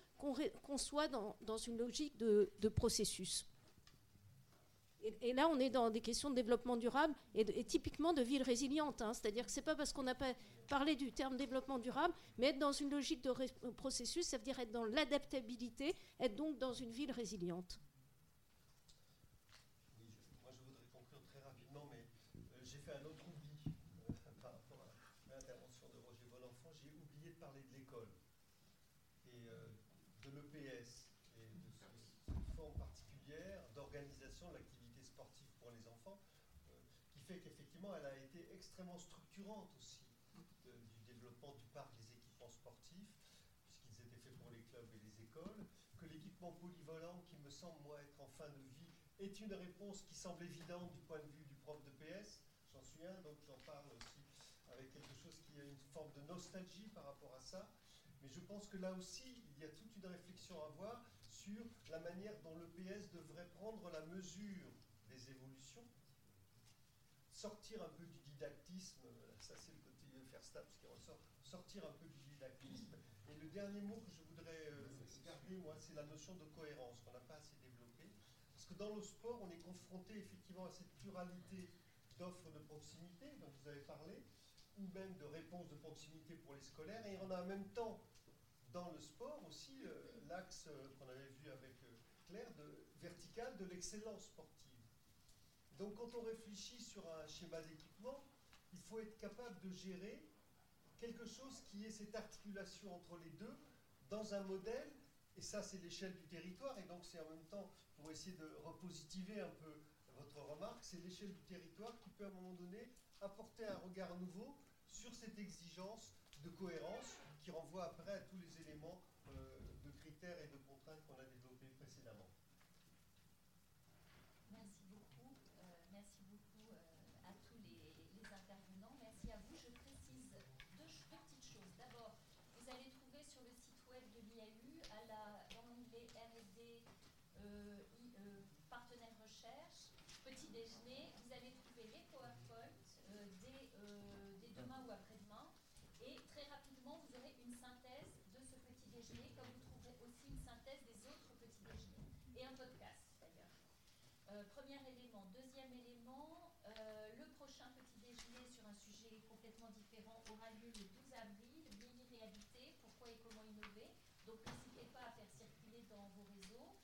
qu'on soit dans une logique de processus. Et là, on est dans des questions de développement durable et typiquement de ville résiliente. C'est-à-dire que ce n'est pas parce qu'on n'a pas parlé du terme développement durable, mais être dans une logique de processus, ça veut dire être dans l'adaptabilité, être donc dans une ville résiliente. Oui, moi, je voudrais conclure très rapidement, mais j'ai fait un autre oubli par rapport à l'intervention de Roger Bonenfant. J'ai oublié de parler de l'école et de l'EPS et de cette forme particulière d'organisation de l'activité fait qu'effectivement, elle a été extrêmement structurante aussi du développement du parc des équipements sportifs, puisqu'ils étaient faits pour les clubs et les écoles, que l'équipement polyvalent, qui me semble, moi, être en fin de vie, est une réponse qui semble évidente du point de vue du prof de PS. J'en suis un, donc j'en parle aussi avec quelque chose qui a une forme de nostalgie par rapport à ça. Mais je pense que là aussi, il y a toute une réflexion à avoir sur la manière dont le PS devrait prendre la mesure des évolutions, sortir un peu du didactisme, ça c'est le côté Verstappen qui ressort, sortir un peu du didactisme. Et le dernier mot que je voudrais garder, moi, c'est la notion de cohérence qu'on n'a pas assez développée. Parce que dans le sport, on est confronté effectivement à cette pluralité d'offres de proximité dont vous avez parlé, ou même de réponses de proximité pour les scolaires. Et on a en même temps, dans le sport aussi, l'axe qu'on avait vu avec Claire, vertical de l'excellence sportive. Donc quand on réfléchit sur un schéma d'équipement, il faut être capable de gérer quelque chose qui est cette articulation entre les deux dans un modèle, et ça c'est l'échelle du territoire, et donc c'est en même temps pour essayer de repositiver un peu votre remarque, c'est l'échelle du territoire qui peut à un moment donné apporter un regard nouveau sur cette exigence de cohérence qui renvoie après à tous les éléments de critères et de contraintes qu'on a développés précédemment. Merci beaucoup. À tous les intervenants. Merci à vous. Je précise deux petites choses. D'abord, vous allez trouver sur le site web de l'IAU, dans l'onglet R&D partenaires recherche, petit déjeuner, vous allez trouver les PowerPoint des demain ou après-demain. Et très rapidement, vous aurez une synthèse de ce petit déjeuner, comme vous trouverez aussi une synthèse des autres petits déjeuners. Et un podcast, d'ailleurs. Premier élément. Deuxième élément, le prochain petit déjeuner sur un sujet complètement différent aura lieu le 12 avril, vieillir réalité, pourquoi et comment innover. Donc n'hésitez pas à faire circuler dans vos réseaux.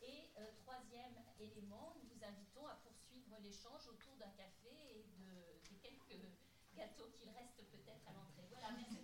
Et troisième élément, nous vous invitons à poursuivre l'échange autour d'un café et de quelques gâteaux qu'il reste peut-être à l'entrée. Voilà, merci.